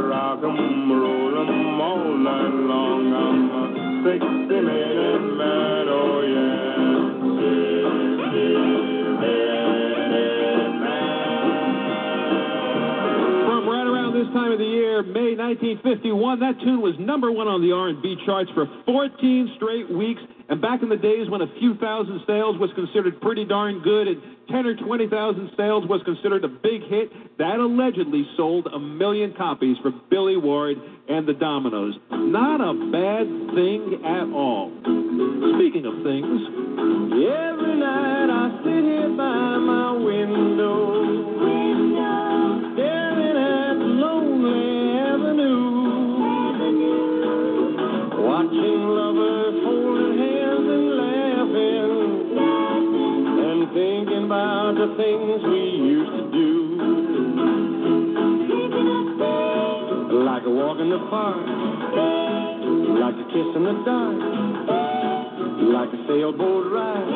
rock 'em, roll 'em all night long. I'm a 60-minute man, oh yeah. This time of the year, May 1951, that tune was #1 on the R&B charts for 14 straight weeks. And back in the days when a few thousand sales was considered pretty darn good and 10 or 20,000 sales was considered a big hit, that allegedly sold 1 million copies for Billy Ward and the Dominoes. Not a bad thing at all. Speaking of things, every night I sit here by my window. Watching lovers holding hands and laughing, and thinking about the things we used to do. Like a walk in the park, like a kiss in the dark, like a sailboat ride.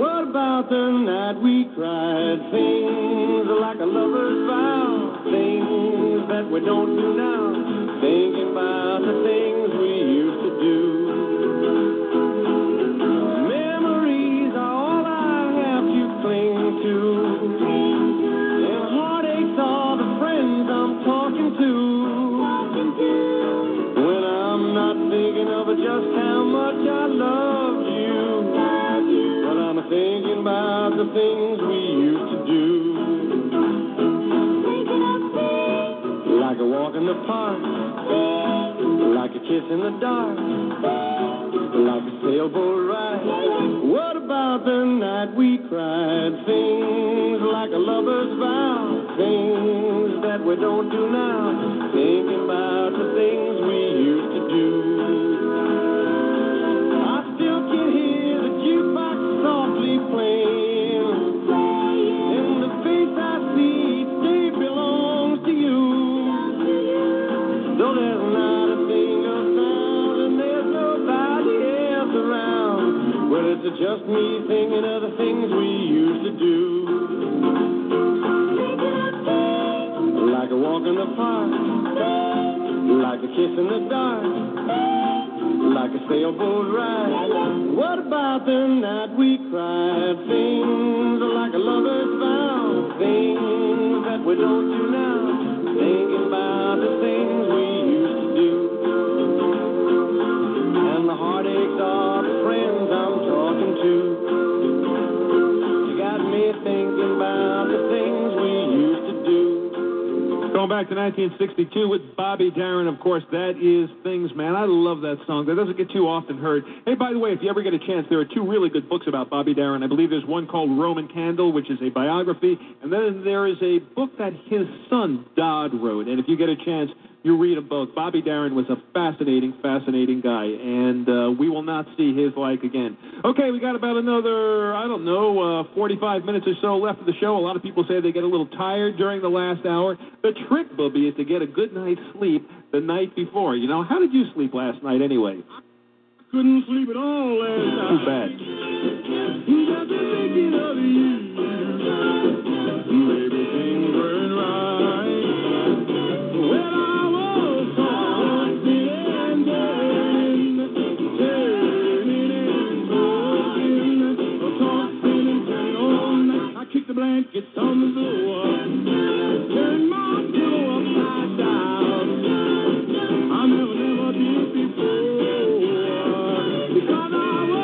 What about the night we cried? Things like a lover's vow, things that we don't do now. Thinking about the things we used to do. Memories are all I have to cling to. And heartaches are the friends I'm talking to. When I'm not thinking of just how much I love you, but I'm thinking about the things we used to do. Like a walk in the park, like a kiss in the dark, like a sailboat ride. What about the night we cried? Things like a lover's vow, things that we don't do now. Thinking about the things we used to do. I still can hear the jukebox softly playing, and the face I see each day belongs to you. Though there's not a single sound and there's nobody else around, well, it's just me thinking of the things we used to do. Like a walk in the park, like a kiss in the dark, like a sailboat ride. What about the night we cried? Things like a lover's vow, things that we don't do now. Thinking about the things we used to do. And the heartaches are the friends I'm talking to. You got me thinking about the things we used to do. Going back to 1962 with Bobby Darin, of course, that is Things, Man. I love that song. That doesn't get too often heard. Hey, by the way, if you ever get a chance, there are two really good books about Bobby Darin. I believe there's one called Roman Candle, which is a biography, and then there is a book that his son, Dodd, wrote. And if you get a chance, you read them both. Bobby Darin was a fascinating, fascinating guy, and we will not see his like again. Okay, we got about another, 45 minutes or so left of the show. A lot of people say they get a little tired during the last hour. The trick, Bubby, is to get a good night's sleep the night before. You know, how did you sleep last night anyway? I couldn't sleep at all last night. Too bad. Just thinking of you, baby, things weren't right. Well, the blankets on the floor, turn my pillow upside down. I never did before, because I was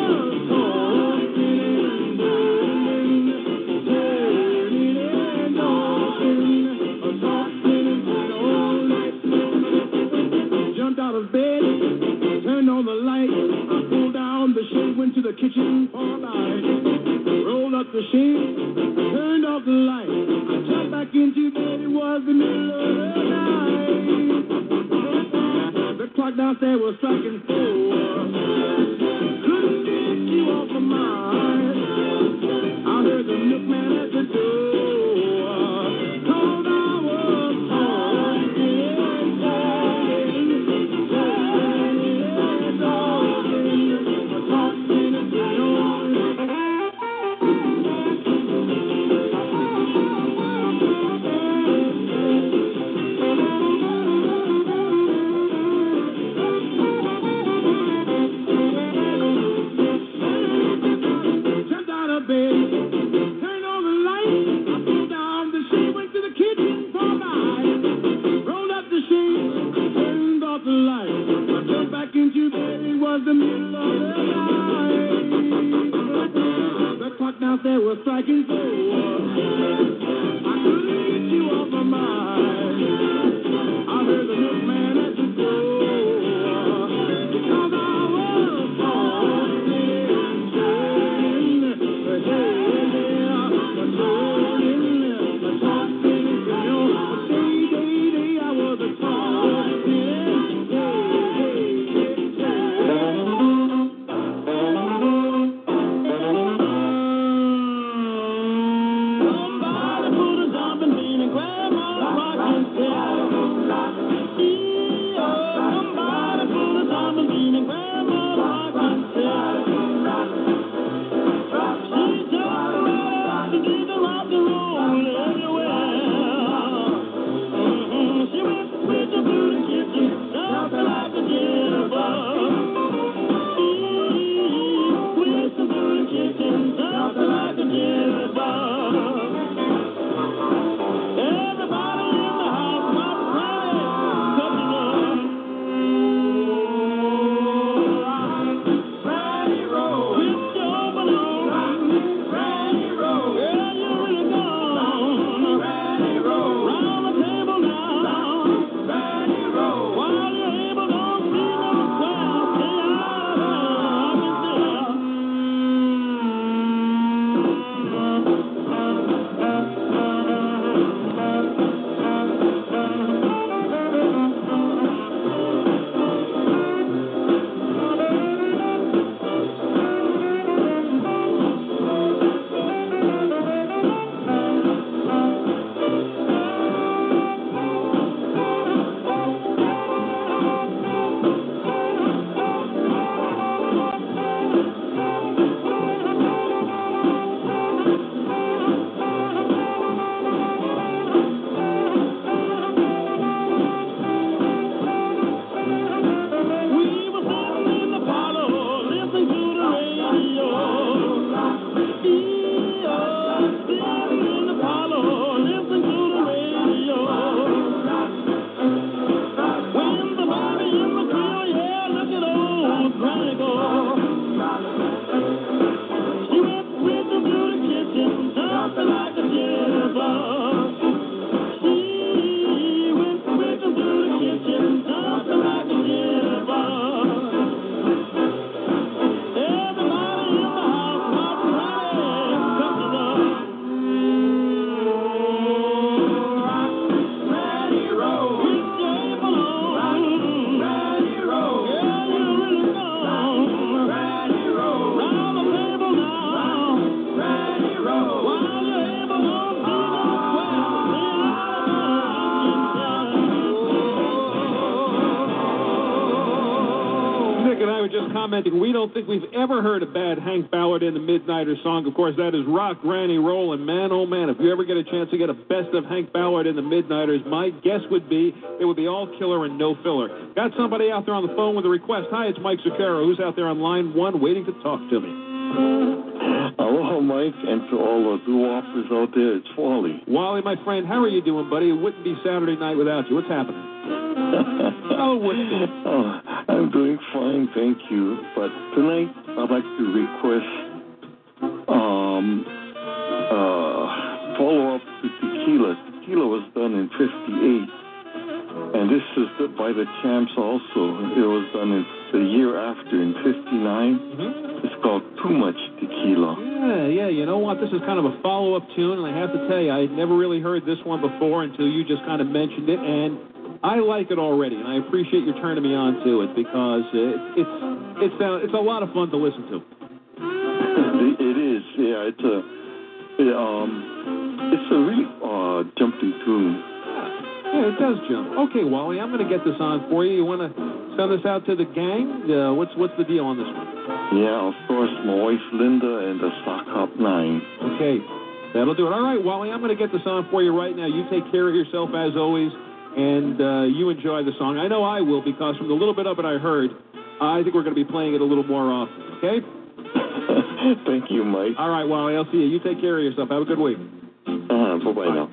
talking and turning, turning and talking, talking and talking all night. Jumped out of bed, turned on the light, I pulled down the shade, went to the kitchen for a bite, rolled up the shade, turned off the light. I jumped back into bed. It was the middle of the night. The clock downstairs was striking 4. Couldn't get you off my mind. I heard the milkman at the door. Told I was hungry. Nick and I were just commenting, we don't think we've ever heard a bad Hank Ballard in the Midnighter song. Of course, that is rock, granny, roll, and man, oh man, if you ever get a chance to get a best of Hank Ballard in the Midnighters, my guess would be it would be all killer and no filler. Got somebody out there on the phone with a request. Hi, it's Mike Zucchero. Who's out there on line one waiting to talk to me? Aloha, Mike, and to all the doo-woppers out there, it's Wally. Wally, my friend, how are you doing, buddy? It wouldn't be Saturday night without you. What's happening? Oh, wouldn't it? Oh, I'm doing fine, thank you. But tonight, I'd like to request follow-up to Tequila. Tequila was done in 58, and this is by the Champs also. It was done in the year after, in 59. Mm-hmm. It's called Too Much Tequila. Yeah, you know what? This is kind of a follow-up tune, and I have to tell you, I had never really heard this one before until you just kind of mentioned it, and I like it already, and I appreciate you turning me on to it, because it's a lot of fun to listen to. It is, yeah. It's a really jumpy tune. Yeah, it does jump. Okay, Wally, I'm going to get this on for you. You want to send this out to the gang? What's the deal on this one? Yeah, of course, my wife, Linda, and the Sock Hop 9. Okay, that'll do it. All right, Wally, I'm going to get this on for you right now. You take care of yourself, as always, and you enjoy the song. I know I will, because from the little bit of it I heard, I think we're going to be playing it a little more often, okay? Thank you, Mike. All right, Wally, I'll see you. You take care of yourself. Have a good week. Bye-bye now.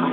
I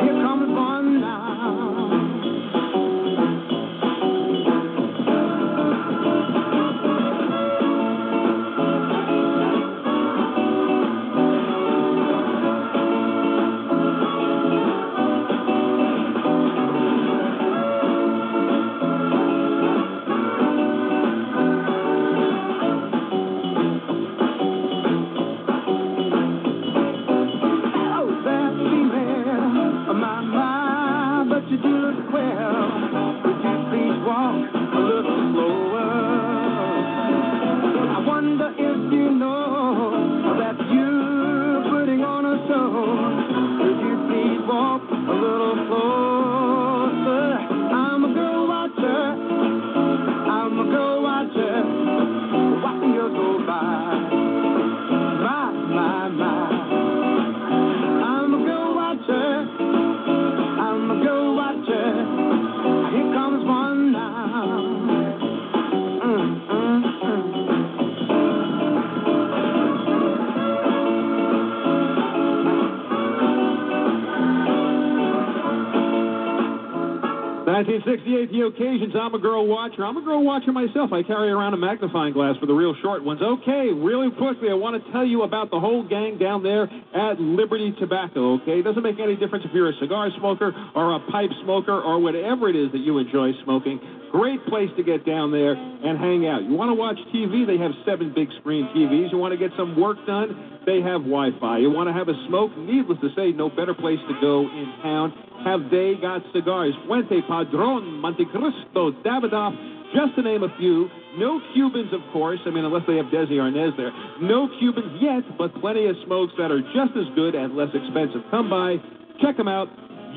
1968, the occasions. I'm a girl watcher. I'm a girl watcher myself. I carry around a magnifying glass for the real short ones. Okay, really quickly, I want to tell you about the whole gang down there at Liberty Tobacco, okay? It doesn't make any difference if you're a cigar smoker or a pipe smoker or whatever it is that you enjoy smoking. Great place to get down there and hang out. You want to watch TV? They have 7 big screen TVs. You want to get some work done? They have Wi-Fi. You want to have a smoke? Needless to say, no better place to go in town. Have they got cigars? Fuente, Padron, Monte Cristo, Davidoff, just to name a few. No Cubans, of course. I mean, unless they have Desi Arnaz there. No Cubans yet, but plenty of smokes that are just as good and less expensive. Come by, check them out.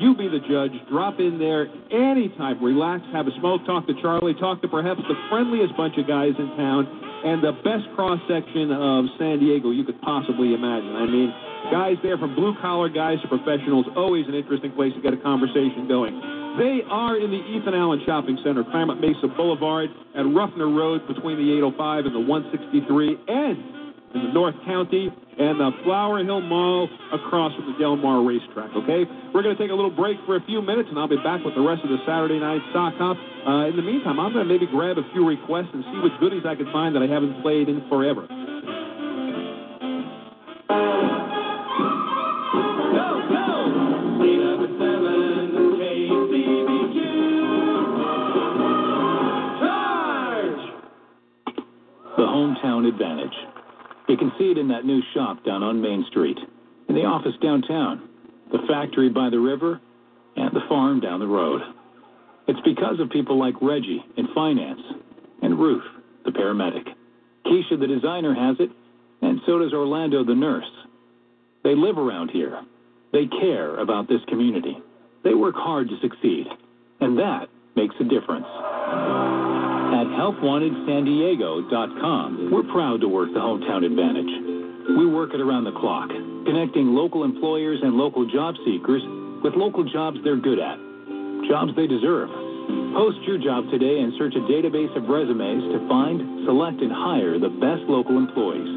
You be the judge. Drop in there anytime. Relax, have a smoke, talk to Charlie, talk to perhaps the friendliest bunch of guys in town and the best cross-section of San Diego you could possibly imagine. I mean, guys there from blue-collar guys to professionals, always an interesting place to get a conversation going. They are in the Ethan Allen Shopping Center, Climate Mesa Boulevard at Ruffner Road between the 805 and the 163 and in the North County, and the Flower Hill Mall across from the Del Mar Racetrack, okay? We're going to take a little break for a few minutes, and I'll be back with the rest of the Saturday Night Sock Hop. In the meantime, I'm going to maybe grab a few requests and see what goodies I can find that I haven't played in forever. Go, go! 877 KCBQ. Charge! The hometown advantage. You can see it in that new shop down on Main Street, in the office downtown, the factory by the river, and the farm down the road. It's because of people like Reggie in finance, and Ruth, the paramedic. Keisha, the designer, has it, and so does Orlando, the nurse. They live around here. They care about this community. They work hard to succeed, and that makes a difference. At HelpWantedSanDiego.com, we're proud to work the hometown advantage. We work it around the clock, connecting local employers and local job seekers with local jobs they're good at, jobs they deserve. Post your job today and search a database of resumes to find, select, and hire the best local employees.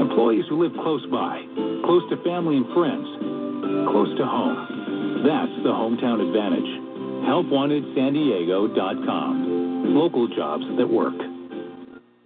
Employees who live close by, close to family and friends, close to home. That's the hometown advantage. HelpWantedSanDiego.com. Local jobs that work.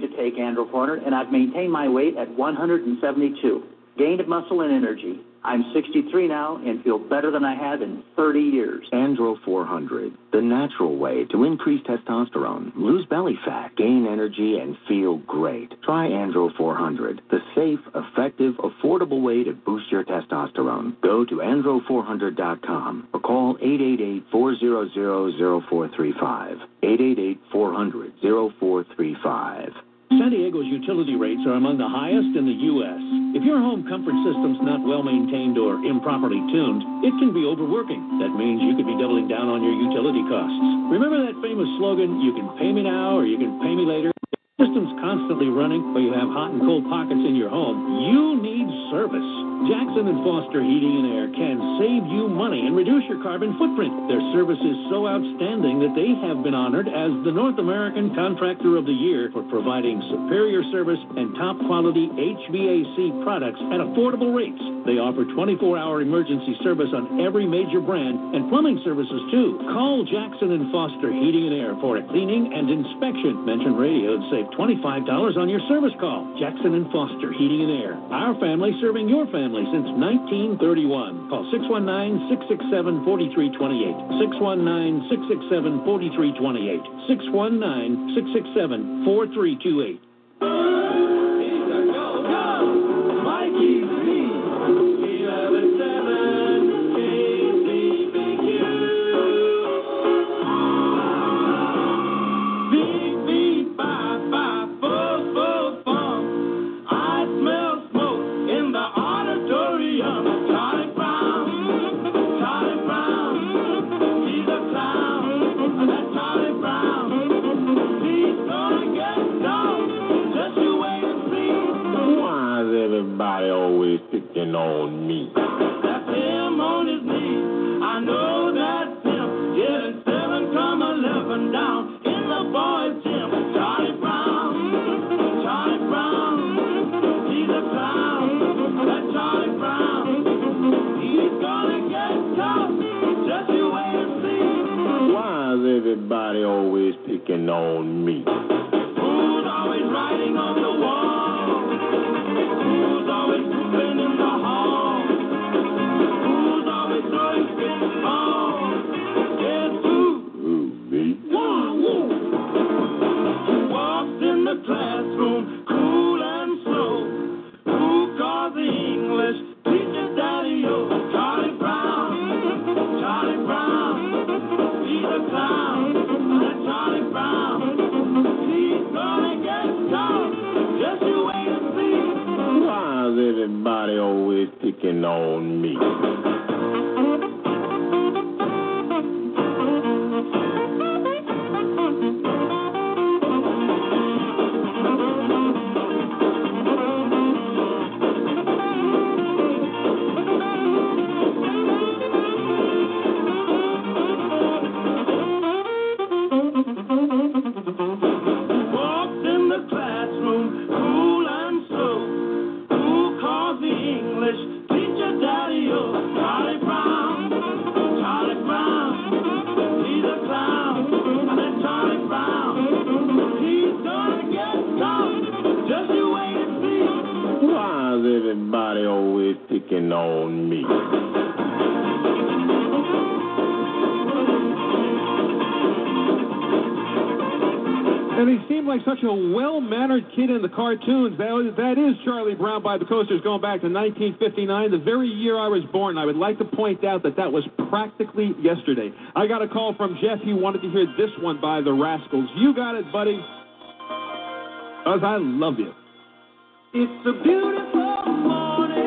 to take Andro 400, and I've maintained my weight at 172, gained muscle and energy. I'm 63 now and feel better than I have in 30 years. Andro 400, the natural way to increase testosterone, lose belly fat, gain energy, and feel great. Try Andro 400, the safe, effective, affordable way to boost your testosterone. Go to andro400.com or call 888-400-0435, 888-400-0435. San Diego's utility rates are among the highest in the U.S. If your home comfort system's not well-maintained or improperly tuned, it can be overworking. That means you could be doubling down on your utility costs. Remember that famous slogan, you can pay me now or you can pay me later? If your system's constantly running or you have hot and cold pockets in your home, you need service. Jackson and Foster Heating and Air can save you money and reduce your carbon footprint. Their service is so outstanding that they have been honored as the North American Contractor of the Year for providing superior service and top-quality HVAC products at affordable rates. They offer 24-hour emergency service on every major brand and plumbing services, too. Call Jackson and Foster Heating and Air for a cleaning and inspection. Mention radio and save $25 on your service call. Jackson and Foster Heating and Air. Our family serving your family since 1931. Call 619-667-4328. 619-667-4328. 619-667-4328. Mikey Z. 11-7 KCBQ. Beep, beep, bye, bye, boo, boo, bum. I smell smoke in the Charlie Brown, he's a clown. knees. That's him on his knees. I know that's him. Getting 7 from 11 down in the boys' gym. Charlie Brown, he's a clown. That Charlie Brown, he's gonna get tough. Just you wait and see. Why is everybody always picking on me? Who's always writing on the wall? Who's always pooping in the hall? Who's always throwing spit balls? Guess who? Who, me? Woo-woo! Who walks in the classroom cool and slow? Who calls the English teacher daddy-o? Charlie Brown, Charlie Brown, he's a clown. That's Charlie Brown, he's gonna get taught. Just you wait and see. Why is everybody always picking on me? Everybody always picking on me. And he seemed like such a well-mannered kid in the cartoons. That is Charlie Brown by the Coasters going back to 1959, the very year I was born. I would like to point out that that was practically yesterday. I got a call from Jeff. He wanted to hear this one by the Rascals. You got it, buddy. Because I love you. It's a beautiful morning.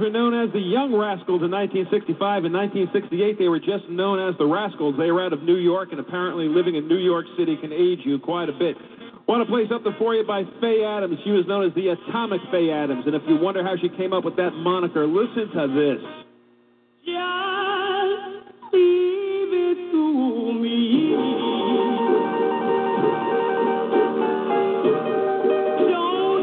Were known as the Young Rascals in 1965. In 1968, they were just known as the Rascals. They were out of New York, and apparently living in New York City can age you quite a bit. Want to play something for you by Faye Adams. She was known as the Atomic Faye Adams, and if you wonder how she came up with that moniker, listen to this. Just leave it to me. Don't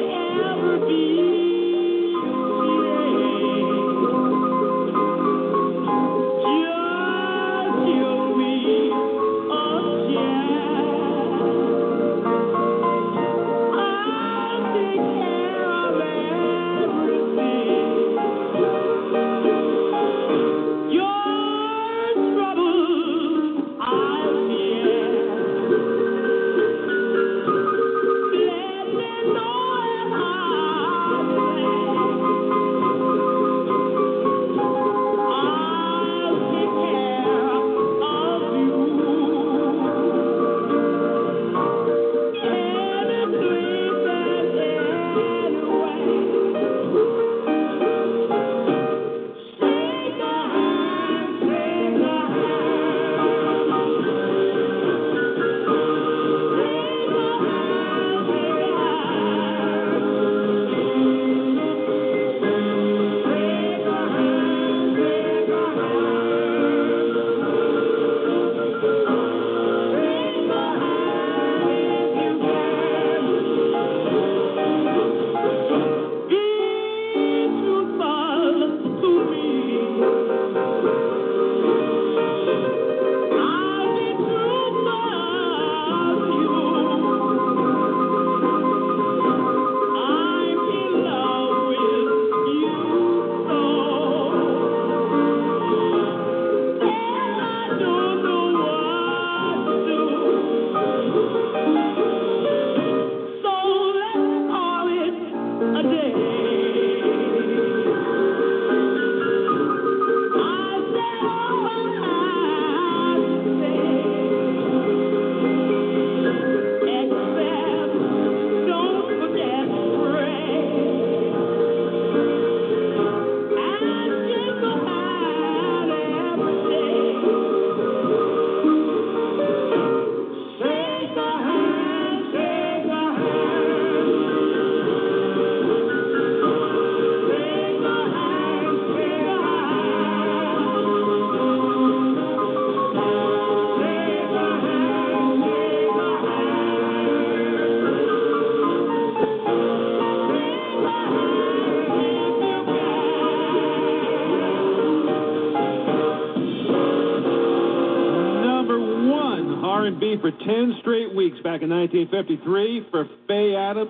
R&B for 10 straight weeks back in 1953 for Faye Adams.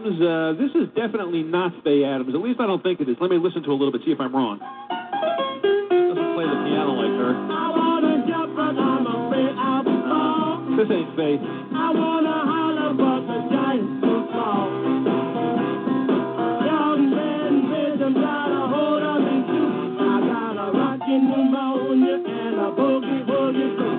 This is definitely not Faye Adams. At least I don't think it is. Let me listen to a little bit, see if I'm wrong. Doesn't play the piano like her. I wanna jump, but I'm afraid I'll fall. This ain't Faye. I wanna holler, but the giants will fall. Young man, rhythm, got a hold of me too. I got a rockin' pneumonia and a boogie woogie thing.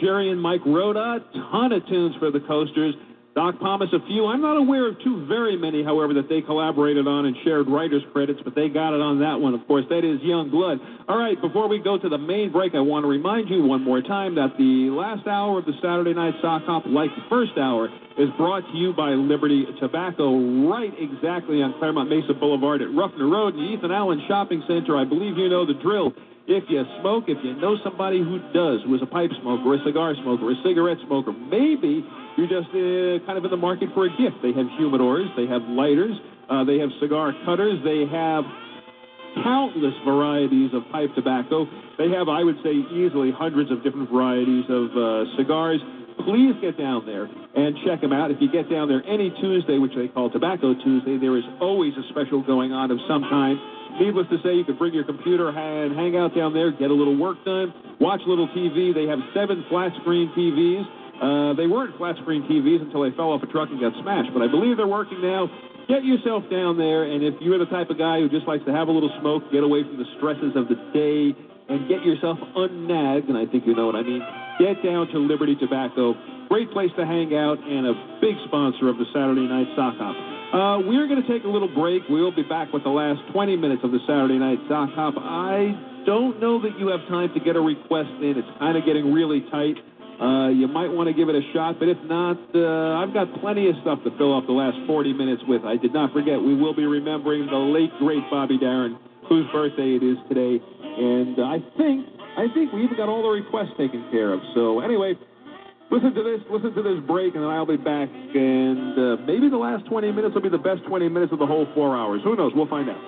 Jerry and Mike Roda, a ton of tunes for the Coasters. Doc Pomus a few. I'm not aware of too very many, however, that they collaborated on and shared writer's credits, but they got it on that one, of course. That is Youngblood. All right, before we go to the main break, I want to remind you one more time that the last hour of the Saturday Night Sock Hop, like the first hour, is brought to you by Liberty Tobacco, right exactly on Claremont Mesa Boulevard at Ruffner Road and Ethan Allen Shopping Center. I believe you know the drill. If you smoke, if you know somebody who does, who is a pipe smoker, a cigar smoker, a cigarette smoker, maybe you're just kind of in the market for a gift. They have humidors, they have lighters, they have cigar cutters, they have countless varieties of pipe tobacco. They have, I would say, easily hundreds of different varieties of cigars. Please get down there and check them out. If you get down there any Tuesday, which they call Tobacco Tuesday, there is always a special going on of some kind. Needless to say, you can bring your computer and hang out down there, get a little work done, watch a little TV. They have 7 flat-screen TVs. They weren't flat-screen TVs until they fell off a truck and got smashed, but I believe they're working now. Get yourself down there, and if you're the type of guy who just likes to have a little smoke, get away from the stresses of the day, and get yourself unnagged, and I think you know what I mean, get down to Liberty Tobacco. Great place to hang out and a big sponsor of the Saturday Night Sock Hop. We're going to take a little break. We'll be back with the last 20 minutes of the Saturday Night Sock Hop. I don't know that you have time to get a request in. It's kind of getting really tight. You might want to give it a shot, but if not, I've got plenty of stuff to fill up the last 40 minutes with. I did not forget, we will be remembering the late, great Bobby Darin, whose birthday it is today. And I think we even got all the requests taken care of. So anyway, listen to this break, and then I'll be back. And maybe the last 20 minutes will be the best 20 minutes of the whole 4 hours. Who knows? We'll find out.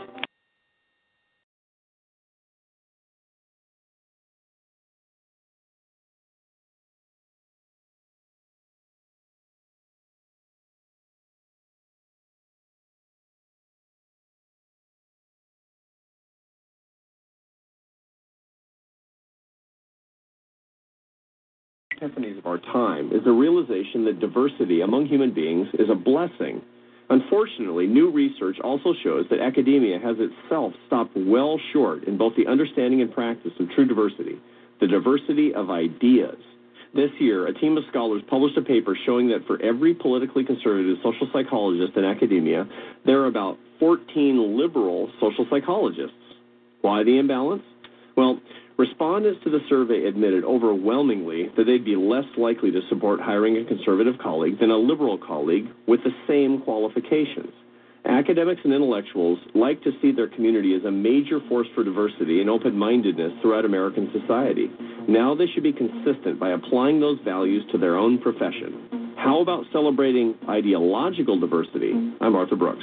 Epiphanies of our time is the realization that diversity among human beings is a blessing. Unfortunately, new research also shows that academia has itself stopped well short in both the understanding and practice of true diversity, the diversity of ideas. This year, a team of scholars published a paper showing that for every politically conservative social psychologist in academia, there are about 14 liberal social psychologists. Why the imbalance? Well, respondents to the survey admitted overwhelmingly that they'd be less likely to support hiring a conservative colleague than a liberal colleague with the same qualifications. Academics and intellectuals like to see their community as a major force for diversity and open-mindedness throughout American society. Now they should be consistent by applying those values to their own profession. How about celebrating ideological diversity? I'm Arthur Brooks.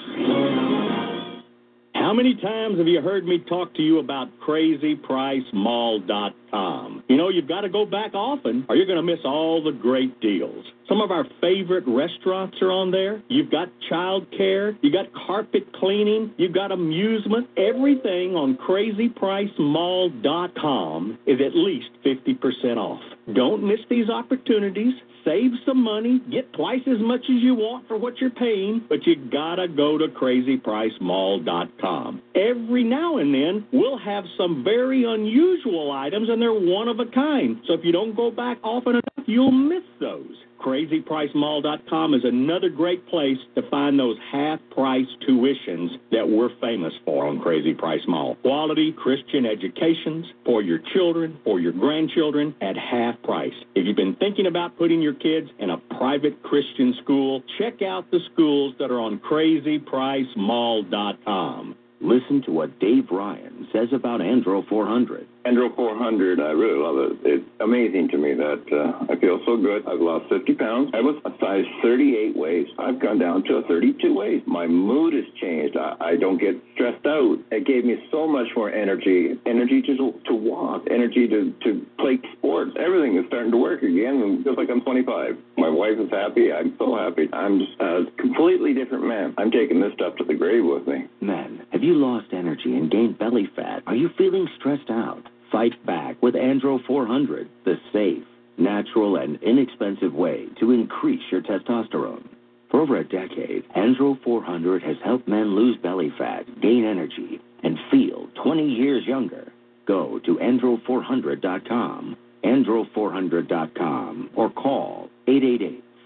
How many times have you heard me talk to you about CrazyPriceMall.com? You know, you've got to go back often or you're going to miss all the great deals. Some of our favorite restaurants are on there. You've got child care. You've got carpet cleaning. You've got amusement. Everything on CrazyPriceMall.com is at least 50% off. Don't miss these opportunities. Save some money, get twice as much as you want for what you're paying, but you gotta go to CrazyPriceMall.com. Every now and then, we'll have some very unusual items, and they're one of a kind. So if you don't go back often enough, you'll miss those. CrazyPriceMall.com is another great place to find those half-price tuitions that we're famous for on Crazy Price Mall. Quality Christian educations for your children, for your grandchildren at half price. If you've been thinking about putting your kids in a private Christian school, check out the schools that are on CrazyPriceMall.com. Listen to what Dave Ryan says about Andro 400. Andro 400, I really love it. It's amazing to me that I feel so good. I've lost 50 pounds. I was a size 38 waist. I've gone down to a 32 waist. My mood has changed. I don't get stressed out. It gave me so much more energy. Energy to walk. Energy to play sports. Everything is starting to work again. Just like I'm 25. My wife is happy. I'm so happy. I'm just a completely different man. I'm taking this stuff to the grave with me. Men, have you lost energy and gained belly fat? Are you feeling stressed out? Fight back with Andro 400, the safe, natural, and inexpensive way to increase your testosterone. For over a decade, Andro 400 has helped men lose belly fat, gain energy, and feel 20 years younger. Go to Andro400.com, Andro400.com, or call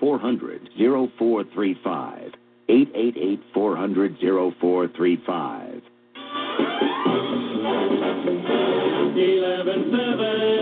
888-400-4444. 888-400-0435. 888-400-0435. 11-7.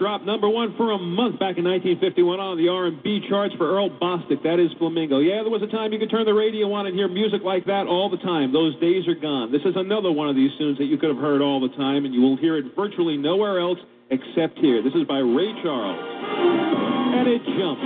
Drop number one for a month back in 1951 on the R&B charts for Earl Bostic. That is Flamingo. Yeah, there was a time you could turn the radio on and hear music like that all the time. Those days are gone. This is another one of these tunes that you could have heard all the time, and you will hear it virtually nowhere else except here. This is by Ray Charles. And it jumps.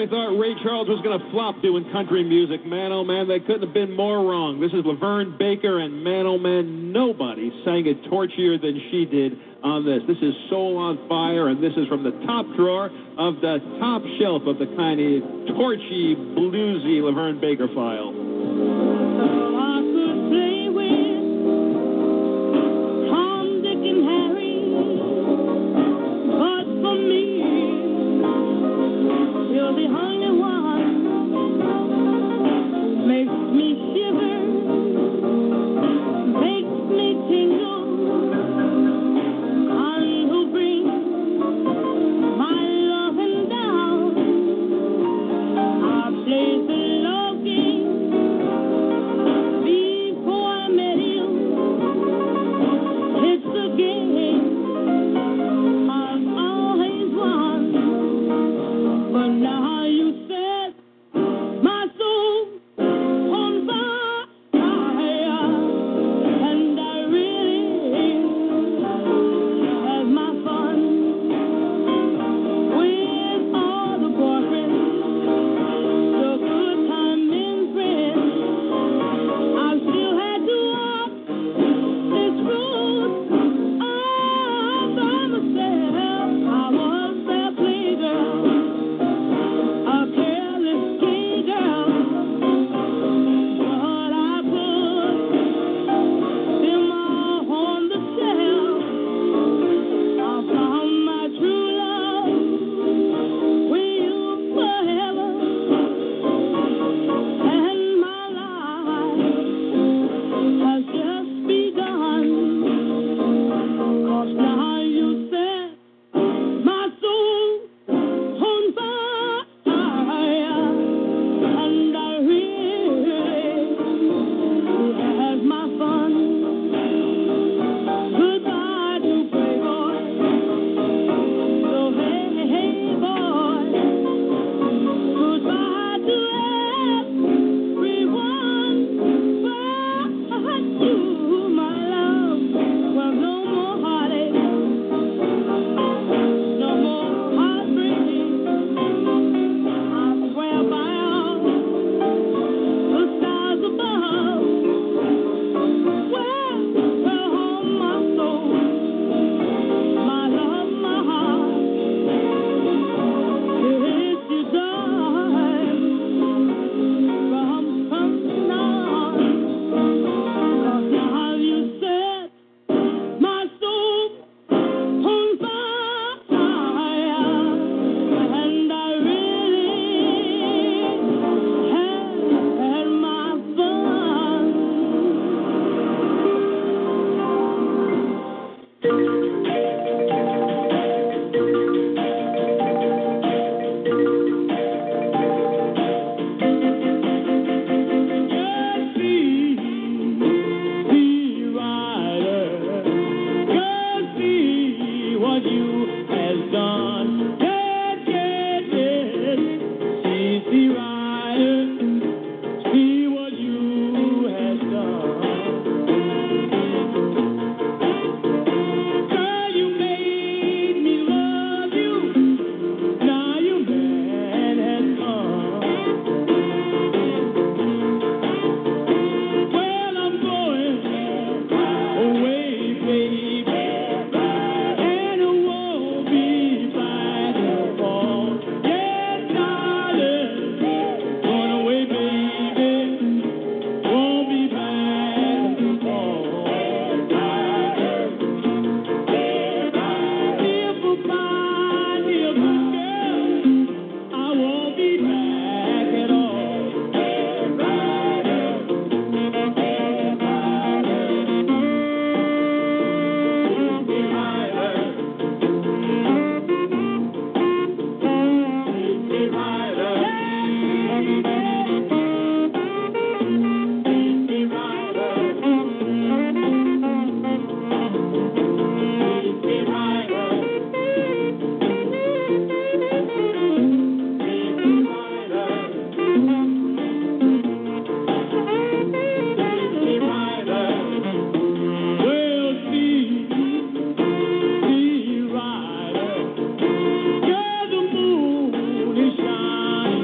Everybody thought Ray Charles was going to flop doing country music. Man, oh, man, they couldn't have been more wrong. This is Laverne Baker, and man, oh, man, nobody sang it torchier than she did on this. This is Soul on Fire, and this is from the top drawer of the top shelf of the kind of torchy, bluesy Laverne Baker file. So I could play with Tom, Dick, and Harry, but for me, you're the only one. Makes me shiver, makes me tingle. One who brings my loving down. I played the love game before I met you. It's a game I've always won. But now you set my soul on fire, and I really have my fun with all the boyfriends, the good time and friends. I still had to walk this road all by myself. I was that playgirl, a careless girl, but I put them all on the shelf. I found my true love with you forever, and my life has just begun. 'Cause now you set my soul on fire, and I really had my fun. Goodbye to Playboy, so hey, hey, boy. Goodbye to everyone but you, my love. Well, no more heartache, no more heartbreaking. I swear by all the stars above, where home my soul, my love, my heart. It's your time from now on. 'Cause now you set my soul on fire, and I really had my fun. Just be rider. Just see what you has done. Yes, yes, yes. See, see, rider. See what you has done. Girl, you made me love you. Now your man has come. Well, I'm going away, baby. And it won't be by the fall. Yes, darling, going away, baby. Won't be by the fall. Bye, dear girl, I won't be back at all. Well, see, rider, 'cause the moon is shining.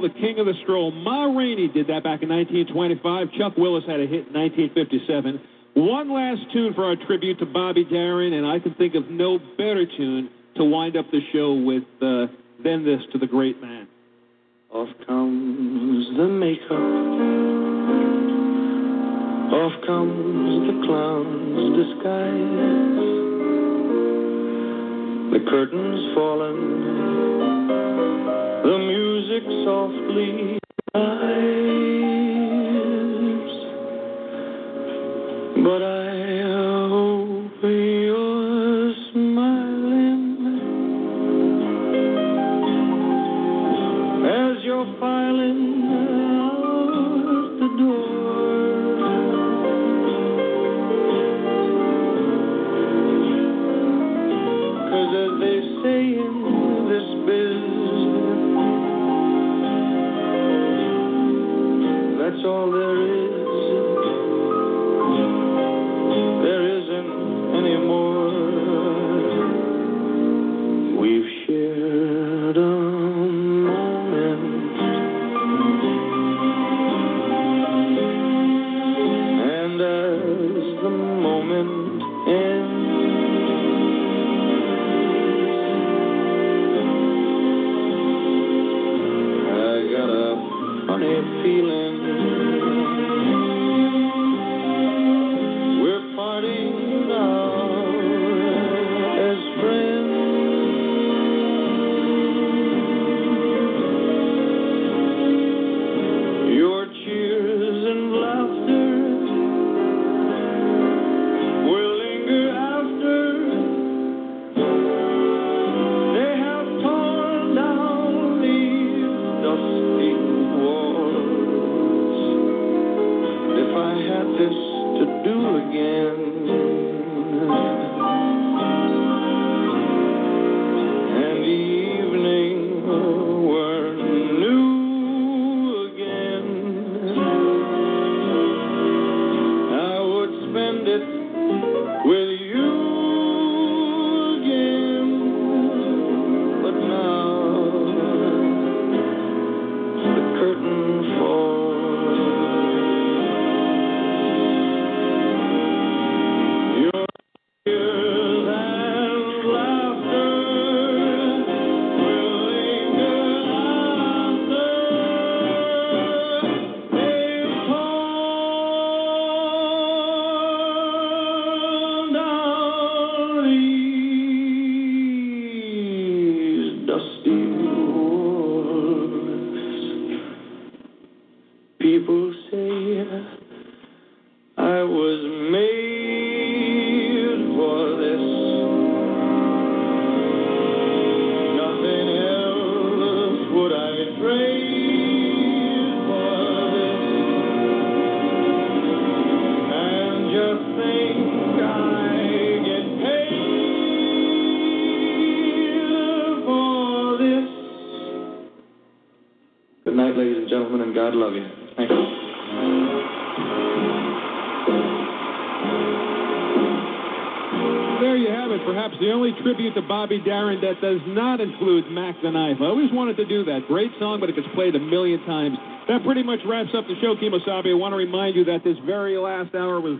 called the King of the Stroll. Ma Rainey did that back in 1925. Chuck Willis had a hit in 1957. One last tune for our tribute to Bobby Darin, and I can think of no better tune to wind up the show with than this to the great man. Off comes the makeup, off comes the clown's disguise, the curtain's fallen, the music softly dies, but I hope you're smiling as you're filing out the door, 'cause as they say in this business, that's all there is. There isn't any more. We've shared a moment, and as the moment ends, I got a funny feeling. Bobby Darin that does not include Mac the Knife. I always wanted to do that. Great song, but if it's played a million times. That pretty much wraps up the show, Kimosabe. I want to remind you that this very last hour was